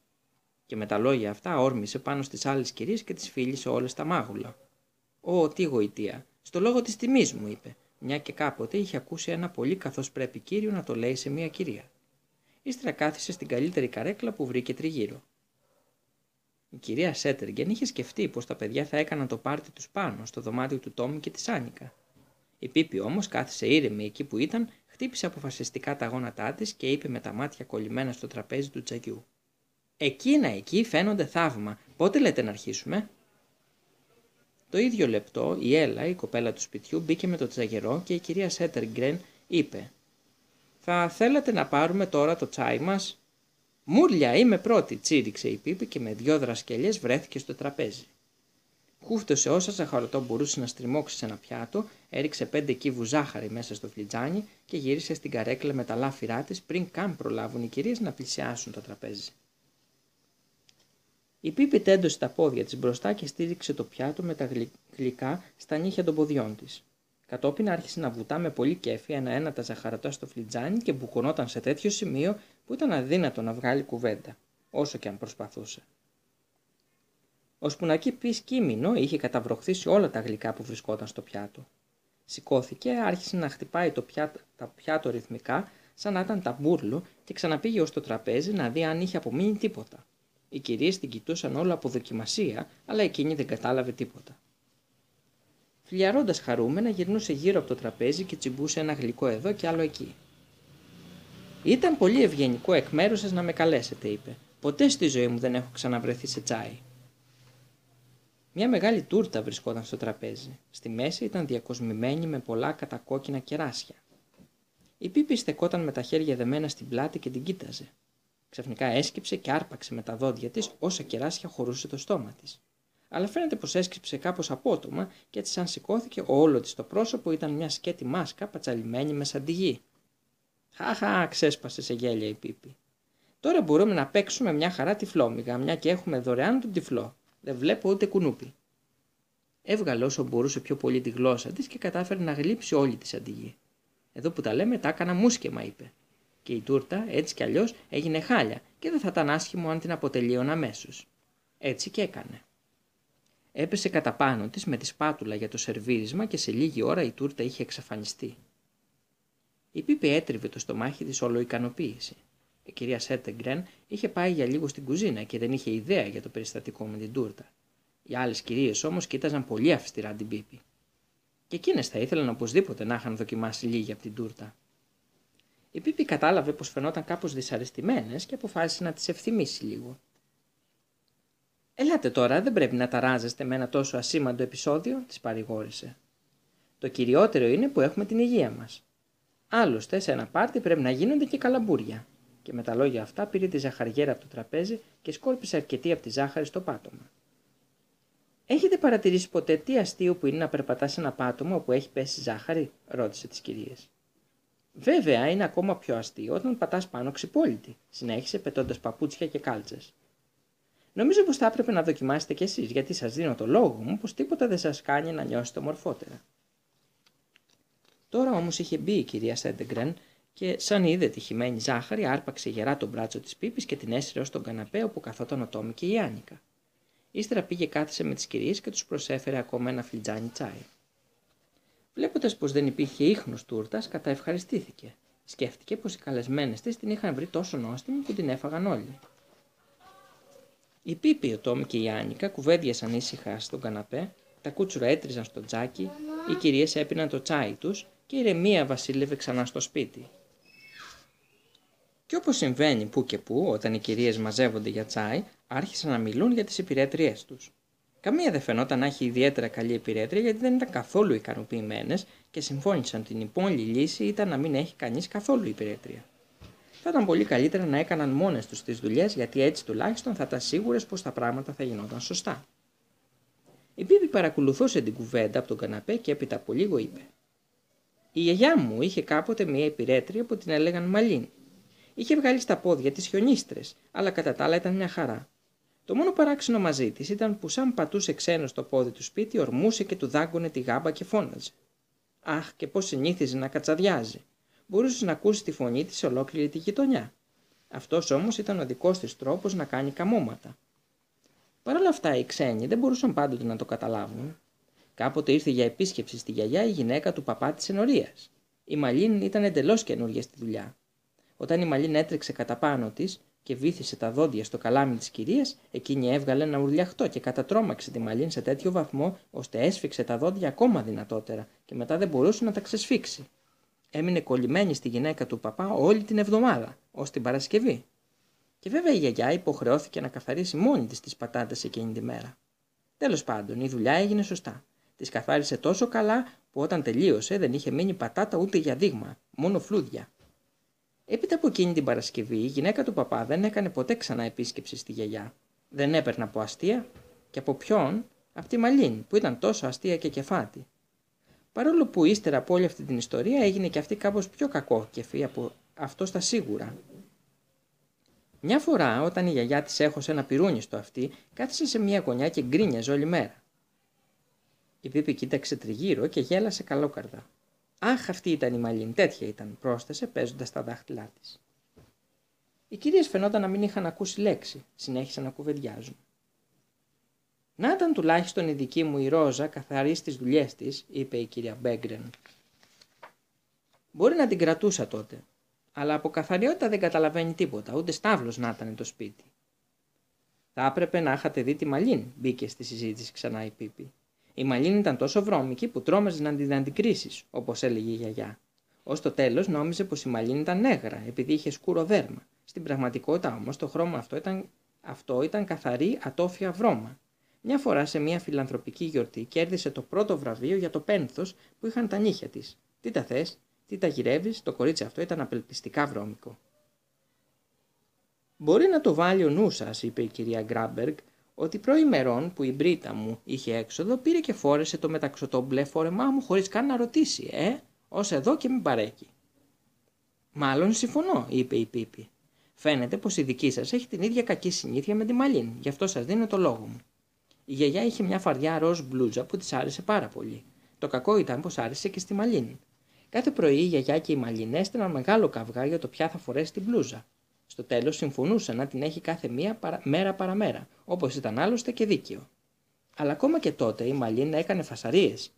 Και με τα λόγια αυτά όρμησε πάνω στις άλλες κυρίες και τις φίλησε όλες τα μάγουλα. «Ω, τι γοητεία! Στο λόγο της τιμής μου», είπε, μια και κάποτε είχε ακούσει ένα πολύ καθώς πρέπει κύριο να το λέει σε μια κυρία. Ύστερα κάθισε στην καλύτερη καρέκλα που βρήκε τριγύρω. Η κυρία Σέτεργεν είχε σκεφτεί πως τα παιδιά θα έκαναν το πάρτι τους πάνω, στο δωμάτιο του Τόμι και της Άνικα. Η Πίπη όμως κάθισε ήρεμη εκεί που ήταν, χτύπησε αποφασιστικά τα γόνατά της και είπε με τα μάτια κολλημένα στο τραπέζι του τσακιού: «Εκείνα εκεί φαίνονται θαύμα. Πότε λέτε να αρχίσουμε?» Το ίδιο λεπτό η Έλα, η κοπέλα του σπιτιού, μπήκε με το τσαγερό και η κυρία Σέτεγκρεν είπε: «Θα θέλατε να πάρουμε τώρα το τσάι μας?» «Μούρλια, είμαι πρώτη», τσίριξε η Πίπη και με δυο δρασκελιές βρέθηκε στο τραπέζι. Κούφτωσε όσα ζαχαρωτό μπορούσε να στριμώξει σε ένα πιάτο, έριξε 5 κύβου ζάχαρη μέσα στο φλιτζάνι και γύρισε στην καρέκλα με τα λάφυρά της πριν καν προλάβουν οι κυρίες να πλησιάσουν το τραπέζι. Η Πίπη τέντωσε τα πόδια της μπροστά και στήριξε το πιάτο με τα γλυκά στα νύχια των ποδιών της. Κατόπιν άρχισε να βουτά με πολύ κέφι ένα-ένα τα ζαχαρωτά στο φλιτζάνι και μπουκωνόταν σε τέτοιο σημείο που ήταν αδύνατο να βγάλει κουβέντα, όσο και αν προσπαθούσε. Ώσπου να πει κείμενο, είχε καταβροχθεί σε όλα τα γλυκά που βρισκόταν στο πιάτο. Σηκώθηκε, άρχισε να χτυπάει τα πιάτο ρυθμικά, σαν να ήταν ταμπούρλο, και ξαναπήγε ως το τραπέζι να δει αν είχε απομείνει τίποτα. Οι κυρίες την κοιτούσαν όλο από δοκιμασία, αλλά εκείνη δεν κατάλαβε τίποτα. Φλιαρώντας χαρούμενα, γυρνούσε γύρω από το τραπέζι και τσιμπούσε ένα γλυκό εδώ και άλλο εκεί. «Ήταν πολύ ευγενικό εκ μέρους σας να με καλέσετε», είπε. «Ποτέ στη ζωή μου δεν έχω ξαναβρεθεί σε τσάι». Μια μεγάλη τούρτα βρισκόταν στο τραπέζι. Στη μέση ήταν διακοσμημένη με πολλά κατακόκκινα κεράσια. Η Πίπη στεκόταν με τα χέρια δεμένα στην πλάτη και την κοίταζε. Ξαφνικά έσκυψε και άρπαξε με τα δόντια της όσα κεράσια χωρούσε το στόμα της. Αλλά φαίνεται πως έσκυψε κάπως απότομα και έτσι, σαν σηκώθηκε, όλο της το πρόσωπο ήταν μια σκέτη μάσκα πατσαλιμένη με σαντιγί. «Χαχα», ξέσπασε σε γέλια η Πίπη. «Τώρα μπορούμε να παίξουμε μια χαρά τυφλόμυγα, μια και έχουμε δωρεάν τον τυφλό. Δεν βλέπω ούτε κουνούπι». Έβγαλε όσο μπορούσε πιο πολύ τη γλώσσα της και κατάφερε να γλύψει όλη τη σαντιγί. «Εδώ που τα λέμε, τα έκανα μουσκεμα», είπε. Και η τούρτα, έτσι κι αλλιώς, έγινε χάλια και δεν θα ήταν άσχημο αν την αποτελείωνα αμέσως. Έτσι κι έκανε. Έπεσε κατά πάνω της με τη σπάτουλα για το σερβίρισμα και σε λίγη ώρα η τούρτα είχε εξαφανιστεί. Η Πίπη έτριβε το στομάχι της όλο ικανοποίηση. Η κυρία Σέτεγκρεν είχε πάει για λίγο στην κουζίνα και δεν είχε ιδέα για το περιστατικό με την τούρτα. Οι άλλες κυρίες όμως κοίταζαν πολύ αυστηρά την Πίπη. Και εκείνες θα ήθελαν οπωσδήποτε να είχαν δοκιμάσει λίγη από την τούρτα. Η Πίπη κατάλαβε πως φαινόταν κάπως δυσαρεστημένες και αποφάσισε να τις ευθυμίσει λίγο. «Ελάτε τώρα, δεν πρέπει να ταράζεστε με ένα τόσο ασήμαντο επεισόδιο», της παρηγόρησε. «Το κυριότερο είναι που έχουμε την υγεία μας. Άλλωστε, σε ένα πάρτι πρέπει να γίνονται και καλαμπούρια». Και με τα λόγια αυτά πήρε τη ζαχαριέρα από το τραπέζι και σκόρπισε αρκετή από τη ζάχαρη στο πάτωμα. «Έχετε παρατηρήσει ποτέ τι αστείο που είναι να περπατά σε ένα πάτωμα όπου έχει πέσει ζάχαρη?» ρώτησε τις κυρίες. «Βέβαια, είναι ακόμα πιο αστείο όταν πατάς πάνω ξυπόλυτη», συνέχισε πετώντας παπούτσια και κάλτσες. Νομίζω πως θα έπρεπε να δοκιμάσετε κι εσείς, γιατί σας δίνω το λόγο μου πως τίποτα δεν σας κάνει να νιώσετε μορφότερα. Τώρα όμως είχε μπει η κυρία Σέτεγκρεν και, σαν είδε τη χυμένη ζάχαρη, άρπαξε γερά τον μπράτσο της Πίπης και την έσυρε ως τον καναπέ όπου καθόταν ο Τόμι και η Άνικα. Ύστερα πήγε κάθισε με τις κυρίες και τους προσέφερε ακόμα ένα φλιτζάνι τσάι. Βλέποντας πως δεν υπήρχε ίχνος τούρτας, καταευχαριστήθηκε. Σκέφτηκε πως οι καλεσμένες της την είχαν βρει τόσο νόστιμη που την έφαγαν όλοι. Η Πίπη, ο Τόμι και η Άνικα κουβέντιασαν ήσυχα στον καναπέ, τα κούτσουρα έτριζαν στο τζάκι, οι κυρίες έπιναν το τσάι τους και η ηρεμία βασίλευε ξανά στο σπίτι. Και όπως συμβαίνει που και που, όταν οι κυρίες μαζεύονται για τσάι, άρχισαν να μιλούν για τις υπηρέτριές τους. Καμία δεν φαινόταν να έχει ιδιαίτερα καλή υπηρέτρια, γιατί δεν ήταν καθόλου ικανοποιημένες και συμφώνησαν ότι η μόνη λύση ήταν να μην έχει κανείς καθόλου υπηρέτρια. Θα ήταν πολύ καλύτερα να έκαναν μόνες τους τις δουλειές, γιατί έτσι τουλάχιστον θα ήταν σίγουρες πως τα πράγματα θα γινόταν σωστά. Η Πίπη παρακολουθούσε την κουβέντα από τον καναπέ και έπειτα από λίγο είπε: «Η γιαγιά μου είχε κάποτε μία υπηρέτρια που την έλεγαν Μαλίν. Είχε βγάλει στα πόδια τις χιονίστρες, αλλά κατά τα άλλα ήταν μια χαρά. Το μόνο παράξενο μαζί της ήταν που, σαν πατούσε ξένο στο πόδι του σπίτι, ορμούσε και του δάγκωνε τη γάμπα και φώναζε. Αχ, και πώς συνήθιζε να κατσαδιάζει. Μπορούσε να ακούσει τη φωνή της σε ολόκληρη τη γειτονιά. Αυτός όμως ήταν ο δικός της τρόπος να κάνει καμώματα. Παρ' όλα αυτά, οι ξένοι δεν μπορούσαν πάντοτε να το καταλάβουν. Κάποτε ήρθε για επίσκεψη στη γιαγιά η γυναίκα του παπά της ενορίας. Η Μαλίν ήταν εντελώς καινούργια στη δουλειά. Όταν η Μαλίν έτρεξε κατά πάνω της και βύθισε τα δόντια στο καλάμι της κυρίας, εκείνη έβγαλε ένα ουρλιαχτό και κατατρόμαξε τη Μαλίν σε τέτοιο βαθμό, ώστε έσφιξε τα δόντια ακόμα δυνατότερα και μετά δεν μπορούσε να τα ξεσφίξει. Έμεινε κολλημένη στη γυναίκα του παπά όλη την εβδομάδα, ως την Παρασκευή. Και βέβαια η γιαγιά υποχρεώθηκε να καθαρίσει μόνη της τις πατάτες εκείνη τη μέρα. Τέλος πάντων, η δουλειά έγινε σωστά. Τις καθάρισε τόσο καλά που όταν τελείωσε δεν είχε μείνει πατάτα ούτε για δείγμα, μόνο φλούδια. Έπειτα από εκείνη την Παρασκευή, η γυναίκα του παπά δεν έκανε ποτέ ξανά επίσκεψη στη γιαγιά. Δεν έπαιρνε από αστεία. Και από ποιον? Από τη Μαλίν, που ήταν τόσο αστεία και κεφάτη. Παρόλο που ύστερα από όλη αυτή την ιστορία έγινε και αυτή κάπως πιο κακόκεφη από αυτό στα σίγουρα. Μια φορά, όταν η γιαγιά της έχωσε ένα πυρούνι στο αυτί, κάθισε σε μια γωνιά και γκρίνιαζε όλη μέρα. Η Πίπη κοίταξε τριγύρω και γέλασε καλόκαρδα. «Αχ, αυτή ήταν η Μαλίν, τέτοια ήταν», πρόσθεσε παίζοντας τα δάχτυλά της. Οι κυρίες φαινόταν να μην είχαν ακούσει λέξη, συνέχισαν να κουβεντιάζουν. «Να ήταν τουλάχιστον η δική μου η Ρόζα καθαρή στις δουλειές της», είπε η κυρία Μπέγκρεν. «Μπορεί να την κρατούσα τότε, αλλά από καθαριότητα δεν καταλαβαίνει τίποτα, ούτε στάβλος να ήταν το σπίτι». «Θα έπρεπε να είχατε δει τη Μαλίν», μπήκε στη συζήτηση ξανά η Πίπη. «Η Μαλίν ήταν τόσο βρώμικη που τρόμαζε να την αντικρίσεις», όπως έλεγε η γιαγιά. Ως το τέλος νόμιζε πως η Μαλίν ήταν νέγρα, επειδή είχε σκούρο δέρμα. Στην πραγματικότητα όμως το χρώμα αυτό ήταν καθαρή ατόφια βρώμα. Μια φορά σε μια φιλανθρωπική γιορτή κέρδισε το πρώτο βραβείο για το πένθος που είχαν τα νύχια της. «Τι τα θες, τι τα γυρεύεις, το κορίτσι αυτό ήταν απελπιστικά βρώμικο». «Μπορεί να το βάλει ο νου σας», είπε η κυρία Γκράμπεργ, «ότι προημερών που η μπρίτα μου είχε έξοδο πήρε και φόρεσε το μεταξωτό μπλε φόρεμά μου χωρίς καν να ρωτήσει, ως εδώ και μην παρέκει». «Μάλλον συμφωνώ», είπε η Πίπη. «Φαίνεται πως η δική σας έχει την ίδια κακή συνήθεια με τη Μαλίν, γι' αυτό σας δίνω το λόγο μου». Η γιαγιά είχε μια φαρδιά ροζ μπλούζα που της άρεσε πάρα πολύ. Το κακό ήταν πως άρεσε και στη Μαλίν. Κάθε πρωί η γιαγιά και η Μαλίν έστεναν μεγάλο καυγά για το ποια θα φορέσει την μπλούζα. Στο τέλος συμφωνούσαν να την έχει κάθε μία μέρα παραμέρα, όπως ήταν άλλωστε και δίκαιο. Αλλά ακόμα και τότε η Μαλίν έκανε φασαρίες.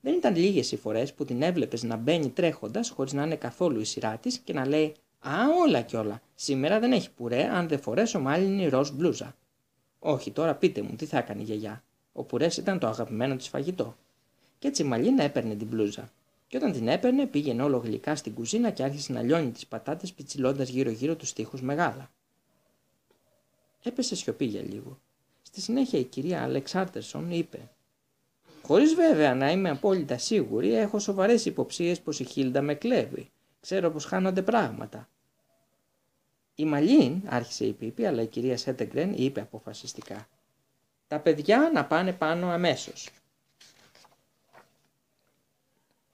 Δεν ήταν λίγες οι φορές που την έβλεπες να μπαίνει τρέχοντας χωρίς να είναι καθόλου η σειρά της και να λέει «Α, όλα κι όλα, σήμερα δεν έχει πουρέ αν δεν φορέσω μάλινη ροζ μπλούζα». «Όχι, τώρα πείτε μου, τι θα έκανε η γιαγιά». Ο πουρές ήταν το αγαπημένο της φαγητό. Κι έτσι η Μαλίν έπαιρνε την μπλούζα. Και όταν την έπαιρνε, πήγαινε όλο γλυκά στην κουζίνα και άρχισε να λιώνει τις πατάτες πιτσιλώντας γύρω-γύρω τους τοίχους μεγάλα. Έπεσε σιωπή για λίγο. Στη συνέχεια η κυρία Αλεξάρτερσον είπε: «Χωρίς βέβαια να είμαι απόλυτα σίγουρη, έχω σοβαρές υποψίες πως η Χίλντα με κλέβει. Ξέρω πως χάνονται πράγματα». «Η Μαλίν», άρχισε η Πίπη, αλλά η κυρία Σέτεγκρεν είπε αποφασιστικά: «Τα παιδιά να πάνε πάνω αμέσως».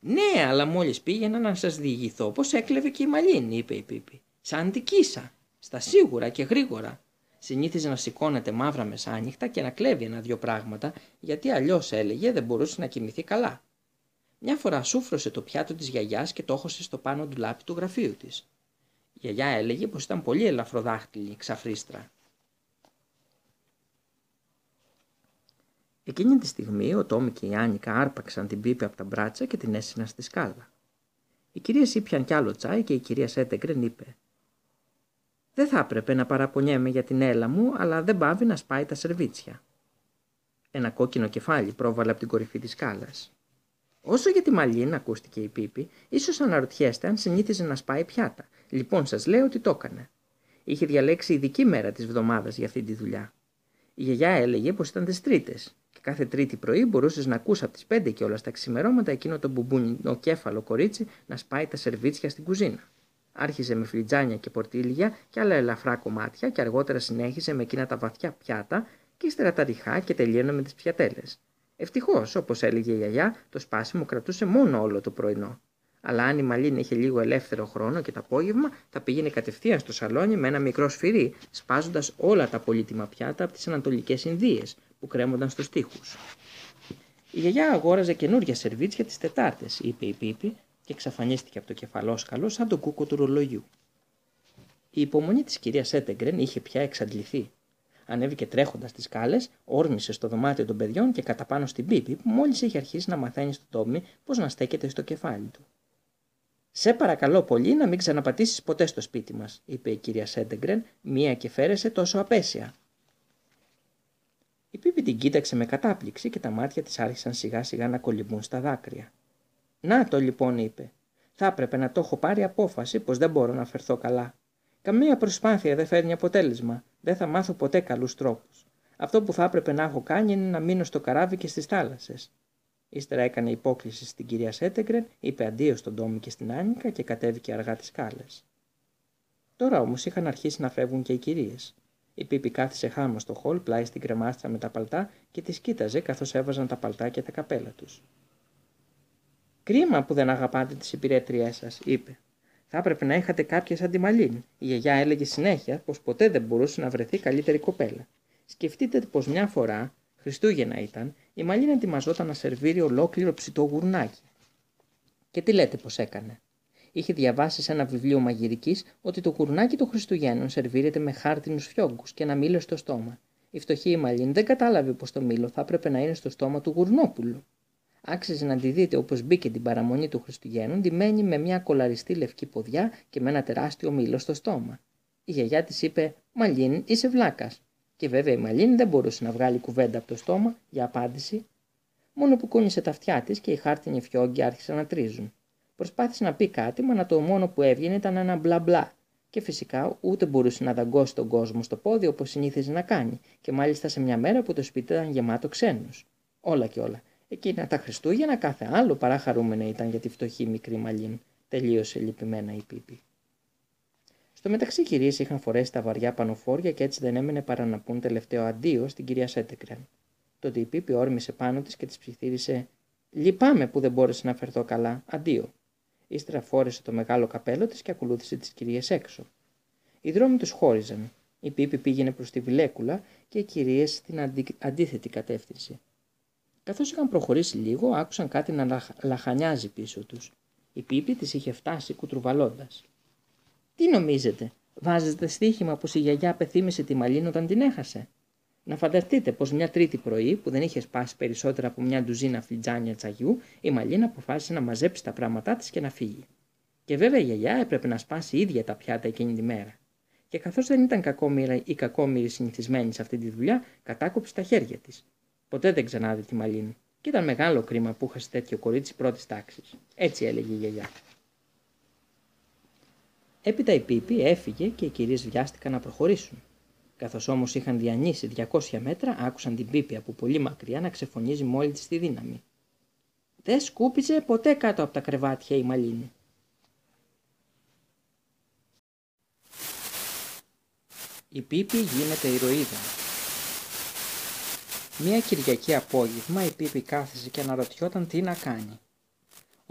«Ναι, αλλά μόλις πήγαινα να σας διηγηθώ πως έκλεβε και η Μαλίν», είπε η Πίπη. «Σαν την Κίσα, στα σίγουρα και γρήγορα. Συνήθιζε να σηκώνεται μαύρα μεσάνυχτα και να κλέβει ένα-δυο πράγματα, γιατί αλλιώς, έλεγε, δεν μπορούσε να κοιμηθεί καλά. Μια φορά σούφρωσε το πιάτο της γιαγιάς και το όχωσε στο πάνω ντουλάπι του γραφείου της. Η γιαγιά έλεγε πως ήταν πολύ ελαφροδάχτυλη, ξαφρίστρα. Εκείνη τη στιγμή ο Τόμι και η Άνικα άρπαξαν την Πίπη από τα μπράτσα και την έσυναν στη σκάλα. Οι κυρίες ήπιαν κι άλλο τσάι και η κυρία Σέτεγκρεν είπε: «Δεν θα έπρεπε να παραπονιέμαι για την έλα μου, αλλά δεν πάβει να σπάει τα σερβίτσια». Ένα κόκκινο κεφάλι πρόβαλε από την κορυφή της σκάλας. «Όσο για τη Μαλίν», ακούστηκε η Πίπη, «ίσως αναρωτιέστε αν συνήθιζε να σπάει πιάτα. Λοιπόν, σας λέω ότι το έκανε. Είχε διαλέξει ειδική μέρα της βδομάδας για αυτή τη δουλειά. Η γιαγιά έλεγε πως ήταν τις Τρίτες, και κάθε Τρίτη πρωί μπορούσες να ακούς από τις 5 και όλα τα ξημερώματα εκείνο το μπουμπουνοκέφαλο κορίτσι να σπάει τα σερβίτσια στην κουζίνα. Άρχιζε με φλιτζάνια και πορτίλια και άλλα ελαφρά κομμάτια και αργότερα συνέχισε με εκείνα τα βαθιά πιάτα και ύστερα τα ριχά και τελείωνε με τις πιατέλες. Ευτυχώς, όπως έλεγε η γιαγιά, το σπάσιμο κρατούσε μόνο όλο το πρωινό. Αλλά αν η Μαλίν είχε λίγο ελεύθερο χρόνο και το απόγευμα, θα πήγαινε κατευθείαν στο σαλόνι με ένα μικρό σφυρί, σπάζοντας όλα τα πολύτιμα πιάτα από τις Ανατολικές Ινδίες που κρέμονταν στους τοίχους. Η γιαγιά αγόραζε καινούργια σερβίτσια τις Τετάρτες, είπε η Πίπη, και εξαφανίστηκε από το κεφαλόσκαλο σαν τον κούκο του ρολογιού. Η υπομονή της κυρίας Έτεργεν είχε πια εξαντληθεί. Ανέβηκε τρέχοντας τις σκάλες, όρμησε στο δωμάτιο των παιδιών και κατά πάνω στην Πίπη, που μόλις είχε αρχίσει να μαθαίνει στον Τόμι πώς να στέκεται στο κεφάλι του. «Σε παρακαλώ πολύ να μην ξαναπατήσεις ποτέ στο σπίτι μας», είπε η κυρία Σέτεγκρεν, «μία και φέρεσαι τόσο απέσια». Η Πίπη την κοίταξε με κατάπληξη και τα μάτια της άρχισαν σιγά σιγά να κολυμπούν στα δάκρυα. «Να το λοιπόν», είπε, «θα έπρεπε να το έχω πάρει απόφαση πως δεν μπορώ να φερθώ καλά. Καμία προσπάθεια δεν φέρνει αποτέλεσμα, δεν θα μάθω ποτέ καλούς τρόπους. Αυτό που θα έπρεπε να έχω κάνει είναι να μείνω στο καράβι και στις θάλασσες». Ύστερα έκανε υπόκλιση στην κυρία Σέτεγκρεν, είπε αντίο στον Τόμι και στην Άνικα και κατέβηκε αργά τις σκάλες. Τώρα όμως είχαν αρχίσει να φεύγουν και οι κυρίες. Η Πίπη κάθισε χάμω στο χολ πλάι στην κρεμάστρα με τα παλτά και τις κοίταζε καθώς έβαζαν τα παλτά και τα καπέλα τους. «Κρίμα που δεν αγαπάτε τις υπηρέτριές σας», είπε. «Θα έπρεπε να είχατε κάποια σαν τη Μαλίν. Η γιαγιά έλεγε συνέχεια πως ποτέ δεν μπορούσε να βρεθεί καλύτερη κοπέλα. Σκεφτείτε πως μια φορά, Χριστούγεννα ήταν, η Μαλίν ετοιμαζόταν να σερβίρει ολόκληρο ψητό γουρνάκι. Και τι λέτε πως έκανε? Είχε διαβάσει σε ένα βιβλίο μαγειρικής ότι το γουρνάκι των Χριστουγέννων σερβίρεται με χάρτινους φιόγκους και ένα μήλο στο στόμα. Η φτωχή η Μαλίν δεν κατάλαβε πως το μήλο θα έπρεπε να είναι στο στόμα του γουρνόπουλου. Άξιζε να τη δείτε όπως μπήκε την παραμονή του Χριστουγέννου, ντυμένη με μια κολαριστή λευκή ποδιά και με ένα τεράστιο μήλο στο στόμα. Η γιαγιά της είπε: «Μαλίν, είσαι βλάκας». Και βέβαια η Μαλίν δεν μπορούσε να βγάλει κουβέντα από το στόμα για απάντηση, μόνο που κούνησε τα αυτιά της και οι χάρτινοι φιόγκοι άρχισαν να τρίζουν. Προσπάθησε να πει κάτι, μα το μόνο που έβγαινε ήταν ένα μπλα μπλα. Και φυσικά ούτε μπορούσε να δαγκώσει τον κόσμο στο πόδι όπως συνήθιζε να κάνει, και μάλιστα σε μια μέρα που το σπίτι ήταν γεμάτο ξένους. Όλα και όλα. Εκείνα τα Χριστούγεννα κάθε άλλο παρά χαρούμενα ήταν για τη φτωχή μικρή Μαλίν, τελείωσε λυπημένα η Πίπη. Στο μεταξύ, οι κυρίες είχαν φορέσει τα βαριά πανοφόρια και έτσι δεν έμενε παρά να πούν τελευταίο αντίο στην κυρία Σέτεγκρεν. Τότε η Πίπη όρμησε πάνω της και της ψιθύρισε: «Λυπάμαι που δεν μπόρεσε να φερθώ καλά, αντίο». Ύστερα φόρεσε το μεγάλο καπέλο της και ακολούθησε τις κυρίες έξω. Οι δρόμοι τους χώριζαν. Η Πίπη πήγαινε προς τη Βιλέκουλα και οι κυρίες στην αντίθετη κατεύθυνση. Καθώς είχαν προχωρήσει λίγο, άκουσαν κάτι να λαχανιάζει πίσω τους. Η Πίπη της είχε φτάσει κουτρουβαλώντας. «Τι νομίζετε, βάζετε στοίχημα πως η γιαγιά πεθύμησε τη Μαλίν όταν την έχασε? Να φανταστείτε πως μια Τρίτη πρωί, που δεν είχε σπάσει περισσότερα από μια ντουζίνα φλιτζάνια τσαγιού, η Μαλίν αποφάσισε να μαζέψει τα πράγματά της και να φύγει. Και βέβαια η γιαγιά έπρεπε να σπάσει η ίδια τα πιάτα εκείνη τη μέρα. Και καθώς δεν ήταν κακόμοιρα ή κακόμοιρη συνηθισμένη σε αυτή τη δουλειά, κατάκοψε τα χέρια της. Ποτέ δεν ξανάδε τη Μαλίν. Και ήταν μεγάλο κρίμα που είχασε τέτοιο κορίτσι πρώτης τάξης». Έτσι έλεγε η γιαγιά. Έπειτα η Πίπη έφυγε και οι κυρίες βιάστηκαν να προχωρήσουν. Καθώς όμως είχαν διανύσει 200 μέτρα, άκουσαν την Πίπη από πολύ μακριά να ξεφωνίζει μόλι της τη δύναμη. «Δεν σκούπιζε ποτέ κάτω από τα κρεβάτια η Μαλίνη». Η Πίπη γίνεται ηρωίδα. Μια Κυριακή απόγευμα η Πίπη κάθισε και αναρωτιόταν τι να κάνει.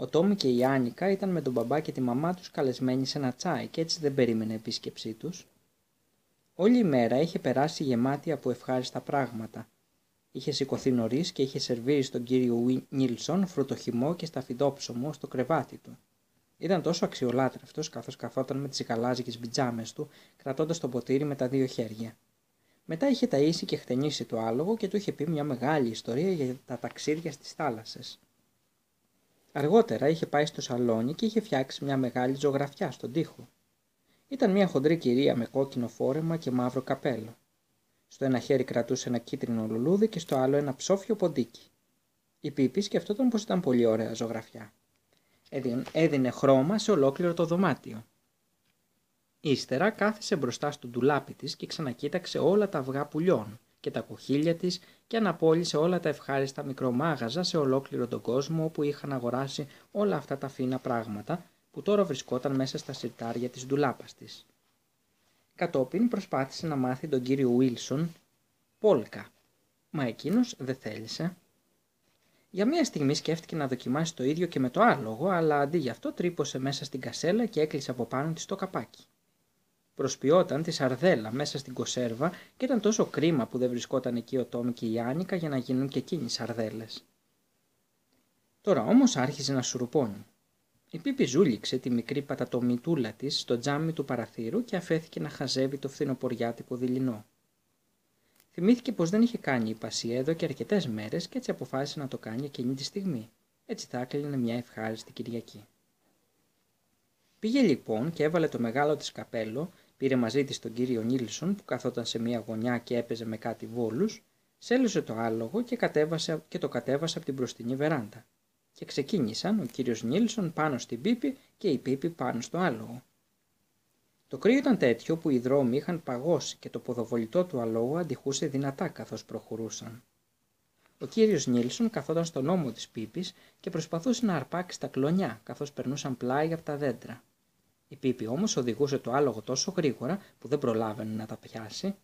Ο Τόμι και η Άνικα ήταν με τον μπαμπά και τη μαμά τους καλεσμένοι σε ένα τσάι και έτσι δεν περίμενε επίσκεψή τους. Όλη η μέρα είχε περάσει γεμάτη από ευχάριστα πράγματα. Είχε σηκωθεί νωρίς και είχε σερβίρει στον κύριο Νίλσον φρουτοχυμό και σταφυδόψωμο στο κρεβάτι του. Ήταν τόσο αξιολάτρευτος καθώς καθόταν με τις γαλάζικες πιτζάμες του, κρατώντας το ποτήρι με τα δύο χέρια. Μετά είχε ταΐσει και χτενίσει το άλογο και του είχε πει μια μεγάλη ιστορία για τα ταξίδια στις θάλασσες. Αργότερα είχε πάει στο σαλόνι και είχε φτιάξει μια μεγάλη ζωγραφιά στον τοίχο. Ήταν μια χοντρή κυρία με κόκκινο φόρεμα και μαύρο καπέλο. Στο ένα χέρι κρατούσε ένα κίτρινο λουλούδι και στο άλλο ένα ψόφιο ποντίκι. Η Πίπη σκεφτόταν πως ήταν πολύ ωραία ζωγραφιά. Έδινε χρώμα σε ολόκληρο το δωμάτιο. Ύστερα κάθισε μπροστά στο ντουλάπι της και ξανακοίταξε όλα τα αυγά πουλιών και τα κοχύλια της και αναπόλυσε όλα τα ευχάριστα μικρομάγαζα σε ολόκληρο τον κόσμο όπου είχαν αγοράσει όλα αυτά τα φίνα πράγματα που τώρα βρισκόταν μέσα στα σιρτάρια της ντουλάπας της. Κατόπιν προσπάθησε να μάθει τον κύριο Βίλσον πόλκα, μα εκείνος δεν θέλησε. Για μία στιγμή σκέφτηκε να δοκιμάσει το ίδιο και με το άλογο, αλλά αντί γι' αυτό τρύπωσε μέσα στην κασέλα και έκλεισε από πάνω της το καπάκι. Προσποιόταν τη σαρδέλα μέσα στην κοσέρβα και ήταν τόσο κρίμα που δεν βρισκόταν εκεί ο Τόμι και η Άνικα για να γίνουν και εκείνοι σαρδέλες. Τώρα όμως άρχιζε να σουρουπώνει. Η Πίπη ζούληξε τη μικρή πατατομητούλα της στο τζάμι του παραθύρου και αφέθηκε να χαζεύει το φθινοποριάτικο δειλινό. Θυμήθηκε πως δεν είχε κάνει υπασία εδώ και αρκετές μέρες και έτσι αποφάσισε να το κάνει εκείνη τη στιγμή. Έτσι θα έκλεινε μια ευχάριστη Κυριακή. Πήγε λοιπόν και έβαλε το μεγάλο της καπέλο, πήρε μαζί της τον κύριο Νίλσον που καθόταν σε μια γωνιά και έπαιζε με κάτι βόλους, σέλωσε το άλογο και το κατέβασε από την μπροστινή βεράντα. Και ξεκίνησαν ο κύριος Νίλσον πάνω στην Πίπη και η Πίπη πάνω στο άλογο. Το κρύο ήταν τέτοιο που οι δρόμοι είχαν παγώσει και το ποδοβολητό του αλόγου αντιχούσε δυνατά καθώς προχωρούσαν. Ο κύριος Νίλσον καθόταν στον ώμο της Πίπης και προσπαθούσε να αρπάξει τα κλονιά καθώς περνούσαν πλάγι από τα δέντρα. Η Πίπη όμως οδηγούσε το άλογο τόσο γρήγορα που δεν προλάβαινε να τα πιάσει.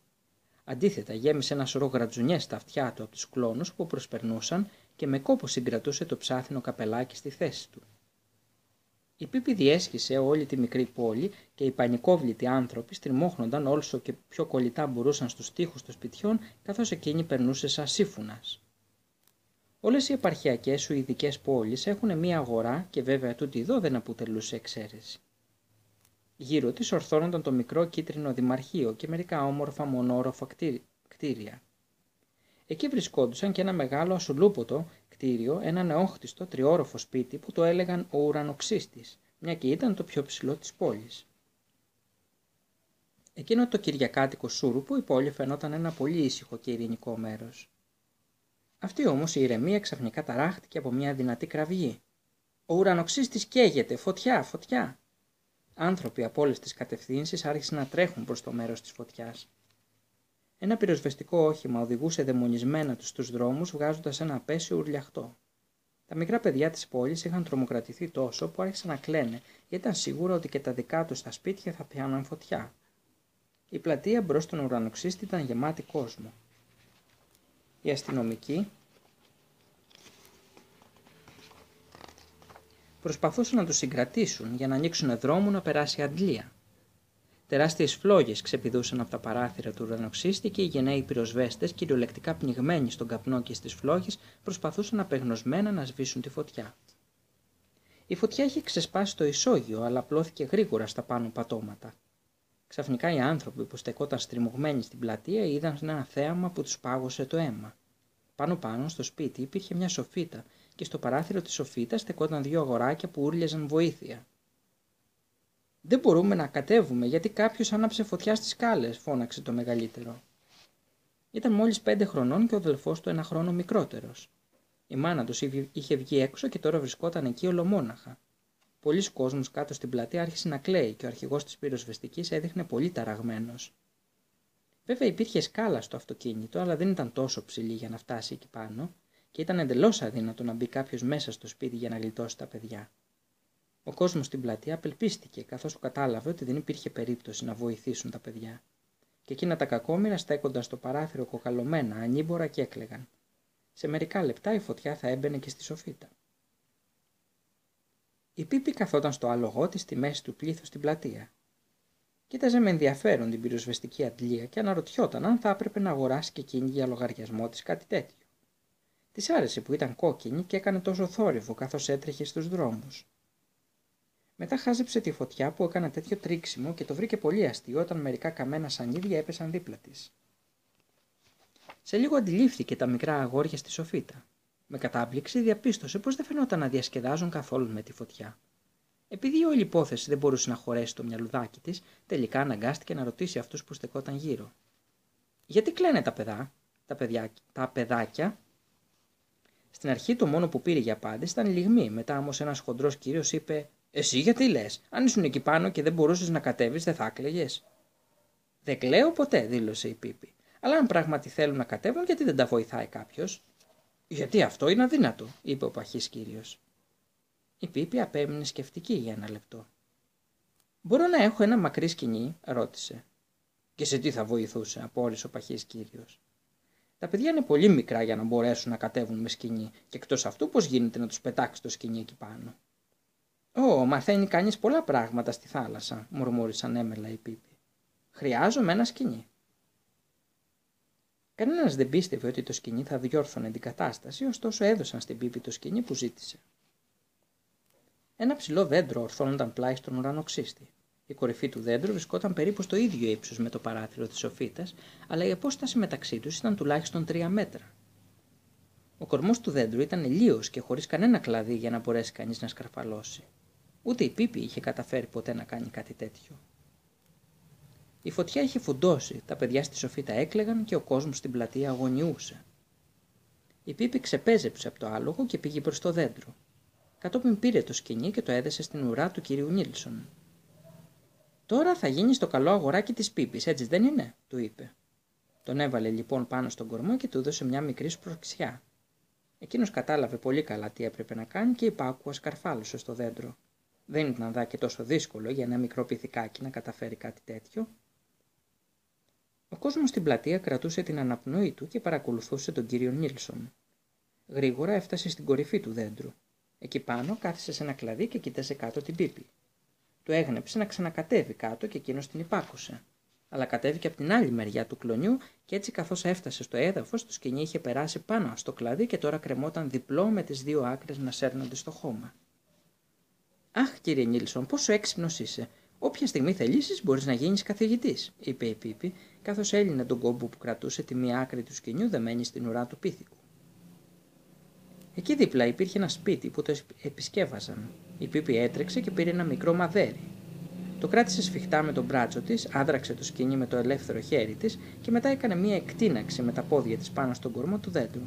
Αντίθετα γέμισε ένα σωρό γρατζουνιές στα αυτιά του από τους κλόνους που προσπερνούσαν και με κόπο συγκρατούσε το ψάθινο καπελάκι στη θέση του. Η Πίπη διέσχισε όλη τη μικρή πόλη και οι πανικόβλητοι άνθρωποι στριμώχνονταν όσο και πιο κολλητά μπορούσαν στους τοίχους των σπιτιών, καθώς εκείνη περνούσε σαν σύμφωνας. Όλες οι επαρχιακές σουηδικές πόλεις έχουν μία αγορά και βέβαια τούτη εδώ δεν αποτελούσε εξαίρεση. Γύρω της ορθώνονταν το μικρό κίτρινο δημαρχείο και μερικά όμορφα μονόροφα κτίρια. Εκεί βρισκόντουσαν και ένα μεγάλο ασουλούποτο κτίριο, ένα νεόχτιστο τριόροφο σπίτι που το έλεγαν ο Ουρανοξίστης, μια και ήταν το πιο ψηλό της πόλης. Εκείνο το κυριακάτικο σούρουπο η πόλη φαινόταν ένα πολύ ήσυχο και ειρηνικό μέρος. Αυτή όμως η ηρεμία ξαφνικά ταράχτηκε από μια δυνατή κραυγή. «Ο Ουρανοξίστης καίγεται! Φωτιά! Φωτιά!» Άνθρωποι από όλες τις κατευθύνσεις άρχισαν να τρέχουν προς το μέρος της φωτιάς. Ένα πυροσβεστικό όχημα οδηγούσε δαιμονισμένα στους δρόμους, βγάζοντας ένα απέσιο ουρλιαχτό. Τα μικρά παιδιά της πόλης είχαν τρομοκρατηθεί τόσο που άρχισαν να κλαίνε, γιατί ήταν σίγουρα ότι και τα δικά τους τα σπίτια θα πιάνουν φωτιά. Η πλατεία μπρος στον Ουρανοξίστη ήταν γεμάτη κόσμο. Οι αστυνομικοί προσπαθούσαν να τους συγκρατήσουν για να ανοίξουν δρόμο να περάσει αντλία. Τεράστιες φλόγες ξεπηδούσαν από τα παράθυρα του Ουρανοξίστη και οι γενναίοι πυροσβέστες, κυριολεκτικά πνιγμένοι στον καπνό και στις φλόγες, προσπαθούσαν απεγνωσμένα να σβήσουν τη φωτιά. Η φωτιά είχε ξεσπάσει το ισόγειο, αλλά απλώθηκε γρήγορα στα πάνω πατώματα. Ξαφνικά οι άνθρωποι που στεκόταν στριμωγμένοι στην πλατεία είδαν ένα θέαμα που τους πάγωσε το αίμα. Πάνω-πάνω στο σπίτι υπήρχε μια σοφίτα και στο παράθυρο της σοφίτας στεκόταν δύο αγοράκια που ούρλιαζαν βοήθεια. «Δεν μπορούμε να κατέβουμε γιατί κάποιος άναψε φωτιά στις σκάλες», φώναξε το μεγαλύτερο. Ήταν μόλις 5 χρονών και ο αδελφός του 1 χρόνο μικρότερος. Η μάνα τους είχε βγει έξω και τώρα βρισκόταν εκεί ολομόναχα. Πολλοί κόσμος κάτω στην πλατεία άρχισε να κλαίει και ο αρχηγός της πυροσβεστικής έδειχνε πολύ ταραγμένος. Βέβαια υπήρχε σκάλα στο αυτοκίνητο, αλλά δεν ήταν τόσο ψηλή για να φτάσει εκεί πάνω και ήταν εντελώς αδύνατο να μπει κάποιος μέσα στο σπίτι για να γλιτώσει τα παιδιά. Ο κόσμος στην πλατεία απελπίστηκε, καθώς κατάλαβε ότι δεν υπήρχε περίπτωση να βοηθήσουν τα παιδιά. Και εκείνα τα κακόμοιρα στέκονταν στο παράθυρο κοκαλωμένα, ανήμπορα και έκλαιγαν. Σε μερικά λεπτά η φωτιά θα έμπαινε και στη σοφίτα. Η Πίπη καθόταν στο άλογό της στη μέση του πλήθους στην πλατεία. Κοίταζε με ενδιαφέρον την πυροσβεστική αντλία και αναρωτιόταν αν θα έπρεπε να αγοράσει και εκείνη για λογαριασμό της κάτι τέτοιο. Της άρεσε που ήταν κόκκινη και έκανε τόσο θόρυβο καθώς έτρεχε στους δρόμους. Μετά χάζεψε τη φωτιά που έκανε τέτοιο τρίξιμο και το βρήκε πολύ αστείο όταν μερικά καμένα σανίδια έπεσαν δίπλα της. Σε λίγο αντιλήφθηκε τα μικρά αγόρια στη σοφίτα. Με κατάπληξη διαπίστωσε πως δεν φαινόταν να διασκεδάζουν καθόλου με τη φωτιά. Επειδή όλη η υπόθεση δεν μπορούσε να χωρέσει το μυαλουδάκι της, τελικά αναγκάστηκε να ρωτήσει αυτούς που στεκόταν γύρω. «Γιατί κλαίνε τα παιδάκια. Στην αρχή το μόνο που πήρε για απάντηση ήταν η λιγμή, μετά όμως ένας χοντρός κύριος είπε «Εσύ γιατί λες, αν ήσουν εκεί πάνω και δεν μπορούσες να κατέβεις δεν θα κλαίγες». «Δεν κλαίω ποτέ», δήλωσε η Πίπη. «Αλλά αν πράγματι θέλουν να κατέβουν, γιατί δεν τα βοηθάει κάποιος». «Γιατί αυτό είναι αδύνατο», είπε ο παχής κύριος. Η Πίπη απέμεινε σκεφτική για ένα λεπτό. «Μπορώ να έχω ένα μακρύ σκηνή?» ρώτησε. «Και σε τι θα βοηθούσε?» απόρρισε ο παχής κύριος. «Τα παιδιά είναι πολύ μικρά για να μπορέσουν να κατέβουν με σκηνή, και εκτός αυτού πώς γίνεται να τους πετάξει το σκηνή εκεί πάνω». «Ω, μαθαίνει κανείς πολλά πράγματα στη θάλασσα», μουρμούρισαν έμελα η Πίπη. «Χρειάζομαι ένα σκηνή». Κανένας δεν πίστευε ότι το σκηνή θα διόρθωνε την κατάσταση, ωστόσο έδωσαν στην Πίπη το σκηνή που ζήτησε. Ένα ψηλό δέντρο ορθώνονταν πλάι στον ουρανοξίστη. Η κορυφή του δέντρου βρισκόταν περίπου στο ίδιο ύψος με το παράθυρο της σοφίτας, αλλά η απόσταση μεταξύ τους ήταν τουλάχιστον 3 μέτρα. Ο κορμός του δέντρου ήταν ηλίος και χωρίς κανένα κλαδί για να μπορέσει κανείς να σκαρφαλώσει. Ούτε η Πίπη είχε καταφέρει ποτέ να κάνει κάτι τέτοιο. Η φωτιά είχε φουντώσει, τα παιδιά στη σοφίτα έκλαιγαν και ο κόσμος στην πλατεία αγωνιούσε. Η Πίπη ξεπέζεψε από το άλογο και πήγε προς το δέντρο. Κατόπιν πήρε το σκηνί και το έδεσε στην ουρά του κυρίου Νίλσον. «Τώρα θα γίνει στο καλό αγοράκι της Πίπης, έτσι δεν είναι?» του είπε. Τον έβαλε λοιπόν πάνω στον κορμό και του έδωσε μια μικρή σπρωξιά. Εκείνος κατάλαβε πολύ καλά τι έπρεπε να κάνει και υπάκουα σκαρφάλωσε στο δέντρο. Δεν ήταν δα και τόσο δύσκολο για ένα μικρό πιθηκάκι να καταφέρει κάτι τέτοιο. Ο κόσμος στην πλατεία κρατούσε την αναπνοή του και παρακολουθούσε τον κύριο Νίλσον. Γρήγορα έφτασε στην κορυφή του δέντρου. Εκεί πάνω κάθισε σε ένα κλαδί και κοίτασε κάτω την Πίπη. Του έγνεψε να ξανακατέβει κάτω και εκείνος την υπάκουσε. Αλλά κατέβηκε από την άλλη μεριά του κλονιού και έτσι καθώς έφτασε στο έδαφος, το σκηνή είχε περάσει πάνω στο κλαδί και τώρα κρεμόταν διπλό με τις δύο άκρες να σέρνονται στο χώμα. «Αχ, κύριε Νίλσον, πόσο έξυπνος είσαι! Όποια στιγμή θελήσεις μπορείς να γίνεις καθηγητής», είπε η Πίπη, καθώς έλυνε τον κόμπο που κρατούσε τη μία άκρη του σκηνιού δεμένη στην ουρά του πίθηκου. Εκεί δίπλα υπήρχε ένα σπίτι που το επισκεύαζαν. Η Πίπη έτρεξε και πήρε ένα μικρό μαδέρι. Το κράτησε σφιχτά με τον μπράτσο της, άδραξε το σκηνί με το ελεύθερο χέρι της και μετά έκανε μία εκτείναξη με τα πόδια της πάνω στον κορμό του δέντρου.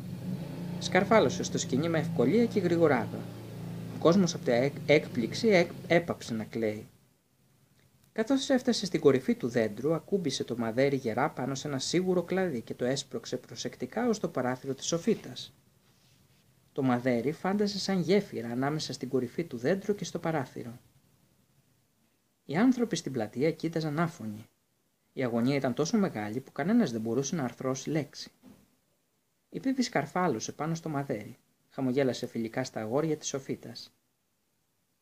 Σκαρφάλωσε στο σκηνί με ευκολία και γρηγοράδα. Ο κόσμος από την έκπληξη έπαψε να κλαίει. Καθώς έφτασε στην κορυφή του δέντρου, ακούμπησε το μαδέρι γερά πάνω σε ένα σίγουρο κλαδί και το έσπρωξε προσεκτικά ως το παράθυρο της σοφίτας. Το μαδέρι φάντασε σαν γέφυρα ανάμεσα στην κορυφή του δέντρου και στο παράθυρο. Οι άνθρωποι στην πλατεία κοίταζαν άφωνοι. Η αγωνία ήταν τόσο μεγάλη που κανένας δεν μπορούσε να αρθρώσει λέξη. Η Πίπη σκαρφάλωσε πάνω στο μαδέρι. Χαμογέλασε φιλικά στα αγόρια της σοφίτας.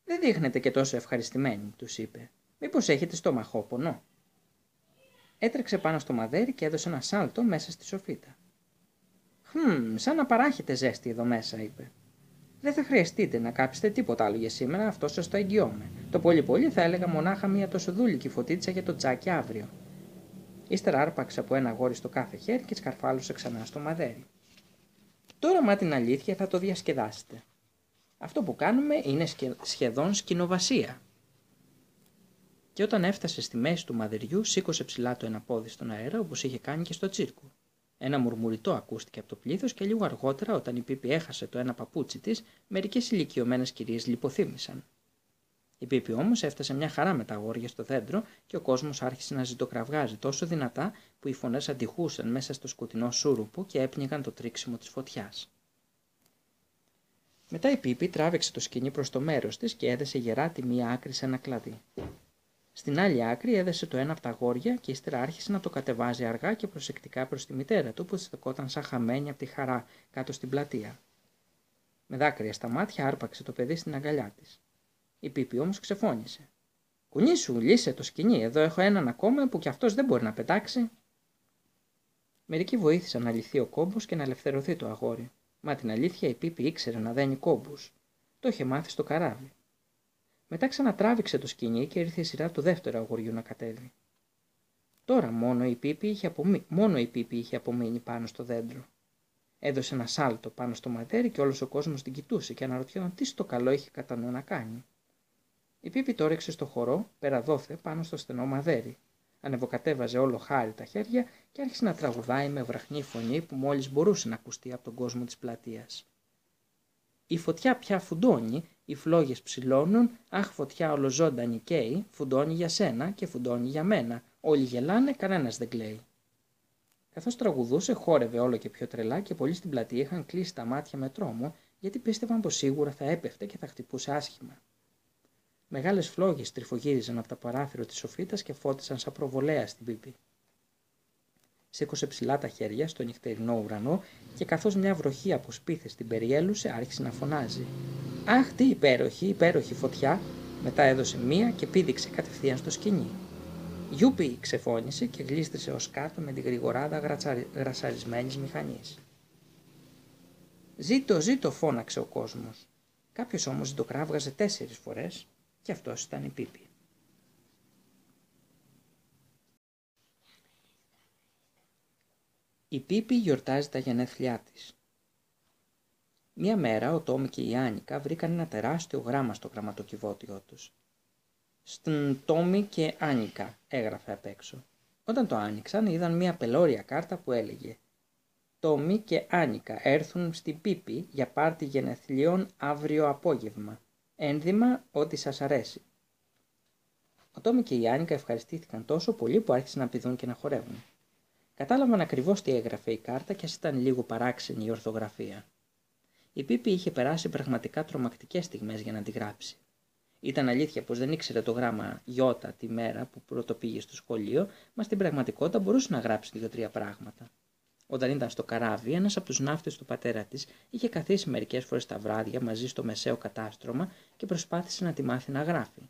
«Δεν δείχνετε και τόσο ευχαριστημένοι», τους είπε. «Μήπως έχετε στομαχό πονό?» Έτρεξε πάνω στο μαδέρι και έδωσε ένα σάλτο μέσα στη σοφίτα. «Σαν να παράχετε ζέστη εδώ μέσα», είπε. «Δεν θα χρειαστείτε να κάψετε τίποτα άλλο για σήμερα, αυτό σας το εγγυώμαι. Το πολύ πολύ θα έλεγα μονάχα μία τοσοδούλικη φωτίτσα για το τζάκι αύριο». Ύστερα άρπαξε από ένα αγόρι στο κάθε χέρι και σκαρφάλωσε ξανά στο μαδέρι. «Τώρα, μα την αλήθεια, θα το διασκεδάσετε. Αυτό που κάνουμε είναι σχεδόν σκηνοβασία». Και όταν έφτασε στη μέση του μαδεριού, σήκωσε ψηλά το ένα πόδι στον αέρα, όπως είχε κάνει και στο τσίρκο. Ένα μουρμουριτό ακούστηκε από το πλήθος και λίγο αργότερα, όταν η Πίπη έχασε το ένα παπούτσι της, μερικές ηλικιωμένες κυρίες λιποθύμησαν. Η Πίπη όμως έφτασε μια χαρά με τα αγόρια στο δέντρο και ο κόσμος άρχισε να ζητοκραυγάζει τόσο δυνατά που οι φωνές αντιχούσαν μέσα στο σκοτεινό σούρουπο και έπνιγαν το τρίξιμο της φωτιάς. Μετά η Πίπη τράβηξε το σκηνί προς το μέρος της και έδεσε γερά τη μία άκρη σε ένα κλαδί. Στην άλλη άκρη έδεσε το ένα από τα αγόρια και ύστερα άρχισε να το κατεβάζει αργά και προσεκτικά προς τη μητέρα του που στεκόταν σαν χαμένη από τη χαρά κάτω στην πλατεία. Με δάκρυα στα μάτια άρπαξε το παιδί στην αγκαλιά της. Η Πίπη όμως ξεφώνησε. «Κουνήσου, λύσε το σκοινί, εδώ έχω έναν ακόμα που κι αυτός δεν μπορεί να πετάξει». Μερικοί βοήθησαν να λυθεί ο κόμπος και να ελευθερωθεί το αγόρι. Μα την αλήθεια η Πίπη ήξερε να δένει κόμπους. Το είχε μάθει στο καράβι. Μετά ξανατράβηξε το σκοινί και ήρθε η σειρά του δεύτερου αγοριού να κατέβει. Τώρα μόνο η Πίπη είχε απομείνει πάνω στο δέντρο. Έδωσε ένα σάλτο πάνω στο ματέρι και όλος ο κόσμος την κοιτούσε και αναρωτιόταν τι στο καλό είχε κατά νου να κάνει. Η Πίπη το όρεξε στο χορό, πέρα δόθε, πάνω στο στενό μαδέρι. Ανεβοκατέβαζε όλο χάρη τα χέρια και άρχισε να τραγουδάει με βραχνή φωνή που μόλις μπορούσε να ακουστεί από τον κόσμο της πλατείας. «Η φωτιά πια φουντώνει, οι φλόγες ψηλώνουν, αχ φωτιά ολοζώντανη καίει, φουντώνει για σένα και φουντώνει για μένα, όλοι γελάνε, κανένας δεν κλαίει». Καθώς τραγουδούσε, χόρευε όλο και πιο τρελά και πολλοί στην πλατεία είχαν κλείσει τα μάτια με τρόμο γιατί πίστευαν πως σίγουρα θα έπεφτε και θα χτυπούσε άσχημα. Μεγάλες φλόγες τριφογύριζαν από τα παράθυρα της σοφίτας και φώτισαν σαν προβολέα στην Πίπη. Σήκωσε ψηλά τα χέρια στο νυχτερινό ουρανό και καθώς μια βροχή από σπίθες την περιέλουσε άρχισε να φωνάζει. «Αχ, τι υπέροχη, υπέροχη φωτιά!» Μετά έδωσε μία και πήδηξε κατευθείαν στο σκοινί. «Γιούπι!» ξεφώνησε και γλίστρισε ως κάτω με τη γρηγοράδα γρασαρισμένης μηχανής. «Ζήτω, ζήτω!» φώναξε ο κόσμος. Κάποιος όμως το κράβγαζε 4 φορές. Και αυτός ήταν η Πίπη. Η Πίπη γιορτάζει τα γενέθλιά της. Μια μέρα ο Τόμι και η Άνικα βρήκαν ένα τεράστιο γράμμα στο γραμματοκιβώτιό τους. «Στην Τόμι και Άνικα» έγραφε απ' έξω. Όταν το άνοιξαν είδαν μια πελώρια κάρτα που έλεγε «Τόμι και Άνικα έρθουν στην Πίπη για πάρτι γενεθλίων αύριο απόγευμα. Ένδυμα ό,τι σας αρέσει». Ο Τόμι και η Άνικα ευχαριστήθηκαν τόσο πολύ που άρχισαν να πηδούν και να χορεύουν. Κατάλαβαν ακριβώς τι έγραφε η κάρτα και ας ήταν λίγο παράξενη η ορθογραφία. Η Πίπη είχε περάσει πραγματικά τρομακτικές στιγμές για να τη γράψει. Ήταν αλήθεια πως δεν ήξερε το γράμμα γιώτα τη μέρα που πρώτο πήγε στο σχολείο, μα στην πραγματικότητα μπορούσε να γράψει 2-3 πράγματα. Όταν ήταν στο καράβι, ένας από τους ναύτες του πατέρα της είχε καθίσει μερικές φορές τα βράδια μαζί στο μεσαίο κατάστρωμα και προσπάθησε να τη μάθει να γράφει.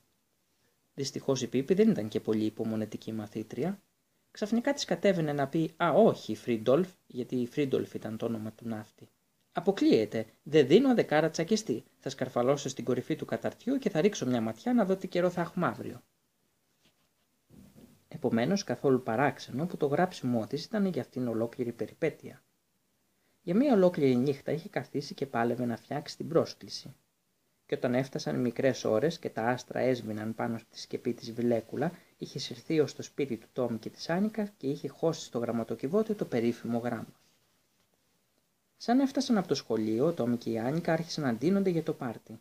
Δυστυχώς η Πίπη δεν ήταν και πολύ υπομονετική μαθήτρια. Ξαφνικά της κατέβαινε να πει «Α, όχι, Φρίντολφ», γιατί η Φρίντολφ ήταν το όνομα του ναύτη. «Αποκλείεται, δεν δίνω δεκάρα τσακιστή. Θα σκαρφαλώσω στην κορυφή του καταρτιού και θα ρίξω μια ματιά να δω τι καιρό θα έχουμε αύριο». Επομένως, καθόλου παράξενο που το γράψιμό της ήταν για αυτήν ολόκληρη περιπέτεια. Για μία ολόκληρη νύχτα είχε καθίσει και πάλευε να φτιάξει την πρόσκληση. Και όταν έφτασαν μικρές ώρες και τα άστρα έσβηναν πάνω στη σκεπή της Βιλέκουλα, είχε συρθεί ως το σπίτι του Τόμι και της Άνικα και είχε χώσει στο γραμματοκιβώτιο το περίφημο γράμμα. Σαν έφτασαν από το σχολείο, ο Τόμι και η Άνικα άρχισαν να ντύνονται για το πάρτι.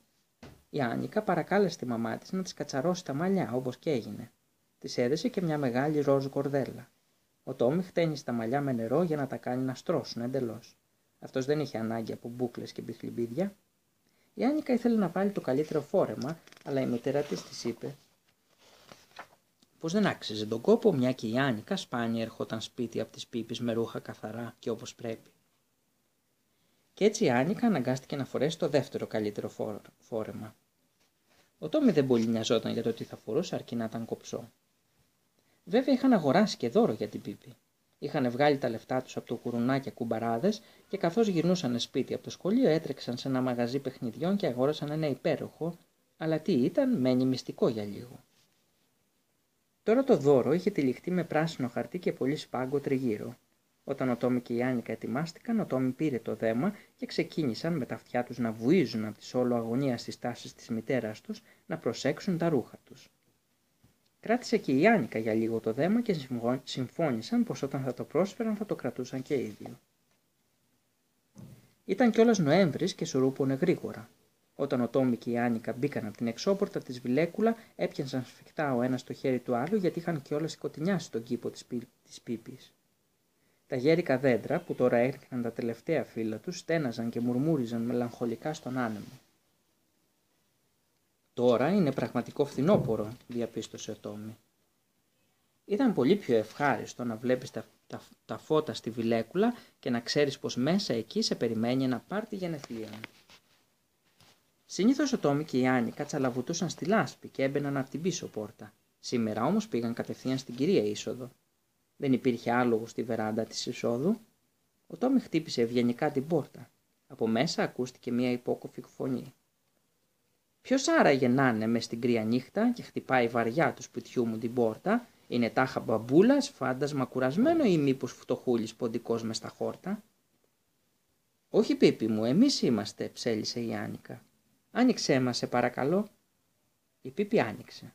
Η Άνικα παρακάλεσε τη μαμά της να της κατσαρώσει τα μαλλιά, όπως και έγινε. Της έδεσε και μια μεγάλη ροζ κορδέλα. Ο Τόμι χτένισε τα μαλλιά με νερό για να τα κάνει να στρώσουν εντελώς. Αυτός δεν είχε ανάγκη από μπούκλες και μπιχλιμπίδια. Η Άνικα ήθελε να βάλει το καλύτερο φόρεμα, αλλά η μητέρα της είπε πως δεν άξιζε τον κόπο, μια και η Άνικα σπάνια ερχόταν σπίτι από τις Πίπης με ρούχα καθαρά και όπως πρέπει. Και έτσι η Άνικα αναγκάστηκε να φορέσει το δεύτερο καλύτερο φόρεμα. Ο Τόμι δεν πολύ νοιαζόταν για το τι θα φορούσε, αρκεί να ήταν κοψό. Βέβαια είχαν αγοράσει και δώρο για την Πίπη. Είχαν βγάλει τα λεφτά τους από το κουρουνάκι κουμπαράδες και καθώς γυρνούσαν σπίτι από το σχολείο έτρεξαν σε ένα μαγαζί παιχνιδιών και αγόρασαν ένα υπέροχο, αλλά τι ήταν μένει μυστικό για λίγο. Τώρα το δώρο είχε τυλιχτεί με πράσινο χαρτί και πολύ σπάγκο τριγύρω. Όταν ο Τόμι και η Άνικα ετοιμάστηκαν, ο Τόμι πήρε το δέμα και ξεκίνησαν με τα αυτιά τους να βουίζουν από τη όλο αγωνία στις τάσεις της μητέρας τους να προσέξουν τα ρούχα τους. Κράτησε και η Άνικα για λίγο το δέμα και συμφώνησαν πως όταν θα το πρόσφεραν θα το κρατούσαν και οι δύο. Ήταν κιόλας Νοέμβρης και σουρούπωνε γρήγορα. Όταν ο Τόμι και η Άνικα μπήκαν από την εξώπορτα της Βιλέκουλα, έπιανσαν σφιχτά ο ένας το χέρι του άλλου γιατί είχαν κιόλας σκοτεινιάσει τον κήπο της Πίπης. Τα γέρικα δέντρα που τώρα έριχναν τα τελευταία φύλλα τους στέναζαν και μουρμούριζαν μελαγχολικά στον άνεμο. «Τώρα είναι πραγματικό φθινόπωρο», διαπίστωσε ο Τόμι. Ήταν πολύ πιο ευχάριστο να βλέπεις τα φώτα στη Βιλέκουλα και να ξέρεις πως μέσα εκεί σε περιμένει ένα πάρτι γενεθλίων. Συνήθως ο Τόμι και η Άνικα τσαλαβουτούσαν στη λάσπη και έμπαιναν από την πίσω πόρτα. Σήμερα όμως πήγαν κατευθείαν στην κυρία είσοδο. Δεν υπήρχε άλογο στη βεράντα της εισόδου. Ο Τόμι χτύπησε ευγενικά την πόρτα. Από μέσα ακούστηκε μια υπόκοφη φωνή. «Ποιος άραγε να είναι μες στην κρύα νύχτα και χτυπάει βαριά του σπιτιού μου την πόρτα, είναι τάχα μπαμπούλας, φάντασμα κουρασμένο ή μήπως φτωχούλης ποντικός μες στα χόρτα?» «Όχι, Πίπη μου, εμείς είμαστε», ψέλισε η Άνικα. «Άνοιξέ μας, σε παρακαλώ». Η Πίπη άνοιξε.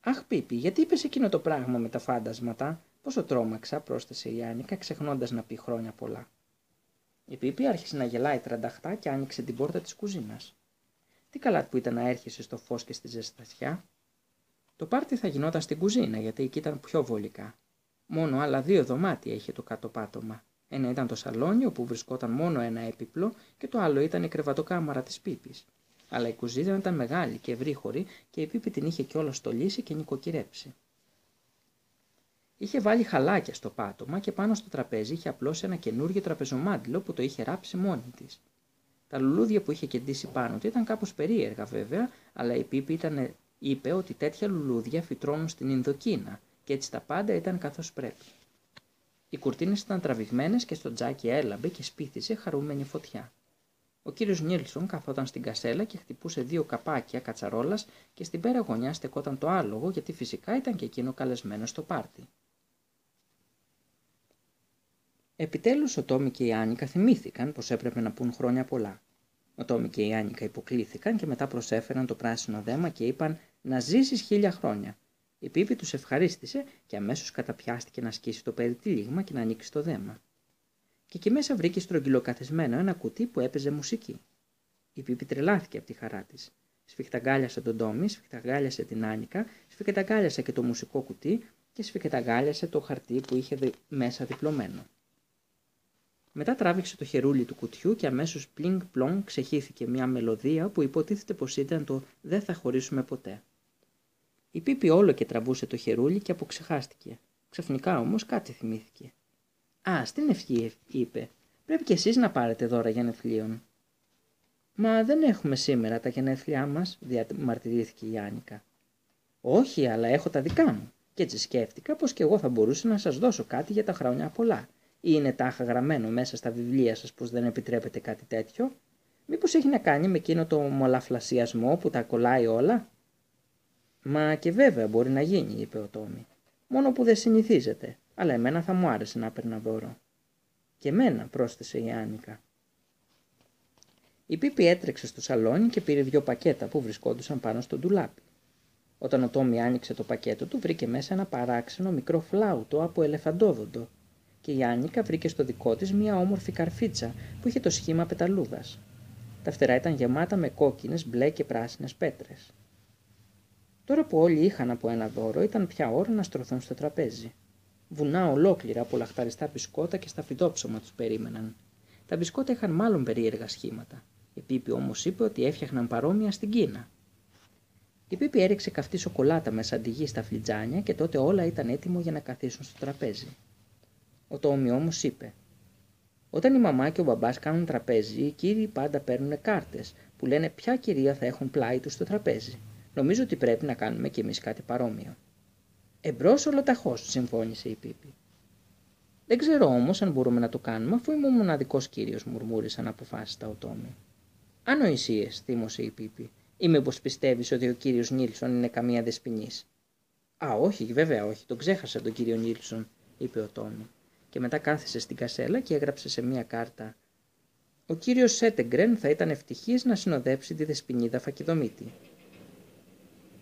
«Αχ, Πίπη, γιατί είπες εκείνο το πράγμα με τα φάντασματα, πόσο τρόμαξα», πρόσθεσε η Άνικα, ξεχνώντας να πει χρόνια πολλά. Η Πίπη άρχισε να γελάει τρανταχτά και άνοιξε την πόρτα της κουζίνας. Τι καλά που ήταν να έρχεσαι στο φως και στη ζεστασιά. Το πάρτι θα γινόταν στην κουζίνα, γιατί εκεί ήταν πιο βολικά. Μόνο άλλα 2 δωμάτια είχε το κάτω πάτωμα. Ένα ήταν το σαλόνι, όπου βρισκόταν μόνο ένα έπιπλο, και το άλλο ήταν η κρεβατοκάμαρα της Πίπης. Αλλά η κουζίνα ήταν μεγάλη και ευρύχωρη και η Πίπη την είχε κιόλας στολίσει και νοικοκυρέψει. Είχε βάλει χαλάκια στο πάτωμα και πάνω στο τραπέζι είχε απλώσει ένα καινούργιο τραπεζομάντιλο που το είχε ράψει μόνη της. Τα λουλούδια που είχε κεντήσει πάνω του ήταν κάπως περίεργα βέβαια, αλλά η Πίπη είπε ότι τέτοια λουλούδια φυτρώνουν στην Ινδοκίνα και έτσι τα πάντα ήταν καθώς πρέπει. Οι κουρτίνες ήταν τραβηγμένες και στο τζάκι έλαμπε και σπίθησε χαρούμενη φωτιά. Ο κύριος Νίλσον καθόταν στην κασέλα και χτυπούσε 2 καπάκια κατσαρόλας και στην πέρα γωνιά στεκόταν το άλογο, γιατί φυσικά ήταν και εκείνο καλεσμένο στο πάρτι. Επιτέλους ο Τόμι και η Άνικα θυμήθηκαν πως έπρεπε να πουν χρόνια πολλά. Ο Τόμι και η Άνικα υποκλήθηκαν και μετά προσέφεραν το πράσινο δέμα και είπαν «Να ζήσεις 1000 χρόνια». Η Πίπη τους ευχαρίστησε και αμέσως καταπιάστηκε να σκίσει το περιτύλιγμα και να ανοίξει το δέμα. Και εκεί μέσα βρήκε στρογγυλοκαθισμένο ένα κουτί που έπαιζε μουσική. Η Πίπη τρελάθηκε από τη χαρά της. Σφιχταγκάλιασε τον Τόμι, σφιχταγκάλιασε την Άνικα, σφιχταγκάλιασε και το μουσικό κουτί και σφιχταγκάλιασε το χαρτί που είχε μέσα διπλωμένο. Μετά τράβηξε το χερούλι του κουτιού και αμέσως πλινγκ-πλονγκ ξεχύθηκε μια μελωδία που υποτίθεται πως ήταν το «Δεν θα χωρίσουμε ποτέ». Η Πίπη όλο και τραβούσε το χερούλι και αποξεχάστηκε. Ξαφνικά όμως κάτι θυμήθηκε. «Α, στην ευχή», είπε, «πρέπει κι εσείς να πάρετε δώρα γενεθλίων». «Μα δεν έχουμε σήμερα τα γενέθλιά μας», διαμαρτυρήθηκε η Άνικα. «Όχι, αλλά έχω τα δικά μου. Κι έτσι σκέφτηκα πως κι εγώ θα μπορούσα να σας δώσω κάτι για τα χρόνια πολλά. Ή είναι τάχα γραμμένο μέσα στα βιβλία σας πως δεν επιτρέπετε κάτι τέτοιο? Μήπως έχει να κάνει με εκείνο το μολαφλασιασμό που τα κολλάει όλα?» «Μα και βέβαια μπορεί να γίνει», είπε ο Τόμι. «Μόνο που δεν συνηθίζεται, αλλά εμένα θα μου άρεσε να παίρνα δώρο». «Και εμένα», πρόσθεσε η Άνικα. Η Πίπη έτρεξε στο σαλόνι και πήρε 2 πακέτα που βρισκόντουσαν πάνω στο ντουλάπι. Όταν ο Τόμι άνοιξε το πακέτο του, βρήκε μέσα ένα παράξενο μικρό φλάουτο από ελεφαντόδοντο. Και η Άνικα βρήκε στο δικό της μία όμορφη καρφίτσα που είχε το σχήμα πεταλούδας. Τα φτερά ήταν γεμάτα με κόκκινες, μπλε και πράσινες πέτρες. Τώρα που όλοι είχαν από ένα δώρο, ήταν πια ώρα να στρωθούν στο τραπέζι. Βουνά ολόκληρα από λαχταριστά μπισκότα και σταφυδόψωμα τους περίμεναν. Τα μπισκότα είχαν μάλλον περίεργα σχήματα. Η Πίπη όμως είπε ότι έφτιαχναν παρόμοια στην Κίνα. Η Πίπη έριξε καυτή σοκολάτα με σαντιγί στα φλιτζάνια και τότε όλα ήταν έτοιμο για να καθίσουν στο τραπέζι. Ο Τόμι όμως είπε «Όταν η μαμά και ο μπαμπάς κάνουν τραπέζι, οι κύριοι πάντα παίρνουν κάρτες που λένε ποια κυρία θα έχουν πλάι τους στο τραπέζι. Νομίζω ότι πρέπει να κάνουμε κι εμείς κάτι παρόμοιο». «Εμπρός ολοταχώς», συμφώνησε η Πίπη. «Δεν ξέρω όμως αν μπορούμε να το κάνουμε, αφού είμαι ο μοναδικός κύριος», μουρμούρισαν αποφάσιστα ο Τόμι. «Ανοησίες», θύμωσε η Πίπη, «ή μήπως πιστεύεις ότι ο κύριος Νίλσον είναι καμία δεσποινής?» «Α, όχι, βέβαια όχι, τον ξέχασα τον κύριο Νίλσον», είπε ο Τόμι. Και μετά κάθισε στην κασέλα και έγραψε σε μία κάρτα «Ο κύριος Σέτεγκρεν θα ήταν ευτυχής να συνοδέψει τη δεσποινίδα Φακιδομίτη».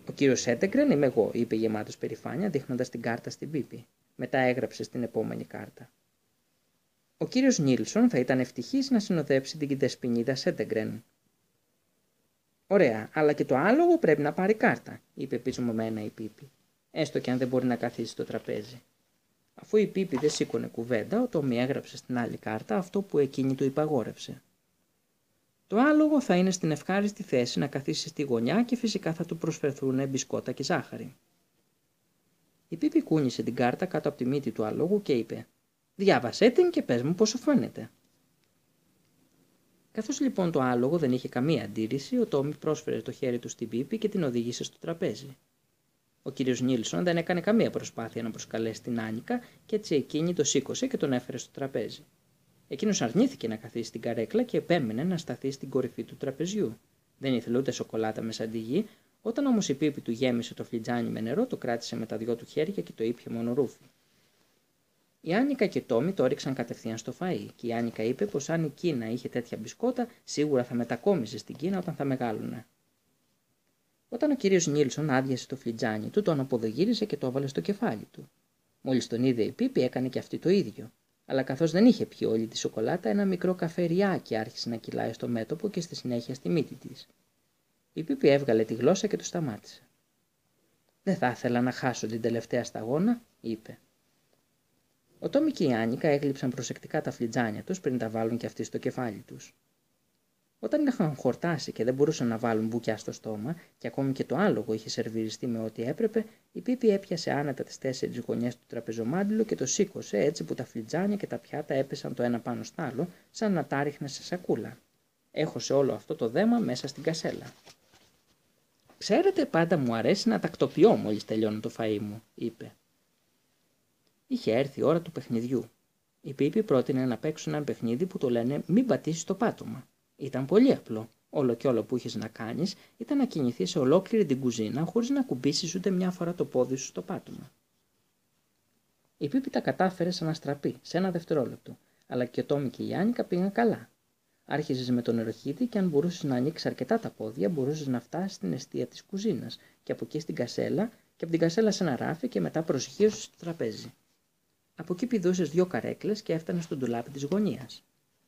«Ο κύριος Σέτεγκρεν είμαι εγώ», είπε γεμάτος περηφάνεια, δείχνοντας την κάρτα στην Πίπη. Μετά έγραψε στην επόμενη κάρτα «Ο κύριος Νίλσον θα ήταν ευτυχής να συνοδέψει την δεσποινίδα Σέτεγκρεν». «Ωραία, αλλά και το άλογο πρέπει να πάρει κάρτα», είπε πεισμωμένα η Πίπη, έστω και αν δεν μπορεί να καθίσει στο τραπέζι. Αφού η Πίπη δεν σήκωνε κουβέντα, ο Τόμι έγραψε στην άλλη κάρτα αυτό που εκείνη του υπαγόρευσε. «Το άλογο θα είναι στην ευχάριστη θέση να καθίσει στη γωνιά και φυσικά θα του προσφερθούν μπισκότα και ζάχαρη». Η Πίπη κούνησε την κάρτα κάτω από τη μύτη του αλόγου και είπε «Διάβασέ την και πες μου πόσο φαίνεται». Καθώς λοιπόν το άλογο δεν είχε καμία αντίρρηση, ο Τόμι πρόσφερε το χέρι του στην Πίπη και την οδήγησε στο τραπέζι. Ο κύριος Νίλσον δεν έκανε καμία προσπάθεια να προσκαλέσει την Άνικα και έτσι εκείνη το σήκωσε και τον έφερε στο τραπέζι. Εκείνος αρνήθηκε να καθίσει στην καρέκλα και επέμενε να σταθεί στην κορυφή του τραπεζιού. Δεν ήθελε ούτε σοκολάτα με σαντιγί, όταν όμως η Πίπη του γέμισε το φλιτζάνι με νερό, το κράτησε με τα δυο του χέρια και το ήπιε μονορούφι. Η Άνικα και Τόμι το ρίξαν κατευθείαν στο φαΐ και η Άνικα είπε πως αν η Κίνα είχε τέτοια μπισκότα, σίγουρα θα μετακόμιζε στην Κίνα όταν θα μεγάλωνε. Όταν ο κύριος Νίλσον άδειασε το φλιτζάνι του, τον αποδογύρισε και το έβαλε στο κεφάλι του. Μόλις τον είδε η Πίπη, έκανε και αυτή το ίδιο. Αλλά καθώς δεν είχε πιει όλη τη σοκολάτα, ένα μικρό καφεριάκι άρχισε να κυλάει στο μέτωπο και στη συνέχεια στη μύτη της. Η Πίπη έβγαλε τη γλώσσα και το σταμάτησε. «Δεν θα ήθελα να χάσω την τελευταία σταγόνα», είπε. Ο Τόμι και η Άνικα έγλειψαν προσεκτικά τα φλιτζάνια τους πριν τα βάλουν και αυτοί στο κεφάλι τους. Όταν είχαν χορτάσει και δεν μπορούσαν να βάλουν μπουκιά στο στόμα, και ακόμη και το άλογο είχε σερβιριστεί με ό,τι έπρεπε, η Πίπη έπιασε άνετα τις τέσσερις γωνιές του τραπεζομάντιλου και το σήκωσε έτσι που τα φλιτζάνια και τα πιάτα έπεσαν το ένα πάνω στο άλλο, σαν να τα ρίχνε σε σακούλα. Έχωσε όλο αυτό το δέμα μέσα στην κασέλα. «Ξέρετε, πάντα μου αρέσει να τακτοποιώ μόλις τελειώνω το φαΐ μου», είπε. Είχε έρθει η ώρα του παιχνιδιού. Η Πίπη πρότεινε να παίξουν ένα παιχνίδι που το λένε «Μην πατήσεις το πάτωμα». Ήταν πολύ απλό. Όλο και όλο που είχες να κάνεις ήταν να κινηθείς σε ολόκληρη την κουζίνα χωρίς να κουμπίσεις ούτε μια φορά το πόδι σου στο πάτωμα. Η Πίπη τα κατάφερε σαν αστραπή, σε ένα δευτερόλεπτο, αλλά και ο Τόμι και η Άνικα πήγαν καλά. Άρχιζες με τον νεροχύτη και αν μπορούσες να ανοίξεις αρκετά τα πόδια, μπορούσες να φτάσεις στην εστία της κουζίνας και από εκεί στην κασέλα και από την κασέλα σε ένα ράφι και μετά προσχίωσες στο τραπέζι. Από εκεί πηδούσες δύο καρέκλες και έφτανες στον ντουλάπι της γωνίας.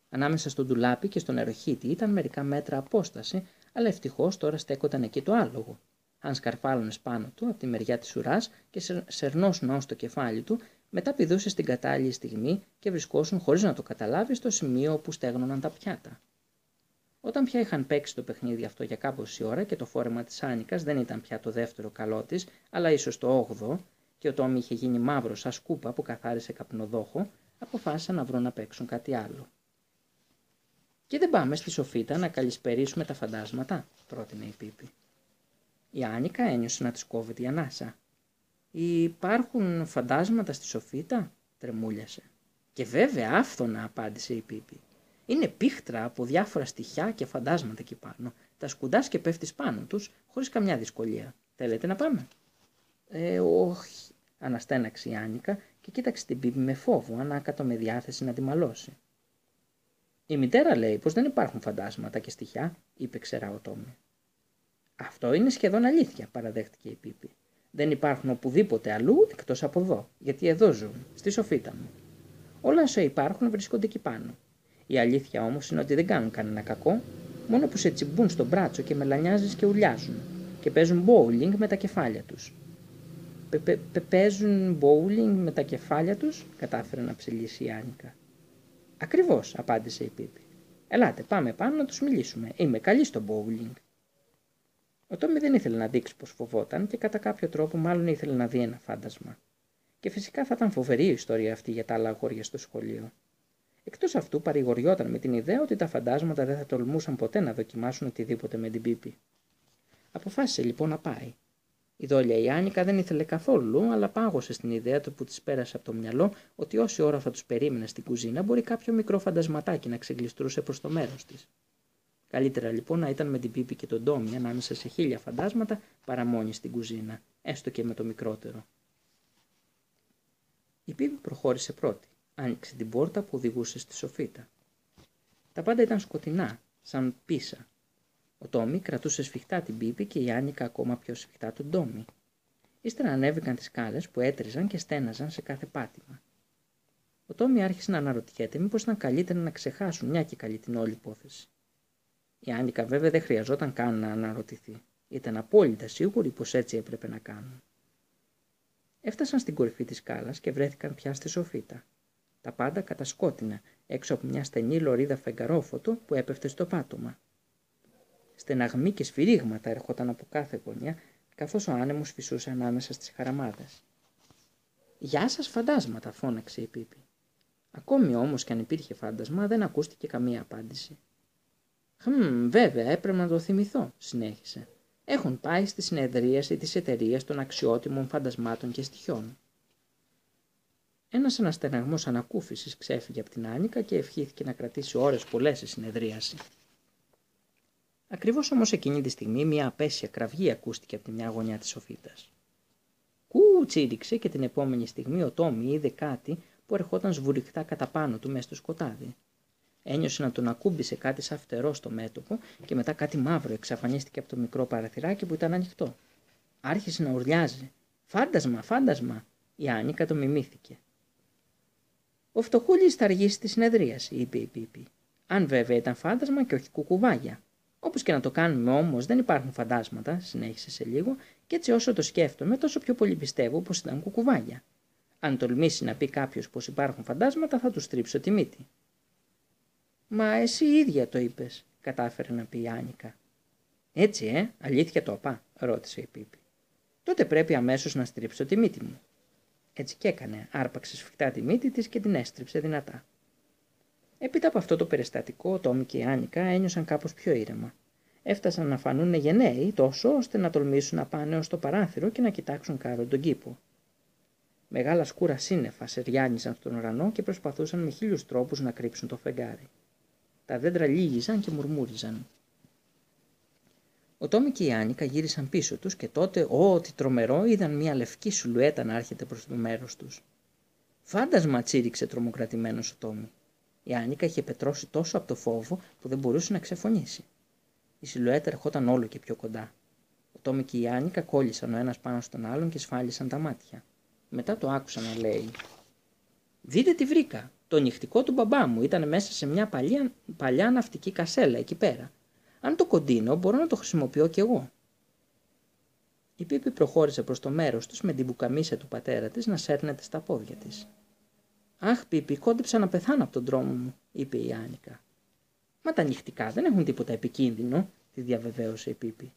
Ανάμεσα στον ντουλάπι και στον νεροχύτη ήταν μερικά μέτρα απόσταση, αλλά ευτυχώς τώρα στέκονταν εκεί το άλογο. Αν σκαρφάλωνες πάνω του από τη μεριά της ουράς και σερνώσουν ως το κεφάλι του, μετά πηδούσες την κατάλληλη στιγμή και βρισκόσουν χωρίς να το καταλάβεις στο σημείο όπου στέγνωναν τα πιάτα. Όταν πια είχαν παίξει το παιχνίδι αυτό για κάμποση ώρα και το φόρεμα της Άνικας δεν ήταν πια το δεύτερο καλό της, αλλά ίσως το όγδοο, και ο Τόμι είχε γίνει μαύρος σαν σκούπα που καθάρισε καπνοδόχο, αποφάσισαν να βρουν να παίξουν κάτι άλλο. «Και δεν πάμε στη σοφίτα να καλησπερίσουμε τα φαντάσματα», πρότεινε η Πίπη. Η Άνικα ένιωσε να της κόβεται η ανάσα. «Υπάρχουν φαντάσματα στη σοφίτα?» τρεμούλιασε. «Και βέβαια άφθονα», απάντησε η Πίπη. «Είναι πίχτρα από διάφορα στοιχιά και φαντάσματα εκεί πάνω. Τα σκουντάς και πέφτεις πάνω τους χωρίς καμιά δυσκολία. Θέλετε να πάμε?» «Όχι», αναστέναξε η Άνικα και κοίταξε την Πίπη με φόβο, ανάκατο με διάθεση να τη μαλώσει. «Η μητέρα λέει πως δεν υπάρχουν φαντάσματα και στοιχιά», είπε ξερά ο Τόμι. «Αυτό είναι σχεδόν αλήθεια», παραδέχτηκε η Πίπη. «Δεν υπάρχουν οπουδήποτε αλλού εκτός από εδώ, γιατί εδώ ζουν, στη σοφίτα μου. Όλα όσα υπάρχουν βρίσκονται εκεί πάνω. Η αλήθεια όμως είναι ότι δεν κάνουν κανένα κακό, μόνο που σε τσιμπούν στον μπράτσο και μελανιάζεις και ουλιάζουν και παίζουν bowling με τα κεφάλια τους». «Παίζουν bowling με τα κεφάλια τους», κατάφερε να ψηλήσει η Άνικα. «Ακριβώς», απάντησε η Πίπη. «Ελάτε, πάμε πάνω να τους μιλήσουμε. Είμαι καλή στο bowling». Ο Τόμι δεν ήθελε να δείξει πως φοβόταν και κατά κάποιο τρόπο μάλλον ήθελε να δει ένα φάντασμα. Και φυσικά θα ήταν φοβερή η ιστορία αυτή για τα άλλα αγόρια στο σχολείο. Εκτός αυτού παρηγοριόταν με την ιδέα ότι τα φαντάσματα δεν θα τολμούσαν ποτέ να δοκιμάσουν οτιδήποτε με την Πίπη. Αποφάσισε λοιπόν να πάει. Η δόλια η Άνικα δεν ήθελε καθόλου, αλλά πάγωσε στην ιδέα του που της πέρασε από το μυαλό ότι όση ώρα θα τους περίμενε στην κουζίνα μπορεί κάποιο μικρό φαντασματάκι να ξεγλιστρούσε προς το μέρος της. Καλύτερα λοιπόν να ήταν με την Πίπη και τον Τόμι ανάμεσα σε 1000 φαντάσματα παρά μόνη στην κουζίνα, έστω και με το μικρότερο. Η Πίπη προχώρησε πρώτη, άνοιξε την πόρτα που οδηγούσε στη σοφίτα. Τα πάντα ήταν σκοτεινά, σαν πίσα. Ο Τόμι κρατούσε σφιχτά την Πίπη και η Άνικα ακόμα πιο σφιχτά τον Τόμι. Ύστερα ανέβηκαν τις σκάλες που έτριζαν και στέναζαν σε κάθε πάτημα. Ο Τόμι άρχισε να αναρωτιέται μήπως ήταν καλύτερα να ξεχάσουν μια και καλή την όλη υπόθεση. Η Άνικα βέβαια δεν χρειαζόταν καν να αναρωτηθεί. Ήταν απόλυτα σίγουρη πως έτσι έπρεπε να κάνουν. Έφτασαν στην κορυφή της σκάλας και βρέθηκαν πια στη σοφίτα. Τα πάντα κατασκότεινα έξω από μια στενή λωρίδα φεγγαρόφωτο που έπεφτε στο πάτωμα. Στεναγμοί και σφυρίγματα έρχονταν από κάθε γωνιά, καθώς ο άνεμος φυσούσε ανάμεσα στις χαραμάδες. «Γεια σας, φαντάσματα», φώναξε η Πίπη. Ακόμη όμως κι αν υπήρχε φάντασμα, δεν ακούστηκε καμία απάντηση. Βέβαια, έπρεπε να το θυμηθώ, συνέχισε. Έχουν πάει στη συνεδρίαση της εταιρείας των αξιότιμων φαντασμάτων και στοιχειών. Ένας αναστεναγμός ανακούφισης ξέφυγε από την Άνικα και ευχήθηκε να κρατήσει ώρες πολλές η συνεδρίαση. Ακριβώς όμως εκείνη τη στιγμή μια απέσια κραυγή ακούστηκε από τη μια γωνιά της σοφίτας. Κου τσίριξε και την επόμενη στιγμή ο Τόμι είδε κάτι που ερχόταν σβουριχτά κατά πάνω του μέσα στο σκοτάδι. Ένιωσε να τον ακούμπησε κάτι σαν φτερό στο μέτωπο και μετά κάτι μαύρο εξαφανίστηκε από το μικρό παραθυράκι που ήταν ανοιχτό. Άρχισε να ουρλιάζει. «Φάντασμα, φάντασμα!» Η Άνικα το μιμήθηκε. «Ο φτωχούλης θα αργήσει τη συνεδρίαση», είπε η Πίπη. «Αν βέβαια ήταν φάντασμα και όχι κουκουβάγια. Όπως και να το κάνουμε όμως, δεν υπάρχουν φαντάσματα», συνέχισε σε λίγο, «και έτσι όσο το σκέφτομαι, τόσο πιο πολύ πιστεύω πως ήταν κουκουβάγια. Αν τολμήσει να πει κάποιος πως υπάρχουν φαντάσματα, θα του στρίψω τη μύτη». «Μα εσύ ίδια το είπες», κατάφερε να πει η Άνικα. «Έτσι, αλήθεια το απά», ρώτησε η Πίπη. «Τότε πρέπει αμέσως να στρίψω τη μύτη μου». Έτσι κι έκανε, άρπαξε σφιχτά τη μύτη της και την έστριψε δυνατά. Έπειτα από αυτό το περιστατικό, ο Τόμι και η Άνικα ένιωσαν κάπως πιο ήρεμα. Έφτασαν να φανούν γενναίοι τόσο ώστε να τολμήσουν να πάνε ως το παράθυρο και να κοιτάξουν κάτω τον κήπο. Μεγάλα σκούρα σύννεφα σεριάνιζαν στον ουρανό και προσπαθούσαν με χίλιους τρόπους να κρύψουν το φεγγάρι. Τα δέντρα λύγιζαν και μουρμούριζαν. Ο Τόμι και η Άνικα γύρισαν πίσω τους και τότε, ό,τι τρομερό, είδαν μια λευκή σουλουέτα να έρχεται προς το μέρος τους. «Φάντασμα!» τσίριξε τρομοκρατημένος ο Τόμι. Η Άνικα είχε πετρώσει τόσο από το φόβο που δεν μπορούσε να ξεφωνήσει. Η σιλουέτα ερχόταν όλο και πιο κοντά. Ο Τόμι και η Άνικα κόλλησαν ο ένας πάνω στον άλλον και σφάλισαν τα μάτια. Μετά το άκουσαν να λέει: «Δείτε τι βρήκα! Το νυχτικό του μπαμπά μου ήταν μέσα σε μια παλιά ναυτική κασέλα εκεί πέρα. Αν το κοντίνω, μπορώ να το χρησιμοποιώ κι εγώ». Η Πίπη προχώρησε προς το μέρος τους με την μπουκαμίσια του πατέρα της να σέρνεται στα πόδια της. «Αχ, Πίπη, κόντεψα να πεθάνω από τον τρόμο μου», είπε η Άνικα. «Μα τα νυχτικά δεν έχουν τίποτα επικίνδυνο», τη διαβεβαίωσε η Πίπη.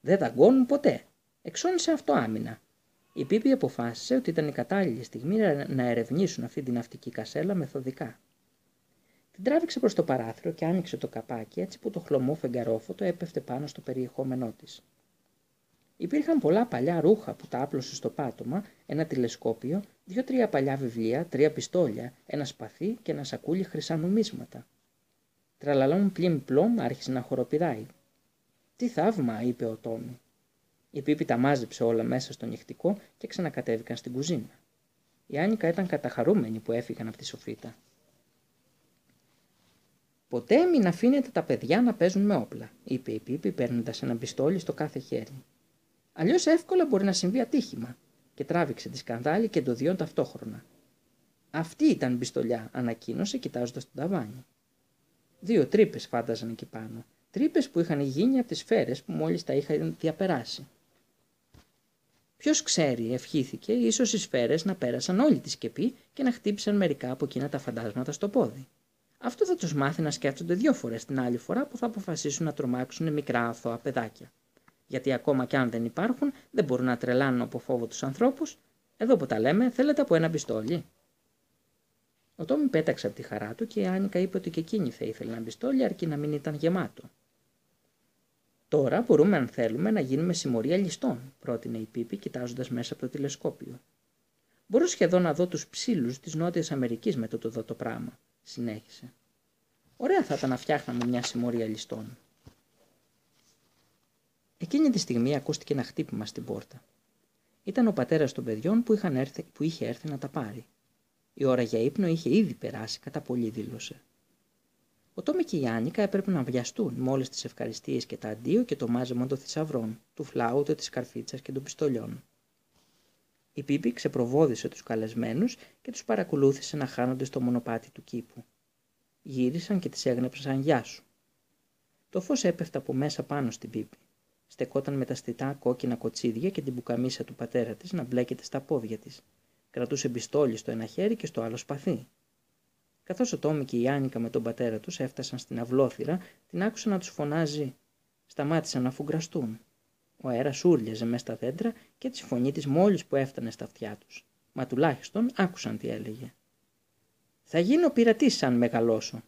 «Δεν δαγκώνουν ποτέ. Εξώνησε αυτό άμυνα». Η Πίπη αποφάσισε ότι ήταν η κατάλληλη στιγμή να ερευνήσουν αυτή την ναυτική κασέλα μεθοδικά. Την τράβηξε προς το παράθυρο και άνοιξε το καπάκι έτσι που το χλωμό φεγγαρόφωτο έπεφτε πάνω στο περιεχόμενό της. Υπήρχαν πολλά παλιά ρούχα που τα άπλωσε στο πάτωμα, ένα τηλεσκόπιο, 2-3 παλιά βιβλία, 3 πιστόλια, ένα σπαθί και ένα σακούλι χρυσά νομίσματα. Τραλαλών πλιμ πλόμ άρχισε να χοροπηδάει. «Τι θαύμα», είπε ο Τόμι. Η Πίπη τα μάζεψε όλα μέσα στο νυχτικό και ξανακατέβηκαν στην κουζίνα. Η Άνικα ήταν καταχαρούμενη που έφυγαν από τη σοφίτα. «Ποτέ μην αφήνετε τα παιδιά να παίζουν με όπλα», είπε η Πίπη παίρνοντας ένα πιστόλι στο κάθε χέρι. «Αλλιώς εύκολα μπορεί να συμβεί ατύχημα», και τράβηξε τη σκανδάλη και το δύο ταυτόχρονα. «Αυτή ήταν πιστολιά», ανακοίνωσε κοιτάζοντας τον ταβάνι. 2 τρύπες φάνταζαν εκεί πάνω, τρύπες που είχαν γίνει από τις σφαίρες που μόλις τα είχαν διαπεράσει. «Ποιος ξέρει», ευχήθηκε, «ίσως οι σφαίρες να πέρασαν όλη τη σκεπή και να χτύπησαν μερικά από εκείνα τα φαντάσματα στο πόδι. Αυτό θα τους μάθει να σκέφτονται 2 φορές την άλλη φορά που θα αποφασίσουν να τρομάξουν μικρά αθώα παιδάκια. Γιατί ακόμα κι αν δεν υπάρχουν, δεν μπορούν να τρελάνουν από φόβο τους ανθρώπους. Εδώ που τα λέμε, θέλετε από ένα πιστόλι». Ο Τόμι πέταξε από τη χαρά του και η Άνικα είπε ότι και εκείνη θα ήθελε ένα πιστόλι, αρκεί να μην ήταν γεμάτο. «Τώρα μπορούμε, αν θέλουμε, να γίνουμε συμμορία ληστών», πρότεινε η Πίπη κοιτάζοντας μέσα από το τηλεσκόπιο. «Μπορώ σχεδόν να δω τους ψήλους της Νότιας Αμερικής με το δω το πράγμα», συνέχισε. «Ωραία θα ήταν να φτιάχναμε μια συμμορία ληστών». Εκείνη τη στιγμή ακούστηκε ένα χτύπημα στην πόρτα. Ήταν ο πατέρας των παιδιών που είχε έρθει να τα πάρει. Η ώρα για ύπνο είχε ήδη περάσει, κατά πολύ δήλωσε. Ο Τόμι και η Άνικα έπρεπε να βιαστούν με όλες τις ευχαριστίες και τα αντίο και το μάζεμα των θησαυρών, του φλάουτο, της καρφίτσας και των πιστολιών. Η Πίπη ξεπροβόδησε τους καλεσμένους και τους παρακολούθησε να χάνονται στο μονοπάτι του κήπου. Γύρισαν και τις έγνεψαν γεια σου. Το φως έπεφτε από μέσα πάνω στην Πίπη. Στεκόταν με τα στιτά κόκκινα κοτσίδια και την μπουκαμίσια του πατέρα της να μπλέκεται στα πόδια της. Κρατούσε πιστόλι στο ένα χέρι και στο άλλο σπαθί. Καθώς ο Τόμι και η Άνικα με τον πατέρα τους έφτασαν στην αυλόθυρα, την άκουσαν να τους φωνάζει. Σταμάτησαν να φουγκραστούν. Ο αέρας ούρλιαζε μέσα στα δέντρα και τη φωνή της μόλις που έφτανε στα αυτιά τους. Μα τουλάχιστον άκουσαν τι έλεγε. «Θα γίνω πειρατής αν μεγαλώσω.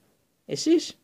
Εσείς